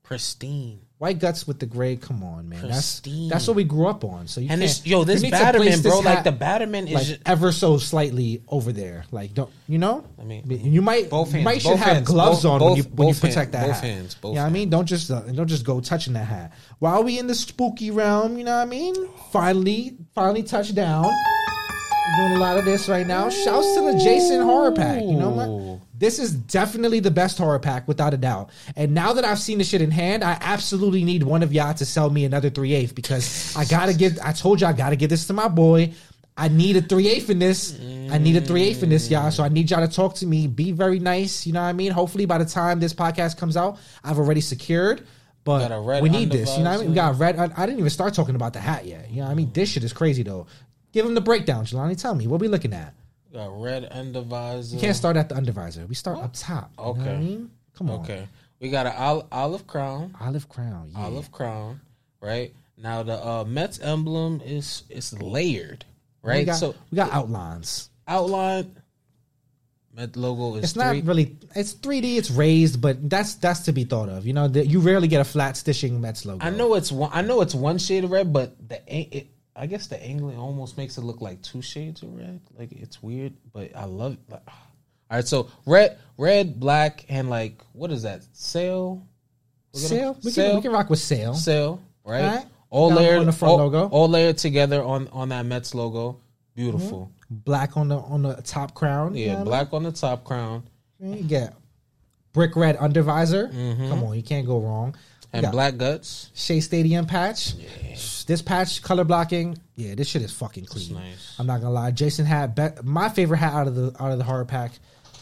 pristine. White guts with the gray, come on, man. Pristine. That's that's what we grew up on. So you and can't, yo, this Batterman, bro, like the Batterman is like just, ever so slightly over there. Like don't you know? I mean, you might both hands, you might both should hands, have gloves both, on both, when you when you protect hand, that both hat. Hands, both you know hands. What I mean? Don't just uh, don't just go touching that hat. While we in the spooky realm, you know what I mean? Finally, finally touch down. We're doing a lot of this right now. Shouts to the Jason horror pack. You know what? This is definitely the best horror pack, without a doubt. And now that I've seen the shit in hand, I absolutely need one of y'all to sell me another three eighths because I gotta give. I told you I gotta give this to my boy. I need a three eighths in this. I need a three eighths in this, y'all. So I need y'all to talk to me. Be very nice. You know what I mean? Hopefully, by the time this podcast comes out, I've already secured. But we need this. You know what I mean? We got red. I, I didn't even start talking about the hat yet. You know what I mean? This shit is crazy though. Give him the breakdown, Jelani. Tell me what we looking at. A red undervisor. You can't start at the undervisor. We start what? up top. You okay. Know what I mean? Come on. Okay. We got an ol- olive crown. Olive crown. Yeah. Olive crown. Right now, the uh, Mets emblem is it's layered. Right. We got, so we got outlines. Outline. Met logo is. It's not three- really. It's three D. It's raised, but that's that's to be thought of. You know, the, you rarely get a flat stitching Mets logo. I know it's one. I know it's one shade of red, but the it. I guess the angling almost makes it look like two shades of red. Like, it's weird, but I love it. All right, so red, red, black, and, like, what is that? Sail? Sail? We can, we can rock with sail. Sail, right? All, right. all layered on the front all, logo. All layered together on, on that Mets logo. Beautiful. Mm-hmm. Black on the on the top crown. Yeah, you know black I mean? on the top crown. You get brick red undervisor. Mm-hmm. Come on, you can't go wrong. And black guts. Shea Stadium patch. Yeah. This patch, color blocking. Yeah, this shit is fucking clean. Nice. I'm not gonna lie. Jason hat, be- my favorite hat out of the out of the horror pack.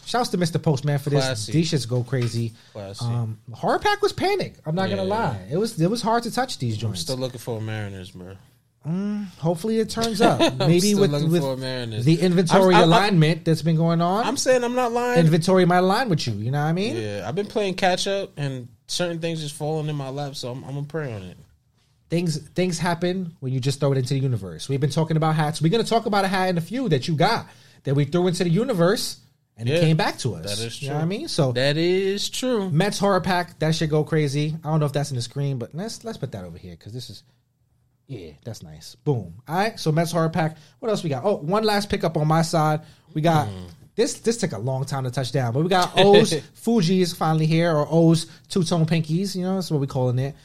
Shouts to Mister Postman for Classy. this. These shits go crazy. Um, horror pack was panic. I'm not yeah. gonna lie. It was it was hard to touch these joints. I'm still looking for a Mariners, bro. Mm, hopefully it turns up. Maybe with, with the inventory I'm, I'm, alignment I'm, that's been going on. I'm saying I'm not lying. Inventory might align with you. You know what I mean? Yeah, I've been playing catch up and certain things just falling in my lap, so I'm, I'm gonna pray on it. Things things happen when you just throw it into the universe. We've been talking about hats. We're gonna talk about a hat in a few that you got that we threw into the universe and yeah, it came back to us. That is true. You know what I mean? So that is true. Mets horror pack, that shit go crazy. I don't know if that's in the screen, but let's let's put that over here because this is. Yeah, that's nice. Boom. All right, so Mets horror pack. What else we got? Oh, one last pickup on my side. We got mm. this. This took a long time to touch down, but we got O's Fuji is finally here, or O's two tone pinkies. You know, that's what we calling it.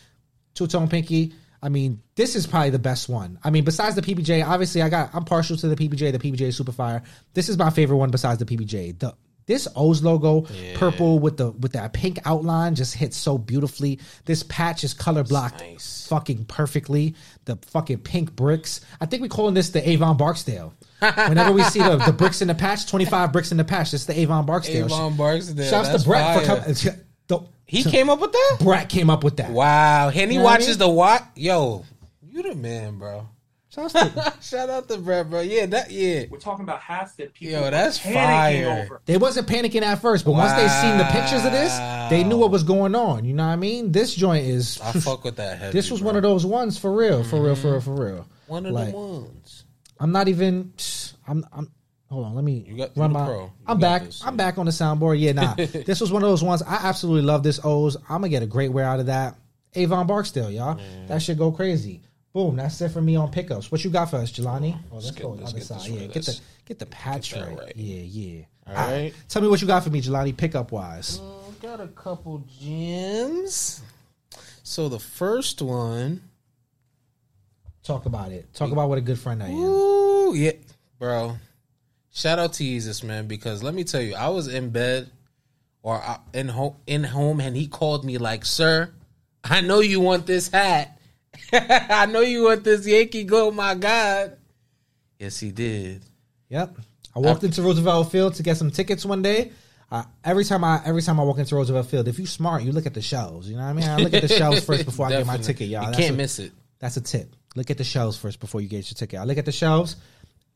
Two tone pinky. I mean, this is probably the best one. I mean, besides the P B J, obviously I got, I'm partial to the P B J. The P B J is super fire. This is my favorite one besides the P B J. The, this O's logo, yeah. purple with the with that pink outline, just hits so beautifully. This patch is color blocked nice. fucking perfectly. The fucking pink bricks. I think we're calling this the Avon Barksdale. Whenever we see the, the bricks in the patch, twenty-five bricks in the patch, it's the Avon Barksdale. Avon Barksdale. Shouts That's to Brett fire. for coming. He so came up with that? Brett came up with that. Wow. Henny you know watches I mean? the watch. Yo, you the man, bro. Shout out to, Shout out to Brett, bro. Yeah, that yeah. We're talking about hats that people Yo, that's panicking fire. over. They wasn't panicking at first, but wow. once they seen the pictures of this, they knew what was going on. You know what I mean? This joint is... I fuck with that heavy, This was bro. one of those ones for real, for mm-hmm. real, for real, for real. One of like, the ones. I'm not even... I'm... I'm Hold on, let me you got, run my... Pro. I'm back. This, I'm yeah. back on the soundboard. Yeah, nah. This was one of those ones. I absolutely love this O's. I'm going to get a great wear out of that. Avon Barksdale, y'all. Mm. That should go crazy. Boom, that's it for me on pickups. What you got for us, Jelani? Oh, let's, let's go get, let's other side. Yeah, get the, get the patch get right. right. Yeah, yeah. All right. All right. Tell me what you got for me, Jelani, pickup-wise. Uh, got a couple gems. So the first one... Talk about it. Talk about what a good friend I am. Ooh, yeah, bro. Shout out to Jesus, man, because let me tell you, I was in bed or in home, in home and he called me like, sir, I know you want this hat. I know you want this Yankee gold, my God. Yes, he did. Yep. I walked I, into Roosevelt Field to get some tickets one day. Uh, every time I every time I walk into Roosevelt Field, if you smart, you look at the shelves. You know what I mean? I look at the shelves first before I get my ticket, y'all. You that's can't a, miss it. That's a tip. Look at the shelves first before you get your ticket. I look at the shelves.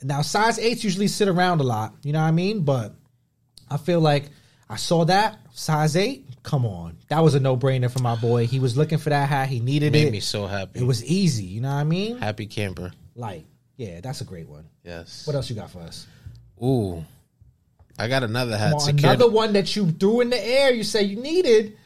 Now, size eights usually sit around a lot, you know what I mean? But I feel like I saw that, size eight, come on. That was a no-brainer for my boy. He was looking for that hat. He needed Made it. Made me so happy. It was easy, you know what I mean? Happy camper. Like, yeah, that's a great one. Yes. What else you got for us? Ooh, I got another hat. Come on, secured. Another one that you threw in the air, you say you needed.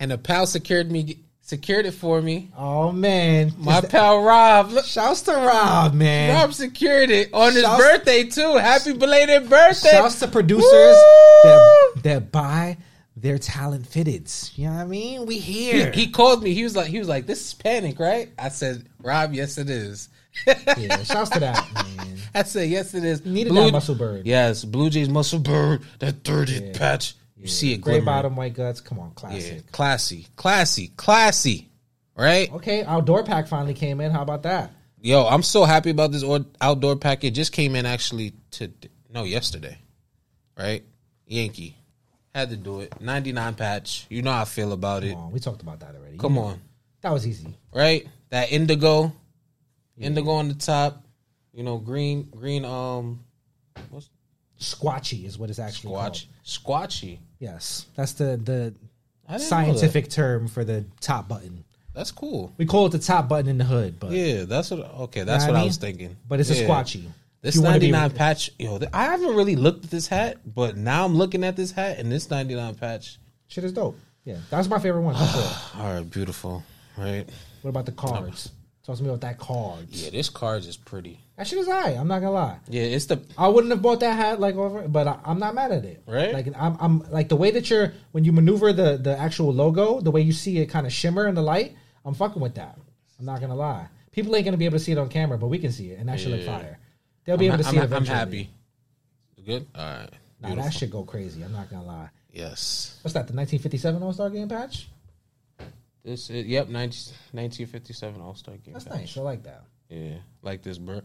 And a pal secured me... Secured it for me. Oh, man. My Is pal that, Rob. Look, shouts to Rob, man. Rob secured it on shouts, his birthday, too. Happy belated birthday. Shouts to producers that, that buy their talent fitteds. You know what I mean? We here. He, he called me. He was like, he was like, this is panic, right? I said, Rob, yes, it is. Yeah, shouts to that, man. I said, yes, it is. You needed Blue, that muscle bird. Yes, Blue Jays muscle bird. That dirty yeah. patch. You see it gray glimmer. Bottom, white guts. Come on, classic. Yeah, classy, classy, classy, right? Okay, outdoor pack finally came in. How about that? Yo, I'm so happy about this outdoor pack. It just came in actually to no yesterday, right? Yankee. Had to do it. ninety-nine patch. You know how I feel about Come it. On. We talked about that already. Come you know, on. That was easy. Right? That indigo. Yeah. Indigo on the top. You know, green, green, um, what's Squatchy is what it's actually Squatch. called. Squatchy. Yes, that's the the scientific term for the top button. That's cool. We call it the top button in the hood, but yeah, that's what. Okay, that's you know what I, mean? I was thinking. But it's yeah. a squatchy. This ninety-nine be... patch, yo. I haven't really looked at this hat, but now I'm looking at this hat and this ninety-nine patch. Shit is dope. Yeah, that's my favorite one. All right, beautiful. Right. What about the cards? Um, Talk to me about that card. Yeah, this card is pretty. That shit is high. I'm not gonna lie. Yeah, it's the. I wouldn't have bought that hat like over, but I, I'm not mad at it. Right? Like I'm, I'm like the way that you're when you maneuver the the actual logo, the way you see it kind of shimmer in the light. I'm fucking with that. I'm not gonna lie. People ain't gonna be able to see it on camera, but we can see it, and that yeah. shit look fire. They'll be I'm, able to I'm, see I'm, it. Eventually. I'm happy. You good. All right. Nah, Beautiful. That shit go crazy. I'm not gonna lie. Yes. What's that? The nineteen fifty-seven All-Star Game patch. This is, yep, nineteen fifty-seven All-Star Game. That's patch. Nice. I like that. Yeah, like this bird.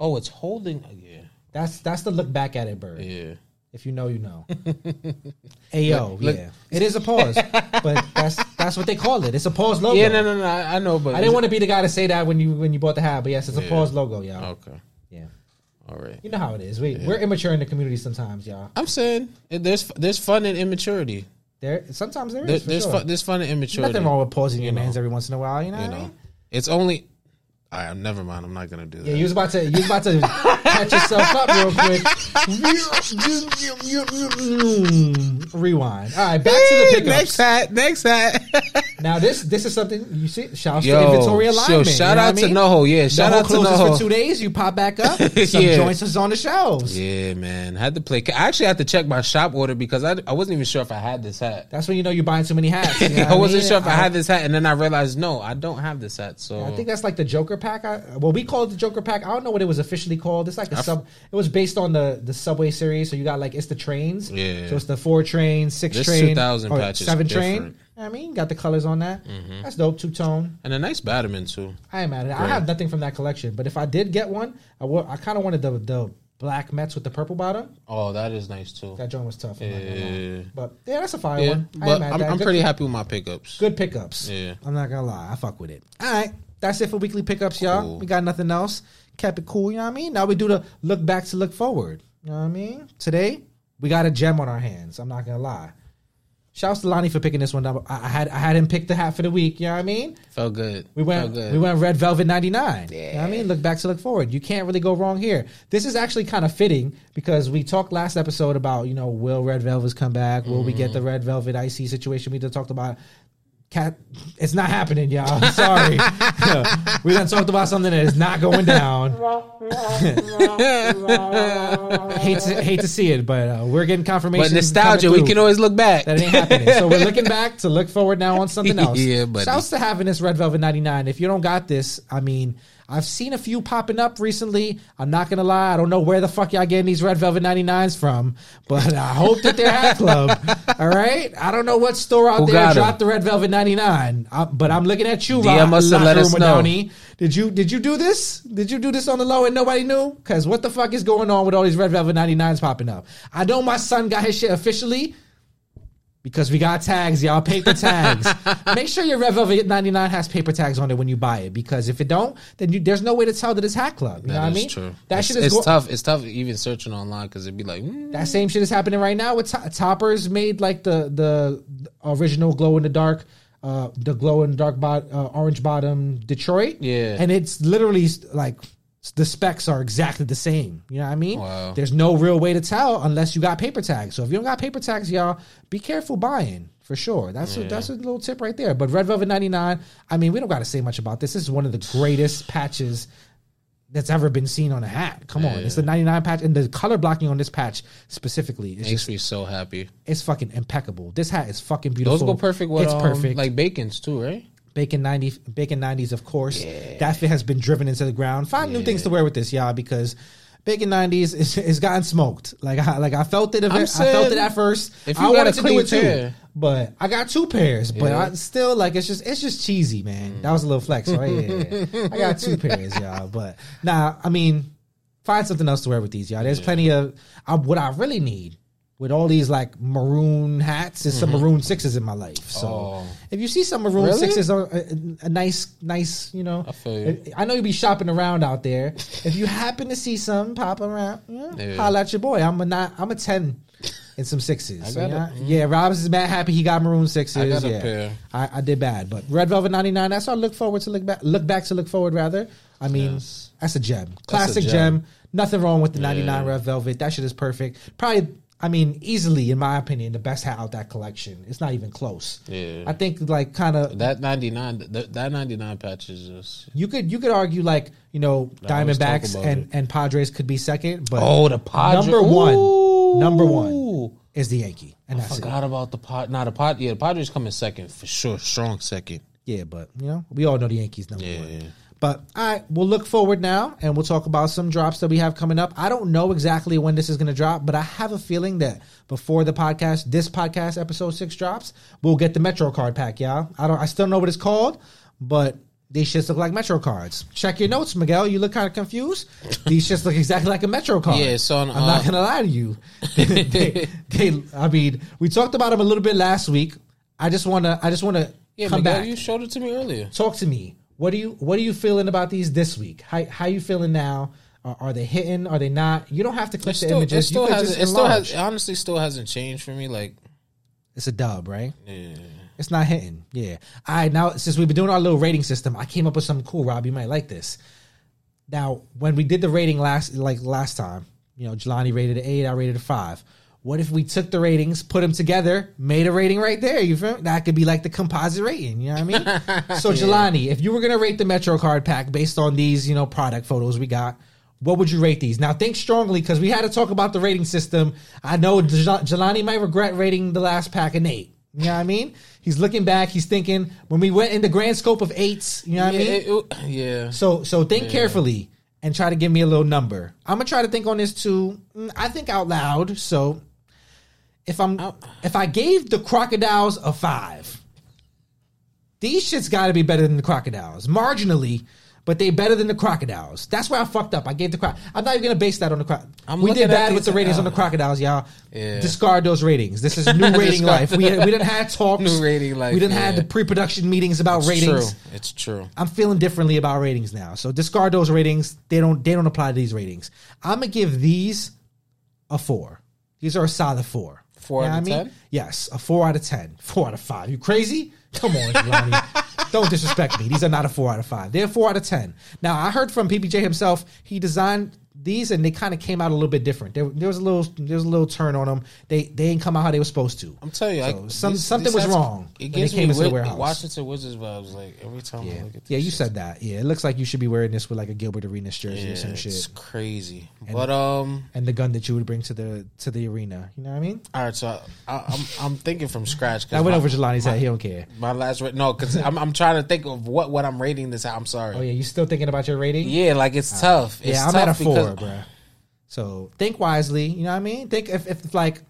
Oh, it's holding. Yeah, that's that's the look back at it bird. Yeah, if you know, you know. Ayo, look, yeah, look. It is a pause, but that's that's what they call it. It's a pause logo. Yeah, no, no, no, I know, but I didn't want to be the guy to say that when you when you bought the hat, but yes, it's yeah. a pause logo, y'all. Okay, yeah, all right. You know how it is. We yeah. we're immature in the community sometimes, y'all. I'm saying there's there's fun in immaturity. There sometimes there, there is. For there's sure. fun, there's fun in immaturity. Nothing wrong with pausing you your know. hands every once in a while. You know, you know. I mean? It's only. I right, never mind. I'm not gonna do that. Yeah, you was about to. You was about to catch yourself up real quick. Rewind. All right, back to the pickups. Next hat. Next hat. Now this this is something you see. Shout out to inventory alignment. Yo, shout you know out to NoHo. Yeah, shout out to NoHo. For two days, you pop back up. Some yeah. joints is on the shelves. Yeah, man. I had to play. I actually had to check my shop order because I, I wasn't even sure if I had this hat. That's when you know you're buying too many hats. You know I mean? wasn't sure if I, I had this hat, and then I realized no, I don't have this hat. So I think that's like the Joker pack. I, well, we called it the Joker pack. I don't know what it was officially called. It's like a I sub. F- it was based on the the subway series. So you got like it's the trains. Yeah. So it's the four train, six this train, two thousand or patch seven is train. Different. I mean, got the colors on that. Mm-hmm. That's dope, two tone, and a nice Batman too. I am at it. I have nothing from that collection, but if I did get one, I, w- I kind of wanted the the black Mets with the purple bottom. Oh, that is nice too. That joint was tough. Yeah, yeah. But yeah, that's a fire yeah. one. I but am at I'm, that. I'm pretty happy with my pickups. Good pickups. Yeah, I'm not gonna lie, I fuck with it. All right, that's it for weekly pickups, y'all. Cool. We got nothing else. Kept it cool. You know what I mean? Now we do the look back to look forward. You know what I mean? Today we got a gem on our hands. I'm not gonna lie. Shouts to Lonnie for picking this one up. I had I had him pick the hat for the week. You know what I mean? Felt good. We went Felt good. we went Red Velvet ninety-nine. Yeah. You know what I mean? Look back to look forward. You can't really go wrong here. This is actually kind of fitting because we talked last episode about, you know, will Red Velvets come back? Will mm-hmm. we get the Red Velvet I C situation we just talked about? Cat, it's not happening, y'all. I'm sorry. We done talked about something that is not going down. hate, to, hate to see it, but uh, we're getting confirmation. But nostalgia, we can always look back. That ain't happening. So we're looking back to look forward now on something else. Yeah, buddy. Shouts to having this Red Velvet ninety-nine. If you don't got this, I mean, I've seen a few popping up recently. I'm not going to lie. I don't know where the fuck y'all getting these Red Velvet ninety-nines from, but I hope that they're Hat Club. All right? I don't know what store out Who there dropped the Red Velvet ninety-nine, I, but I'm looking at you, Rob. D M us and let us know. Did you, did you do this? Did you do this on the low and nobody knew? Because what the fuck is going on with all these Red Velvet ninety-nines popping up? I know my son got his shit officially. Because we got tags, y'all. Paper tags. Make sure your Red Velvet ninety-nine has paper tags on it when you buy it. Because if it don't, then you, there's no way to tell that it's Hat Club. You that know what I mean? True. That it's, shit is it's go- tough. It's tough even searching online because it'd be like mm. that same shit is happening right now. With to- Toppers made like the the original glow in the dark, uh, the glow in the dark bot, uh, orange bottom Detroit. Yeah, and it's literally like. The specs are exactly the same. You know what I mean? Wow. There's no real way to tell unless you got paper tags. So if you don't got paper tags, y'all, be careful buying for sure. That's yeah. a, that's a little tip right there. But Red Velvet ninety-nine, I mean, we don't got to say much about this. This is one of the greatest patches that's ever been seen on a hat. Come yeah. on. It's the ninety-nine patch. And the color blocking on this patch specifically is makes just, me so happy. It's fucking impeccable. This hat is fucking beautiful. Those go perfect with it's um, perfect. Like Bacon's too, right? Bacon ninety, Bacon nineties, of course. Yeah. That fit has been driven into the ground. Find yeah. new things to wear with this, y'all, because Bacon nineties is, is gotten smoked. Like I, like I felt it. I felt it at first. If you I wanted to do it pair. too, but I got two pairs. But yeah. I still like it's just it's just cheesy, man. Mm. That was a little flex, right? Yeah, I got two pairs, y'all. But nah, I mean, find something else to wear with these, y'all. There's yeah. plenty of I, what I really need. With all these like maroon hats, is mm-hmm. some maroon sixes in my life. So oh. if you see some maroon really? sixes, a, a, a nice, nice, you know, I, feel you. I know you be shopping around out there. If you happen to see some pop around, yeah, yeah. holla at your boy. I'm a not, I'm a ten in some sixes. So, you know, mm. Yeah, Rob's is mad happy he got maroon sixes. I got yeah. a pair. I, I did bad, but Red Velvet ninety-nine. That's our look forward to look back, look back to look forward rather. I mean, yes. that's a gem, classic a gem. gem. Nothing wrong with the ninety-nine yeah. Red Velvet. That shit is perfect. Probably. I mean, easily, in my opinion, the best hat out that collection. It's not even close. Yeah, I think like kind of that ninety-nine, that, that ninety-nine patch is just. You could you could argue like you know Diamondbacks and, and Padres could be second, but oh the Padres number one, Ooh. number one is the Yankee, and I that's forgot it. about the Pod. Not nah, the Pod. Yeah, the Padres come in second for sure, strong second. Yeah, but you know we all know the Yankees number yeah, one. Yeah. But all right, we'll look forward now, and we'll talk about some drops that we have coming up. I don't know exactly when this is going to drop, but I have a feeling that before the podcast, this podcast episode six drops, we'll get the Metro Card pack, y'all. I don't, I still know what it's called, but these shits look like Metro cards. Check your notes, Miguel. You look kind of confused. These shits look exactly like a Metro card. Yeah, so I'm uh, not going to lie to you. they, they, they, I mean, we talked about them a little bit last week. I just want to. I just want to yeah, come Miguel, back. You showed it to me earlier. Talk to me. What do you what are you feeling about these this week? How how you feeling now? Are, are they hitting? Are they not? You don't have to click still, the images. It still hasn't. It still has, honestly still hasn't changed for me. Like it's a dub, right? Yeah. It's not hitting. Yeah. All right. Now since we've been doing our little rating system, I came up with something cool. Rob, you might like this. Now when we did the rating last like last time, you know, Jelani rated an eight. I rated a five. What if we took the ratings, put them together, made a rating right there? You feel me? That could be like the composite rating. You know what I mean? So, Jelani, yeah. if you were going to rate the Metro Card pack based on these, you know, product photos we got, what would you rate these? Now, think strongly because we had to talk about the rating system. I know Jelani might regret rating the last pack an eight. You know what I mean? He's looking back. He's thinking when we went in the grand scope of eights. You know what yeah, I mean? It, yeah. So, so think yeah. carefully and try to give me a little number. I'm gonna try to think on this too. I think out loud. So. If I'm, I'll, if I gave the Crocodiles a five, these shits got to be better than the Crocodiles, marginally, but they better than the Crocodiles. That's where I fucked up. I gave the Croc. I'm not even gonna base that on the Croc. I'm we did bad with the ratings on the Crocodiles, y'all. Yeah. Discard those ratings. This is new rating life. We we didn't have talks. New rating life. We didn't yeah. have the pre-production meetings about it's ratings. True. It's true. I'm feeling differently about ratings now. So discard those ratings. They don't. They don't apply to these ratings. I'm gonna give these a four. These are a solid four. Four you know out of I mean? ten? Yes, a four out of ten. Four out of five. You crazy? Come on, Jelani. Don't disrespect me. These are not a four out of five. They're a four out of ten. Now, I heard from P B J himself, he designed these and they kind of came out a little bit different. There, there was a little there was a little turn on them. They they didn't come out how they were supposed to. I'm telling you. So like, some, these, something these was wrong it gives when they came into the warehouse. Washington Wizards vibes, like, every time yeah. I look at this Yeah, you shit. said that. Yeah, it looks like you should be wearing this with, like, a Gilbert Arenas jersey yeah, or some shit. It's crazy. And, but, um... and the gun that you would bring to the to the arena. You know what I mean? All right, so I, I, I'm I'm thinking from scratch. I went my, over Jelani's head. He don't care. My last... Ra- no, because I'm, I'm trying to think of what, what I'm rating this at. I'm sorry. Oh, yeah, you still thinking about your rating? Yeah, like, it's all tough. Right. It's yeah, tough I'm at a four. Bruh. So think wisely. You know what I mean? Think if, if like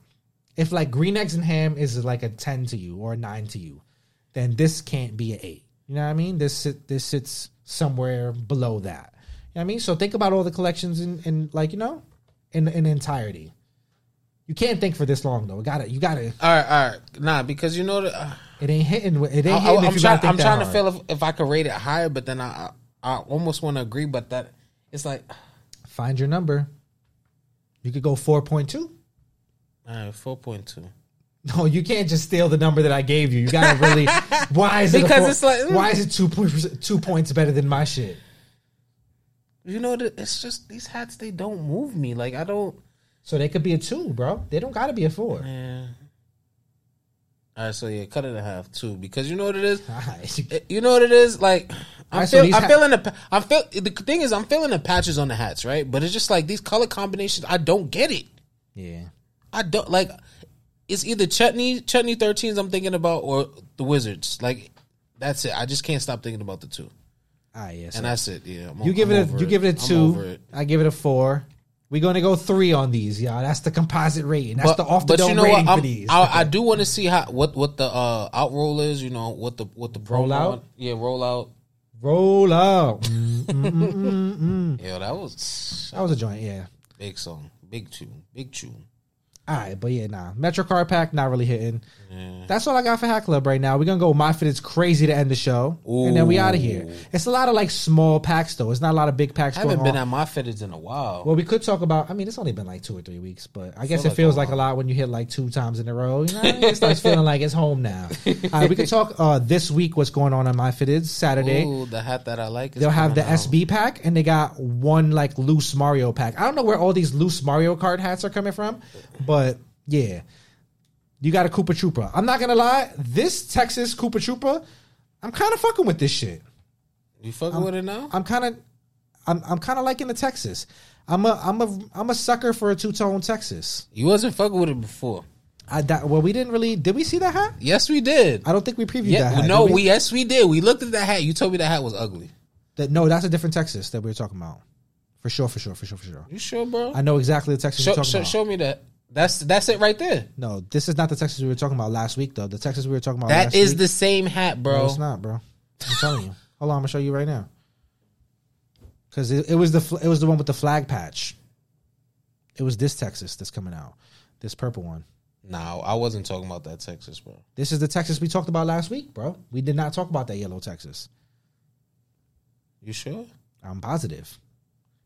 If like green eggs and ham is like a ten to you or a nine to you, then this can't be an eight. You know what I mean? This this sits somewhere below that. You know what I mean? So think about all the collections in, in like, you know, in, in entirety. You can't think for this long though. Got it. You got to. All right, all right. Nah, because you know that uh, it ain't hitting. It ain't I, hitting. I, I'm, if try, I'm trying hard. to feel if, if I could rate it higher, but then I I, I almost want to agree, but that it's like. Find your number. You could go four point two. All right, four point two. No, you can't just steal the number that I gave you. You gotta really. Why is it? Because four, it's like mm. why is it two points two points better than my shit? You know, it's just these hats. They don't move me. Like I don't. So they could be a two, bro. They don't gotta be a four. Yeah. All right, so yeah, cut it in half too, because you know what it is. Right. You know what it is. Like I'm, right, feel, so I'm ha- feeling the. I feel the thing is I'm feeling the patches on the hats, right? But it's just like these color combinations. I don't get it. Yeah, I don't like. It's either Chutney Chutney thirteens I'm thinking about or the Wizards. Like that's it. I just can't stop thinking about the two. Ah yes, yeah, so and that's it. Yeah, I'm, you give I'm it. A, you it. give it a two. I give it a four. We're going to go three on these, y'all. That's the composite rating. That's but, the off-the-dome you know rating for these. I, I do want to see how what, what the uh, outroll is, you know, what the what the rollout. Yeah, rollout. Rollout. Mm, mm, mm, mm, mm. Yeah, that was... That was a joint, yeah. Big song. Big tune. Big tune. All right, but yeah, nah. Metro Card Pack, not really hitting. Yeah. That's all I got for Hat Club right now. We're going to go My Fit Is Crazy to end the show. Ooh. And then we out of here. It's a lot of like small packs, though. It's not a lot of big packs. I haven't going been on. at My Fit Is in a while. Well, we could talk about, I mean, it's only been like two or three weeks, but I, I guess feel it like feels a like a lot when you hit like two times in a row. You know what I mean? It starts feeling like it's home now. All right, we could talk uh, this week what's going on on My Fit Is Saturday. Ooh, the hat that I like is They'll have the out. S B pack, and they got one like loose Mario pack. I don't know where all these loose Mario Kart hats are coming from, but. But, yeah, you got a Koopa Troopa. I'm not going to lie. This Texas Koopa Troopa, I'm kind of fucking with this shit. You fucking I'm, with it now? I'm kind of I'm I'm kind of liking the Texas. I'm a, I'm a, I'm a sucker for a two-tone Texas. You wasn't fucking with it before. I that, Well, we didn't really. Did we see that hat? Yes, we did. I don't think we previewed yeah, that hat. No, we? we yes, we did. We looked at that hat. You told me that hat was ugly. That No, that's a different Texas that we were talking about. For sure, for sure, for sure, for sure. You sure, bro? I know exactly the Texas show, we're talking show, about. Show me that. That's that's it right there. No, this is not the Texas we were talking about last week, though. The Texas we were talking about that last week. That is the same hat, bro. No, it's not, bro. I'm telling you. Hold on, I'm going to show you right now. Because it, it was the it was the one with the flag patch. It was this Texas that's coming out. This purple one. No, I wasn't talking about that Texas, bro. This is the Texas we talked about last week, bro. We did not talk about that yellow Texas. You sure? I'm positive.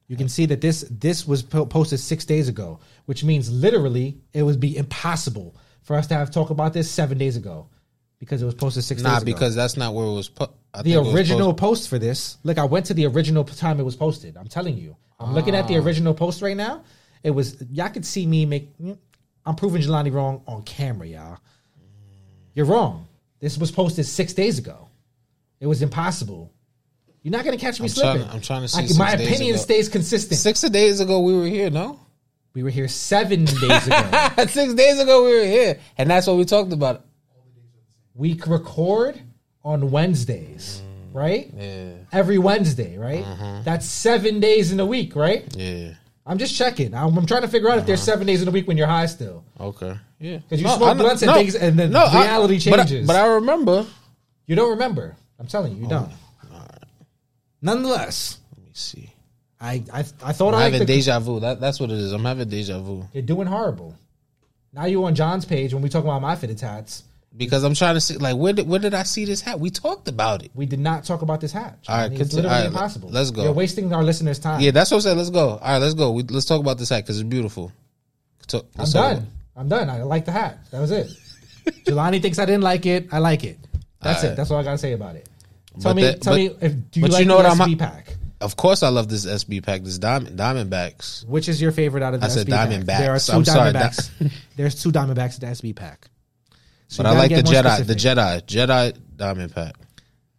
You can see that this this was po- posted six days ago, which means literally it would be impossible for us to have talk about this seven days ago because it was posted six nah, days ago. Nah, because that's not where it was put. Po- the original post-, post for this. Look, I went to the original time it was posted. I'm telling you. I'm ah. looking at the original post right now. It was, y'all could see me make, I'm proving Jelani wrong on camera, y'all. You're wrong. This was posted six days ago. It was impossible. You're not going to catch me I'm slipping. Trying, I'm trying to see I, six My days opinion ago. stays consistent. Six days ago, we were here, no? We were here seven days ago. Six days ago, we were here. And that's what we talked about. We record on Wednesdays, mm, right? Yeah. Every Wednesday, right? Uh-huh. That's seven days in a week, right? Yeah. I'm just checking. I'm, I'm trying to figure out uh-huh. if there's seven days in a week when you're high still. Okay. Yeah. Because you no, smoke blunts and no, things, and then no, reality I, changes. But I, but I remember. You don't remember. I'm telling you, you oh, don't. All right. Nonetheless. Let me see. I I, I thought I'm I having could, deja vu. That, that's what it is. I'm having deja vu. You're doing horrible. Now you're on John's page when we talk about my fitted hats. Because I'm trying to see, like, where did, where did I see this hat? We talked about it. We did not talk about this hat. All right, it's literally all right, impossible. Let's go. You're wasting our listeners' time. Yeah, that's what I said. Let's go. All right, let's go. We, let's talk about this hat because it's beautiful. Talk, I'm done. Over. I'm done. I like the hat. That was it. Jelani thinks I didn't like it. I like it. That's all it. Right. That's all I gotta say about it. Tell but me, that, tell but, me, if do you like you know the S B I'm, pack? Of course, I love this S B pack. This diamond Diamondbacks. Which is your favorite out of the I S B said pack? Diamondbacks. There are two I'm Diamondbacks. Sorry, There's two Diamondbacks in the S B pack. So but I like the Jedi, specific. the Jedi, Jedi Diamond Pack.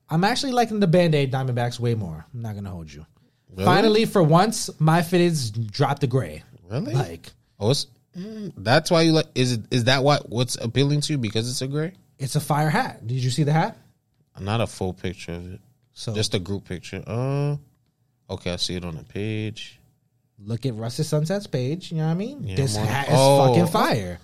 I'm actually liking the Band-Aid Diamondbacks way more. I'm not going to hold you. Really? Finally, for once, my fitteds dropped the gray. Really? Like, oh, it's, mm, that's why you like. Is it? Is that what what's appealing to you? Because it's a gray. It's a fire hat. Did you see the hat? Not a full picture of it. So just a group picture. Oh, uh, okay. I see it on the page. Look at Russ's Sunsets page. You know what I mean? Yeah, this hat is oh, fucking fire.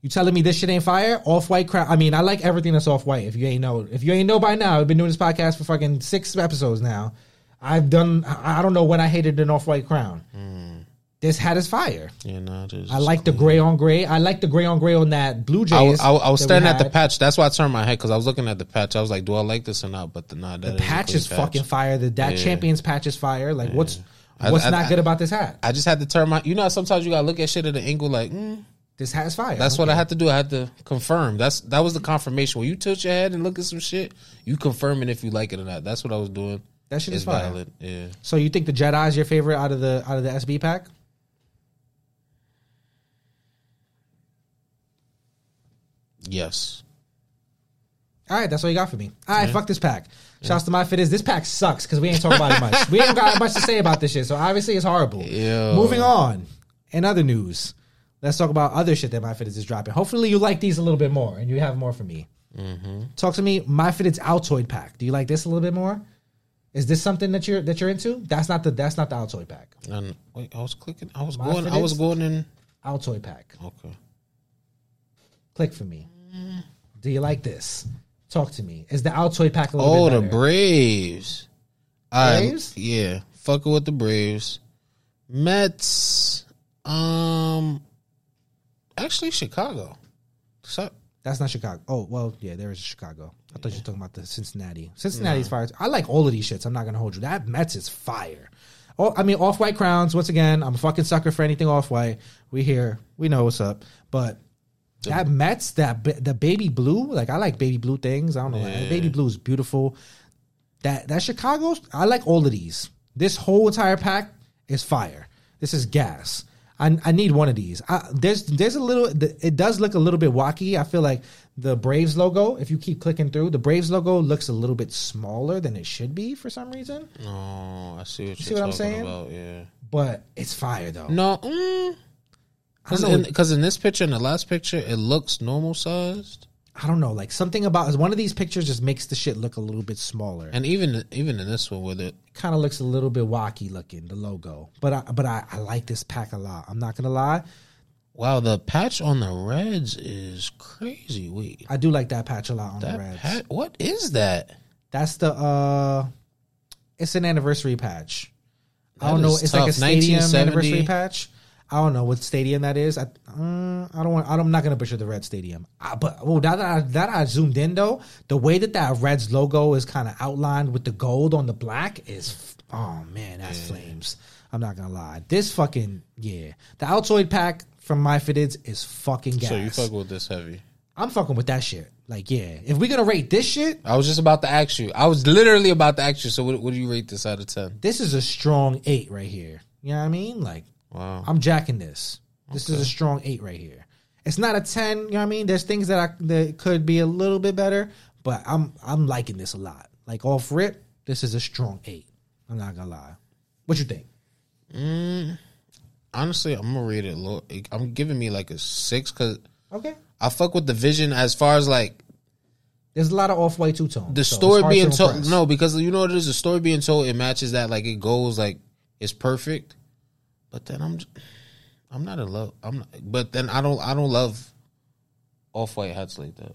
You telling me this shit ain't fire? Off-white crap. I mean, I like everything that's off-white. If you ain't know, if you ain't know by now, I've been doing this podcast for fucking six episodes now. I've done. I don't know when I hated an off-white crown. Mm. This hat is fire. Yeah, no, it is. I like cool. the gray on gray. I like the gray on gray on that Blue Jays. I, I, I was staring at the patch. That's why I turned my head because I was looking at the patch. I was like, do I like this or not? But the nah, that the patch is patch. fucking fire. The that yeah. Champions patch is fire. Like, yeah. what's what's I, I, not I, good about this hat? I just had to turn my. You know, sometimes you gotta look at shit at an angle like. Mm. This hat is fire. That's okay. What I had to do. I had to confirm. That's That was the confirmation. When you tilt your head and look at some shit, you confirming if you like it or not. That's what I was doing. That shit it's is fire. Violent. Yeah. So you think the Jedi is your favorite out of the out of the S B pack? Yes. All right, that's all you got for me. All right, yeah. Fuck this pack. Shouts yeah. to my fitters. This pack sucks because we ain't talking about it much. We ain't got much to say about this shit, so obviously it's horrible. Yo. Moving on. In other news. Let's talk about other shit that MyFitteds is dropping. Hopefully you like these a little bit more and you have more for me. Mm-hmm. Talk to me, MyFitteds Altoid pack. Do you like this a little bit more? Is this something that you're that you're into? That's not the that's not the Altoid pack. Um, wait, I was clicking. I was My going. Fitteds, I was going in Altoid pack. Okay. Click for me. Mm. Do you like this? Talk to me. Is the Altoid pack a little oh, bit better? Oh, the Braves. Braves? I, yeah, fucking with the Braves. Mets. Um. Actually, Chicago. So, that's not Chicago. Oh, well, yeah, there is Chicago. I yeah. thought you were talking about the Cincinnati. Cincinnati's nah. fire. I like all of these shits. I'm not going to hold you. That Mets is fire. Oh, I mean, off-white crowns. Once again, I'm a fucking sucker for anything off-white. We here. We know what's up. But that Mets, that the baby blue, like, I like baby blue things. I don't know. Yeah. Like, baby blue is beautiful. That, that Chicago, I like all of these. This whole entire pack is fire. This is gas. I, I need one of these. I, there's there's a little. It does look a little bit wacky. I feel like the Braves logo. If you keep clicking through, the Braves logo looks a little bit smaller than it should be for some reason. Oh, I see what you see. What I'm saying? About, yeah. But it's fire though. No, because mm, because in, in this picture and the last picture, it looks normal sized. I don't know, like something about one of these pictures just makes the shit look a little bit smaller, and even even in this one with it, it kind of looks a little bit wacky looking the logo. But I but I, I like this pack a lot. I'm not gonna lie. Wow, the patch on the Reds is crazy. Wait, I do like that patch a lot on that the Reds. Pat, what is that? That's the uh, it's an anniversary patch. That I don't know. It's tough. Like a stadium anniversary patch. I don't know what stadium that is. I, uh, I don't want. I'm not gonna butcher the Red Stadium. I, but oh, that I, that I zoomed in though, the way that that Reds logo is kind of outlined with the gold on the black is. Oh man, that's yeah. flames. I'm not gonna lie. This fucking yeah, the Altoid pack from MyFitteds is fucking gas. So you fuck with this heavy? I'm fucking with that shit. Like yeah, if we're gonna rate this shit, I was just about to ask you. I was literally about to ask you. So what, what do you rate this out of ten? This is a strong eight right here. You know what I mean? Like. Wow. I'm jacking this. This okay. is a strong eight right here. It's not a ten, you know what I mean? There's things that I that could be a little bit better, but I'm I'm liking this a lot. Like off rip, this is a strong eight. I'm not gonna lie. What you think? Mm, honestly, I'm gonna rate it low. I'm giving me like a six because okay, I fuck with the vision as far as like. There's a lot of off-white two-tone. The so story being to told, no, because you know what it is. The story being told, it matches that. Like it goes, like it's perfect. But then I'm, I'm not in love. I'm, not, but then I don't, I don't love off-white hats like that.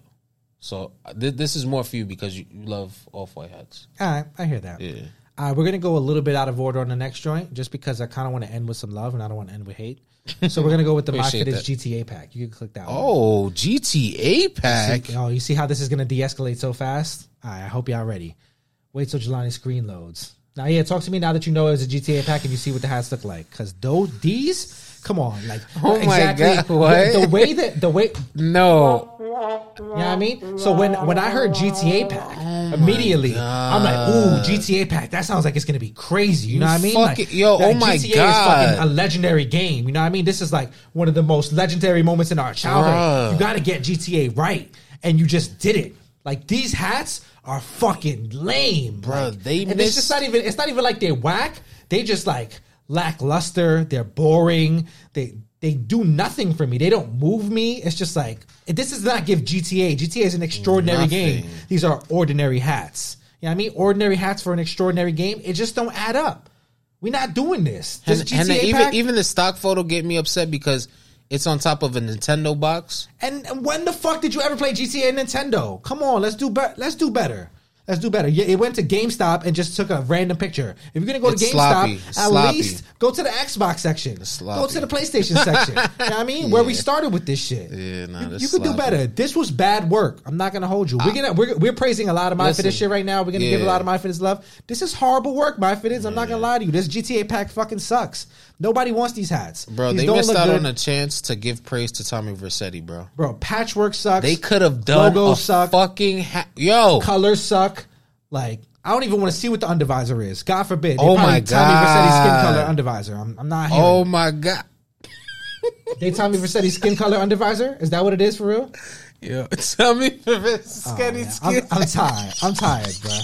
So th- this is more for you because you, you love off-white hats. All right, I hear that. Yeah. Uh, we're gonna go a little bit out of order on the next joint, just because I kind of want to end with some love and I don't want to end with hate. So we're gonna go with the Mock Fitness G T A pack. You can click that. Oh, one. G T A pack. You see, oh, you see how this is gonna de-escalate so fast? All right, I hope y'all ready. Wait till Jelani's screen loads. Now, yeah, talk to me now that you know it was a G T A pack and you see what the hats look like. Because those these, come on, like oh exactly, my god, what? The, the way that the way no, you know what I mean. So when when I heard G T A pack, oh immediately I'm like, ooh, G T A pack. That sounds like it's gonna be crazy. You, you know what I mean? Like, it, yo, oh my G T A god, is fucking a legendary game. You know what I mean? This is like one of the most legendary moments in our childhood. Bruh. You got to get G T A right, and you just did it. Like these hats are fucking lame, bro. Like, they and miss- it's just not even. It's not even like they're whack. They just like lackluster. They're boring. They they do nothing for me. They don't move me. It's just like this does not give G T A. G T A is an extraordinary nothing. game. These are ordinary hats. You know what I mean? Ordinary hats for an extraordinary game. It just don't add up. We're not doing this. This and, G T A and even pack, even the stock photo get me upset because it's on top of a Nintendo box. And, and when the fuck did you ever play G T A and Nintendo? Come on, let's do better. Let's do better. Let's do better. Yeah, it went to GameStop and just took a random picture. If you're gonna go it's to GameStop, sloppy. at sloppy. least go to the Xbox section. Go to the PlayStation section. You know what I mean? Yeah. Where we started with this shit. Yeah, no, you, you could do better. This was bad work. I'm not gonna hold you. We're gonna we're, we're praising a lot of My Listen, Fitness shit right now. We're gonna yeah. give a lot of My Fitness love. This is horrible work, My Fitness. I'm yeah. not gonna lie to you. This G T A pack fucking sucks. Nobody wants these hats. Bro, these they missed out good. on a chance to give praise to Tommy Vercetti, bro. Bro, patchwork sucks. They could have done Logo a suck. fucking ha- Yo. Colors suck. Like, I don't even want to see what the undervisor is. God forbid. They oh, my God. Tommy Vercetti skin color undervisor. I'm, I'm not here. Oh, my God. They Tommy Vercetti skin color undervisor? Is that what it is for real? Yeah. Tommy Vercetti oh, skin I'm, I'm tired. I'm tired, bro.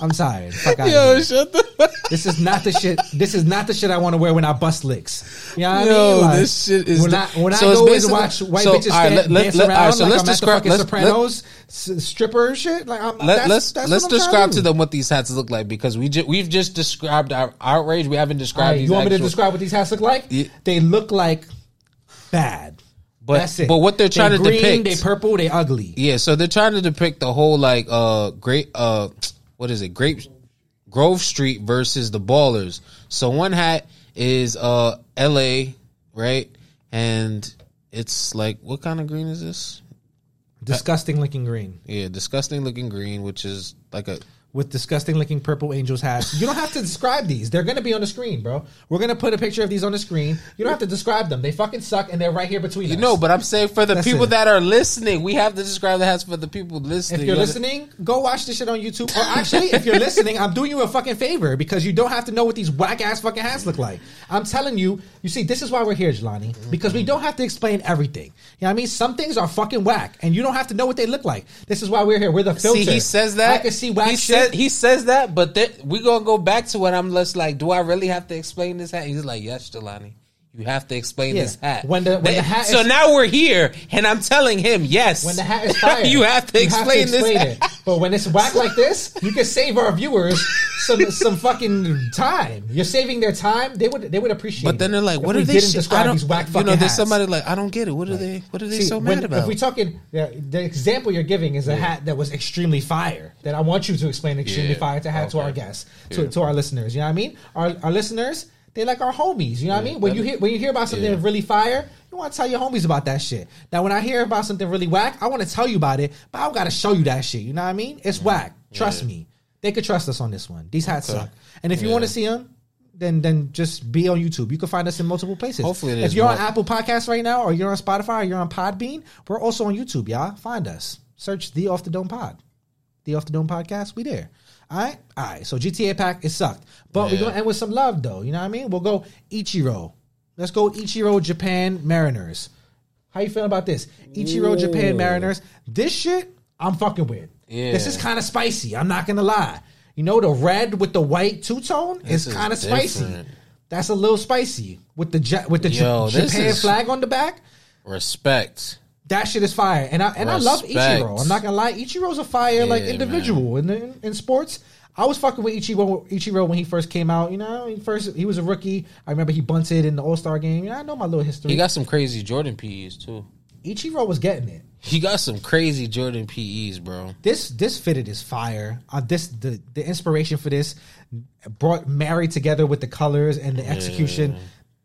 I'm tired. Fuck out Yo, of shut the fuck. This is not the shit. This is not the shit I want to wear when I bust licks. You know what Yo, I mean? Like, this shit is. When, the, I, when so I go and watch white so, bitches stand, right, let, dance let, around right, so like let's I'm describe, at the fucking let's, Sopranos let's, stripper shit. Like I'm, let, that's, let's that's let's describe to them what these hats look like because we ju- we've just described our outrage. We haven't described. Right, these you want actual, me to describe what these hats look like? Yeah. They look like bad. But That's it. but what they're trying they're to green, depict? They purple. They ugly. Yeah. So they're trying to depict the whole like uh great uh. What is it? Grape Grove Street versus the Ballers. So one hat is uh L A, right? And it's like, what kind of green is this? Disgusting looking green. Yeah, disgusting looking green, which is like a with disgusting looking purple Angels hats. You don't have to describe these. They're gonna be on the screen, bro. We're gonna put a picture of these on the screen. You don't have to describe them. They fucking suck and they're right here between you us. You know, but I'm saying for the That's people it. that are listening, we have to describe the hats for the people listening. If you're listening, go watch this shit on YouTube. Or actually, if you're listening, I'm doing you a fucking favor because you don't have to know what these whack ass fucking hats look like. I'm telling you, you see, this is why we're here, Jelani. Because we don't have to explain everything. You know what I mean? Some things are fucking whack and you don't have to know what they look like. This is why we're here. We're the filter. See, he says that. I can see whack shit. He says that, but we're going to go back to when I'm just like, do I really have to explain this hat? He's like, yes, Jelani, you have to explain yeah. this hat. When the, when they, the hat so is, now we're here, and I'm telling him, yes. When the hat is fired, you have to you explain, have to explain this hat. It. But when it's whack like this, you can save our viewers some some fucking time. You're saving their time. They would they would appreciate it. But then they're like, what are they? Sh- I don't, these whack fucking you know, there's hats. Somebody like, I don't get it. What are like, they? What are they see, so mad when, about? If we're talking, yeah, the example you're giving is a yeah. hat that was extremely fire. That I want you to explain extremely yeah. fire to hat okay. to our guests, to yeah. to our listeners. You know what I mean? Our our listeners. They like our homies, you know yeah, what I mean? When you hear when you hear about something yeah. really fire, you want to tell your homies about that shit. Now, when I hear about something really whack, I want to tell you about it, but I don't got to show you that shit. You know what I mean? It's yeah. whack. Trust yeah. me. They could trust us on this one. These hats okay. suck. And if yeah. you want to see them, then then just be on YouTube. You can find us in multiple places. Hopefully, it is if you're more. on Apple Podcasts right now, or you're on Spotify, or you're on Podbean, we're also on YouTube, y'all. Find us. Search The Off The Dome Pod. The Off The Dome Podcast. We there. All right, all right. So G T A pack, it sucked, but yeah. we're gonna end with some love, though. You know what I mean? We'll go Ichiro. Let's go Ichiro Japan Mariners. How you feeling about this? Ichiro, ooh. Japan Mariners. This shit, I'm fucking with. Yeah. This is kind of spicy. I'm not going to lie. You know, the red with the white two-tone is, is kind of spicy. That's a little spicy. With the with the Yo, J- Japan flag on the back. Respect. That shit is fire. And I and respect. I love Ichiro. I'm not going to lie. Ichiro's a fire yeah, like individual in, in in sports. I was fucking with Ichiro, Ichiro when he first came out. You know, he first he was a rookie. I remember he bunted in the All-Star game. You know, I know my little history. He got some crazy Jordan P Es too. Ichiro was getting it. He got some crazy Jordan P Es, bro. This this fitted is fire. Uh, this the the inspiration for this brought married together with the colors and the execution. Yeah.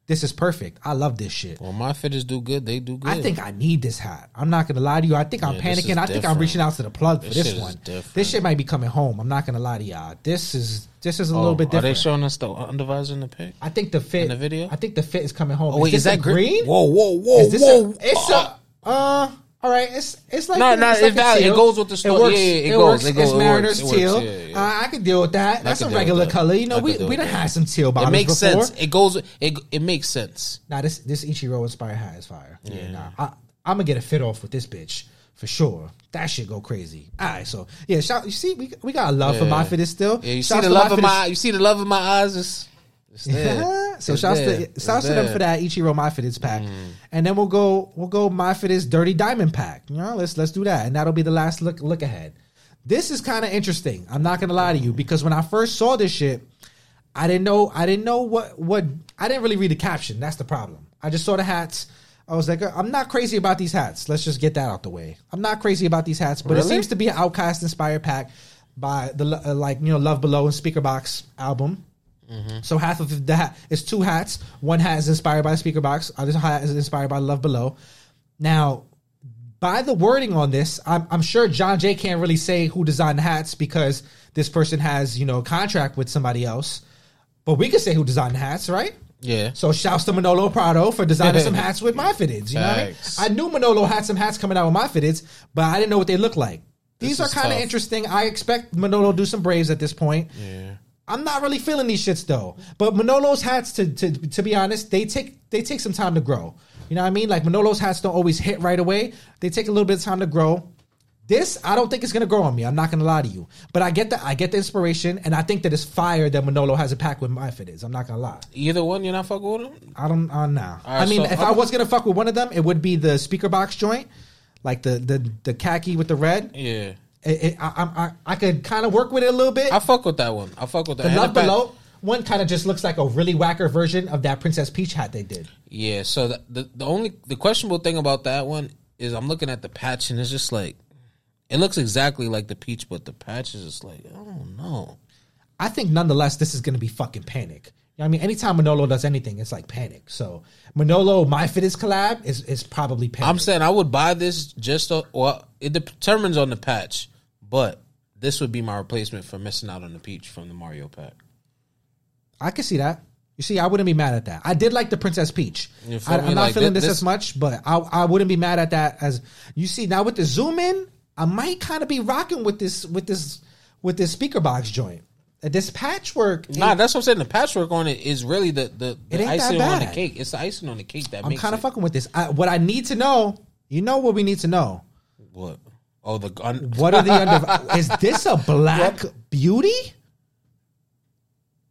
This is perfect. I love this shit. Well, my fitters do good. They do good. I think I need this hat. I'm not going to lie to you. I think I'm yeah, panicking. I think different. I'm reaching out to the plug for this, this one. This shit might be coming home. I'm not going to lie to y'all. This is this is a oh, little bit different. Are they showing us the undervisor in the pic? I think the fit. In the video? I think the fit is coming home. Oh, wait, is, is that gr- green? Whoa, whoa, whoa, is this whoa. A, it's uh, a... Uh, all right. It's it's like... No, no, it's it's like it goes with the story. It works. Yeah, yeah, it, it, works. Goes. it goes. It's it Mariners works. teal. It works. Yeah, yeah. Uh, I can deal with that. That's a regular that. color. You know, I we we done had some teal bottoms before. It makes before. sense. It goes... It it makes sense. Nah, this this Ichiro-inspired hat is fire. Yeah, yeah nah. I, I'm going to get a fit off with this bitch. For sure. That shit go crazy. All right, so... Yeah, shout, you see, we we got a love yeah. for my fitness still. Yeah, you see, the love my my, you see the love in my eyes is... Yeah. So shouts to shouts to them for that Ichiro My Fittest pack, mm. and then we'll go we'll go My Fittest Dirty Diamond pack. You know, let's let's do that, and that'll be the last look look ahead. This is kind of interesting. I'm not gonna lie to you because when I first saw this shit, I didn't know I didn't know what what I didn't really read the caption. That's the problem. I just saw the hats. I was like, I'm not crazy about these hats. Let's just get that out the way. I'm not crazy about these hats, but really? It seems to be an Outkast inspired pack by the uh, like you know Love Below and Speaker Box album. Mm-hmm. So half of the hat is two hats. One hat is inspired by Speaker Box. Other hat is inspired by Love Below. Now, by the wording on this, I'm, I'm sure John Jay can't really say who designed the hats because this person has, you know, a contract with somebody else. But we could say who designed the hats, right? Yeah. So shouts to Manolo Prado for designing some hats with my fitteds. You know what I mean? I knew Manolo had some hats coming out with my fitteds, but I didn't know what they looked like. These this are kind of interesting. I expect Manolo to do some Braves at this point. Yeah. I'm not really feeling these shits though. But Manolo's hats, to to to be honest, they take they take some time to grow. You know what I mean? Like Manolo's hats don't always hit right away. They take a little bit of time to grow. This, I don't think it's gonna grow on me. I'm not gonna lie to you. But I get the I get the inspiration, and I think that it's fire that Manolo has a pack with my fitteds. I'm not gonna lie. Either one, you're not fucking with them? I don't uh, nah. Right, I mean, so if I'm... I was gonna fuck with one of them, it would be the Speaker Box joint, like the the, the khaki with the red. Yeah. It, it, I, I I could kind of work with it a little bit. I fuck with that one. I fuck with that. The Love Below one kind of just looks like a really whacker version of that Princess Peach hat they did. Yeah. So the, the the only the questionable thing about that one is I'm looking at the patch and it's just like it looks exactly like the Peach, but the patch is just like I don't know. I think nonetheless this is gonna be fucking panic. You know what I mean, anytime Manolo does anything, it's like panic. So Manolo My Fittest collab is is probably panic. I'm saying I would buy this just so, well it determines on the patch. But this would be my replacement for missing out on the Peach from the Mario pack. I can see that. You see, I wouldn't be mad at that. I did like the Princess Peach. I, I'm not like feeling this, this as much, but I, I wouldn't be mad at that. As you see now with the zoom in, I might kind of be rocking with this with this with this Speaker Box joint. This patchwork, nah, that's what I'm saying. The patchwork on it is really the the, the icing on the cake. It's the icing on the cake that I'm makes I'm kind of fucking with this. I, what I need to know, you know, what we need to know. What? Oh, the gun. What are the under? Is this a black what? Beauty?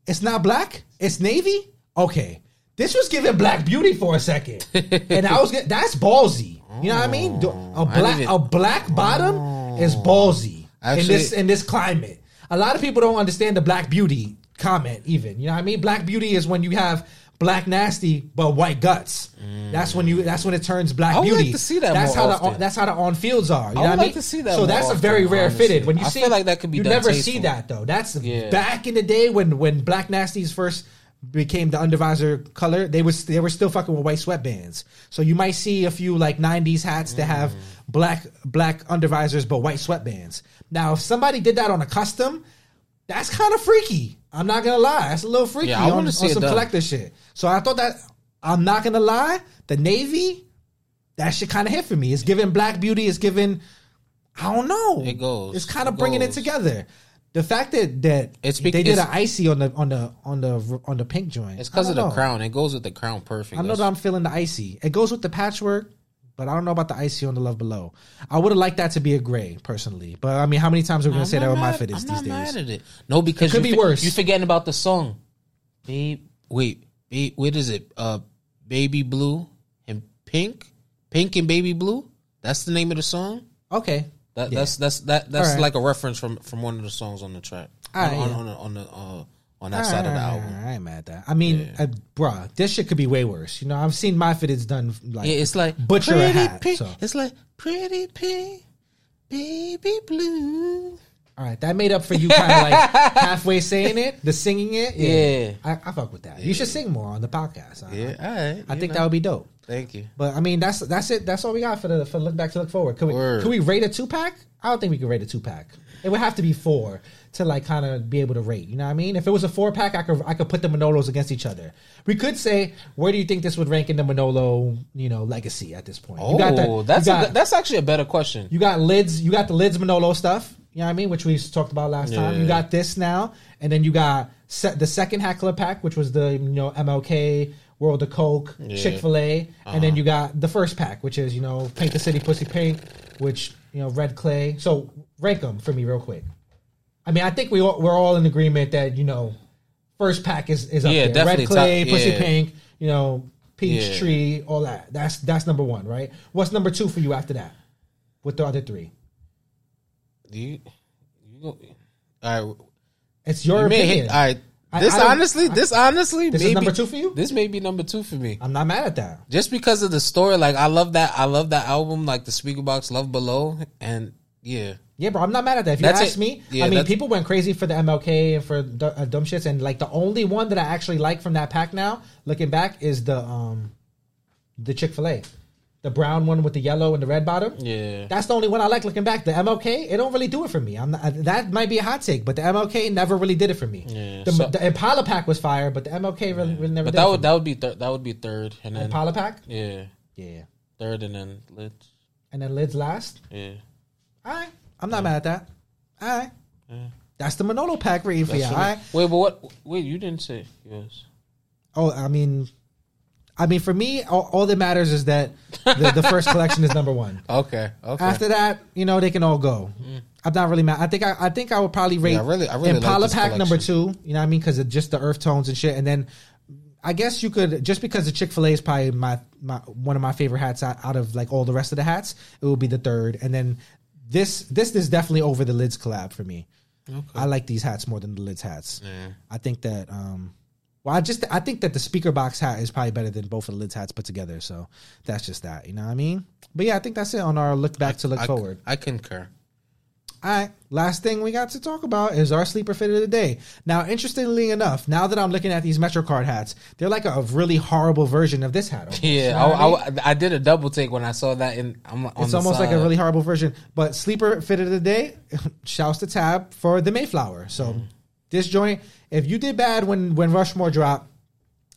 It's not black. It's navy. Okay, this was giving Black Beauty for a second, and I was gonna, that's ballsy. You know what I mean? A black a black bottom oh. is ballsy Actually, in this in this climate. A lot of people don't understand the Black Beauty comment. Even you know what I mean? Black Beauty is when you have black nasty but white guts. Mm. That's when you. That's when it turns Black I would Beauty. Like to see that. That's more how often. the that's how the on fields are. You I would know what like I mean? to see that. So more that's often, a very rare honestly. fitted. When you I see, feel like that could be. You done never tasteful. see that though. That's yeah. back in the day when when black nasties first became the undervisor color. They was they were still fucking with white sweatbands. So you might see a few like nineties hats mm. that have black black undervisors but white sweatbands. Now if somebody did that on a custom, that's kind of freaky. I'm not gonna lie, that's a little freaky yeah, I on, on some collector shit. So I thought that I'm not gonna lie, the navy, that shit kind of hit for me. It's giving Black Beauty. It's giving, I don't know. It goes. It's kind of it bringing goes. it together. The fact that that it's because, they did an icy on the on the on the on the pink joint. It's because of the know. crown. It goes with the crown perfect. I know that I'm feeling the icy. It goes with the patchwork. But I don't know about the icy on the love below. I would have liked that to be a gray, personally. But I mean, how many times are we gonna I'm say that with my fit is these days? I'm not mad at it. No, because it could be fi- worse. You're forgetting about the song. Babe, wait, babe, what is it? Uh, Baby Blue and Pink, Pink and Baby Blue. That's the name of the song. Okay, that, yeah. that's that's that that's right. like a reference from, from one of the songs on the track. All on, right, on, yeah. on, on the on the. Uh, On that all side right, of the album, right, I ain't mad at that. I mean, yeah. I, bruh, this shit could be way worse. You know, I've seen my fit is done like yeah, it's like butcher a hat. Pink, so. It's like pretty pink, baby blue. All right, that made up for you kind of like halfway saying it, the singing it. Yeah, yeah. I, I fuck with that. Yeah. You should sing more on the podcast. I, yeah, all right. I think know. that would be dope. Thank you. But I mean, that's that's it. That's all we got for the for look back to look forward. Could we Word. could we rate a two pack? I don't think we could rate a two pack. It would have to be four to like kind of be able to rate. You know what I mean? If it was a four pack, I could I could put the Manolos against each other. We could say, where do you think this would rank in the Manolo, you know, legacy at this point? Oh, you got the, that's you got, a, that's actually a better question. You got lids. You got the lids Manolo stuff. You know what I mean? Which we talked about last yeah. time. You got this now, and then you got se- the second Hackler pack, which was the you know M L K. World of Coke, yeah. Chick-fil-A, uh-huh. and then you got the first pack, which is, you know, Paint the City, Pussy Pink, which, you know, Red Clay. So rank them for me real quick. I mean, I think we all, we're all in agreement that, you know, first pack is, is up yeah, there. Red Clay, top, yeah. Pussy Pink, you know, Peach yeah. Tree, all that. That's that's number one, right? What's number two for you after that? With the other three? Do you, you go, all right. It's your you opinion. Hit, all right. This I, I honestly, I, this honestly, this maybe, is number two for you. This may be number two for me. I'm not mad at that. Just because of the story, like I love that, I love that album, like the Speakerbox, Love Below, and yeah, yeah, bro. I'm not mad at that. If you that's ask it. me, yeah, I mean, people went crazy for the M L K and for d- uh, dumb shits, and like the only one that I actually like from that pack now, looking back, is the um, the Chick-fil-A, the brown one with the yellow and the red bottom. Yeah, that's the only one I like looking back. The M L K, it don't really do it for me. I'm not, that might be a hot take, but the M L K never really did it for me. Yeah, the, so, the Impala pack was fire, but the M L K really, yeah. really never. But did that it would for that me. would be thir- that would be third, and then Impala pack. Yeah, yeah, third, and then lids, and then lids last. Yeah, all right, I'm not yeah. mad at that. All right, yeah. that's the Manolo pack rating for you. All right, wait, but what? Wait, you didn't say yes. Oh, I mean. I mean, for me, all, all that matters is that the, the first collection is number one. Okay, okay. After that, you know, they can all go. Mm. I'm not really mad. I think I, I think I would probably rate yeah, I really, I really Impala like pack collection. number two. You know what I mean? Because just the earth tones and shit. And then I guess you could, just because the Chick-fil-A is probably my, my one of my favorite hats out, out of like all the rest of the hats, it would be the third. And then this this is definitely over the lids collab for me. Okay. I like these hats more than the lids hats. Yeah. I think that... Um, Well, I just I think that the speaker box hat is probably better than both of the lids hats put together. So that's just that. You know what I mean? But yeah, I think that's it on our look back I, to look I, forward. I concur. All right. Last thing we got to talk about is our sleeper fit of the day. Now, interestingly enough, now that I'm looking at these MetroCard hats, they're like a, a really horrible version of this hat. Almost, yeah. You know I, I, mean? I, I did a double take when I saw that. In, on it's the almost side. like a really horrible version. But sleeper fit of the day, shouts to Tab for the Mayflower. So mm. this joint... If you did bad when, when Rushmore dropped,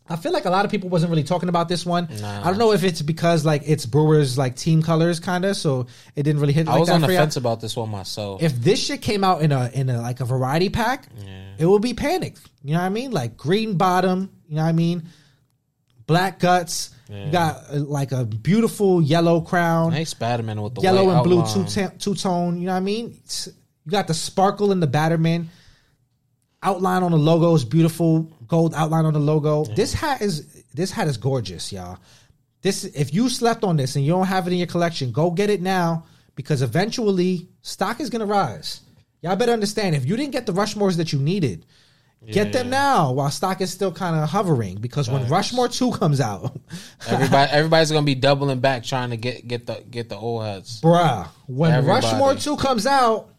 I feel like a lot of people wasn't really talking about this one. Nah. I don't know if it's because like it's Brewers like team colors kind of, so it didn't really hit. I like was that on the fence you. about this one myself. If this shit came out in a in a like a variety pack, yeah. it would be panicked. You know what I mean? Like green bottom. You know what I mean? Black guts. Yeah. You got uh, like a beautiful yellow crown. Nice Batman with the yellow white and blue two ta- two tone. You know what I mean? It's, you got the sparkle in the Batman. Outline on the logo is beautiful. Gold outline on the logo. Yeah. This hat is this hat is gorgeous, y'all. This if you slept on this and you don't have it in your collection, go get it now because eventually stock is gonna rise. Y'all better understand. If you didn't get the Rushmores that you needed, yeah. get them now while stock is still kind of hovering. Because nice. when Rushmore two comes out, everybody everybody's gonna be doubling back trying to get get the get the old hats, bruh. When Everybody. Rushmore two comes out.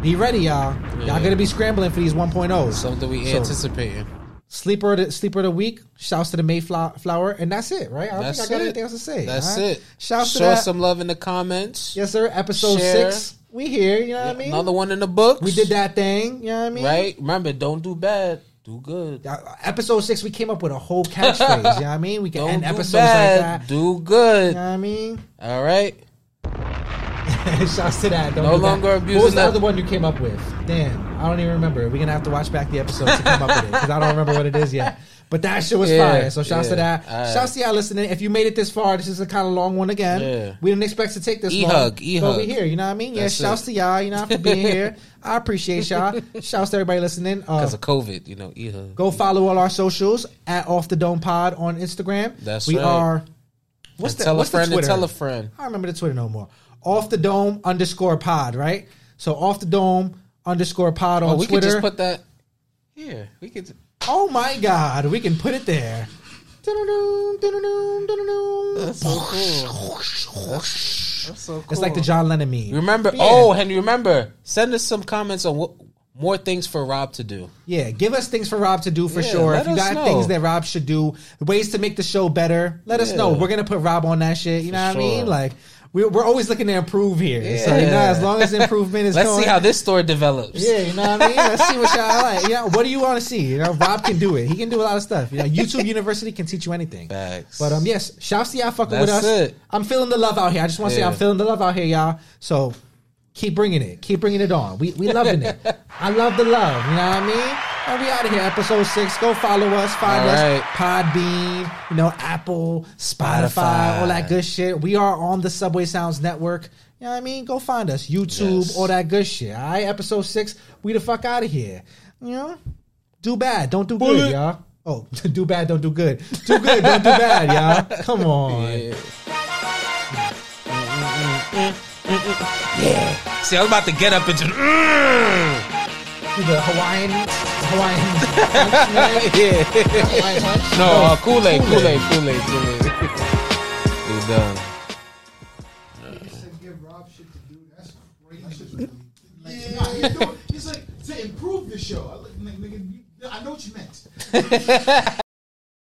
Be ready, y'all. Y'all yeah. gonna be scrambling for these one point ohs. Something we so, anticipating. Sleeper of the, sleeper of the week. Shouts to the Mayflower, and that's it, right? I don't that's think I got it. anything else to say. That's right? it. Shouts Show to us some love in the comments. Yes, sir. Episode Share. six. We here. You know yeah, what I mean. Another one in the books. We did that thing. You know what I mean. Right. Remember, don't do bad. Do good. Uh, episode six, we came up with a whole catchphrase. You know what I mean. We can don't end episodes bad, like that. Do good. You know what I mean. All right. Shouts to that. Don't no longer abusing. What was the that? other one you came up with? Damn, I don't even remember. We're gonna have to watch back the episode to come up with it because I don't remember what it is yet. But that shit was yeah, fire. So shouts yeah. to that. Right. Shouts to y'all listening. If you made it this far, this is a kind of long one again. Yeah. We didn't expect to take this e long. E-hug. E-hug. But we here. You know what I mean? Yeah. That's shouts it. to y'all. You know, for being here. I appreciate y'all. Shouts to everybody listening. Because uh, of COVID, you know, e-hug. Go follow all our socials at Off the Dome Pod on Instagram. That's we right. We are. What's and the, tell what's a friend the Twitter? And tell a friend. I don't remember the Twitter no more. Off the Dome underscore pod, right? So Off the Dome underscore pod on oh, we Twitter. We could just put that. Yeah, we could. Oh my God, we can put it there. That's so cool. That's, that's so cool. It's like the John Lennon meme. Remember? Yeah. Oh, Henry, remember? Send us some comments on what. More things for Rob to do. Yeah, give us things for Rob to do for yeah, sure. If you got know. things that Rob should do, ways to make the show better, let yeah. us know. We're going to put Rob on that shit. You for know what sure. I mean? Like, we're, we're always looking to improve here. Yeah. So, you know, as long as improvement is Let's going. Let's see how this store develops. Yeah, you know what I mean? Let's see what y'all like. You know, what do you want to see? You know, Rob can do it. He can do a lot of stuff. You know, YouTube University can teach you anything. Facts. But, um, yes, shouts to y'all fucking That's with us. It. I'm feeling the love out here. I just want to yeah. say I'm feeling the love out here, y'all. So... Keep bringing it. Keep bringing it on. We we loving it. I love the love. You know what I mean? And we out of here. Episode six. Go follow us. Find all us. Right. Podbean. You know, Apple, Spotify, Spotify, all that good shit. We are on the Subway Sounds Network. You know what I mean? Go find us. YouTube, yes. all that good shit. All right? Episode six. We the fuck out of here. You know? Do bad. Don't do good, y'all. Oh, do bad. Don't do good. Do good. Don't do bad, y'all. Come on. Yeah. Mm-mm-mm-mm. Yeah. See, I was about to get up into mm. the Hawaiian, Hawaiian, yeah. Hawaiian punch. No, uh, Kool-Aid, Kool-Aid, Kool-Aid, Kool-Aid. We're done. He said, "Give Rob shit to do." That's crazy. Yeah, you know, he's like to improve the show. I, like, nigga, I know what you meant.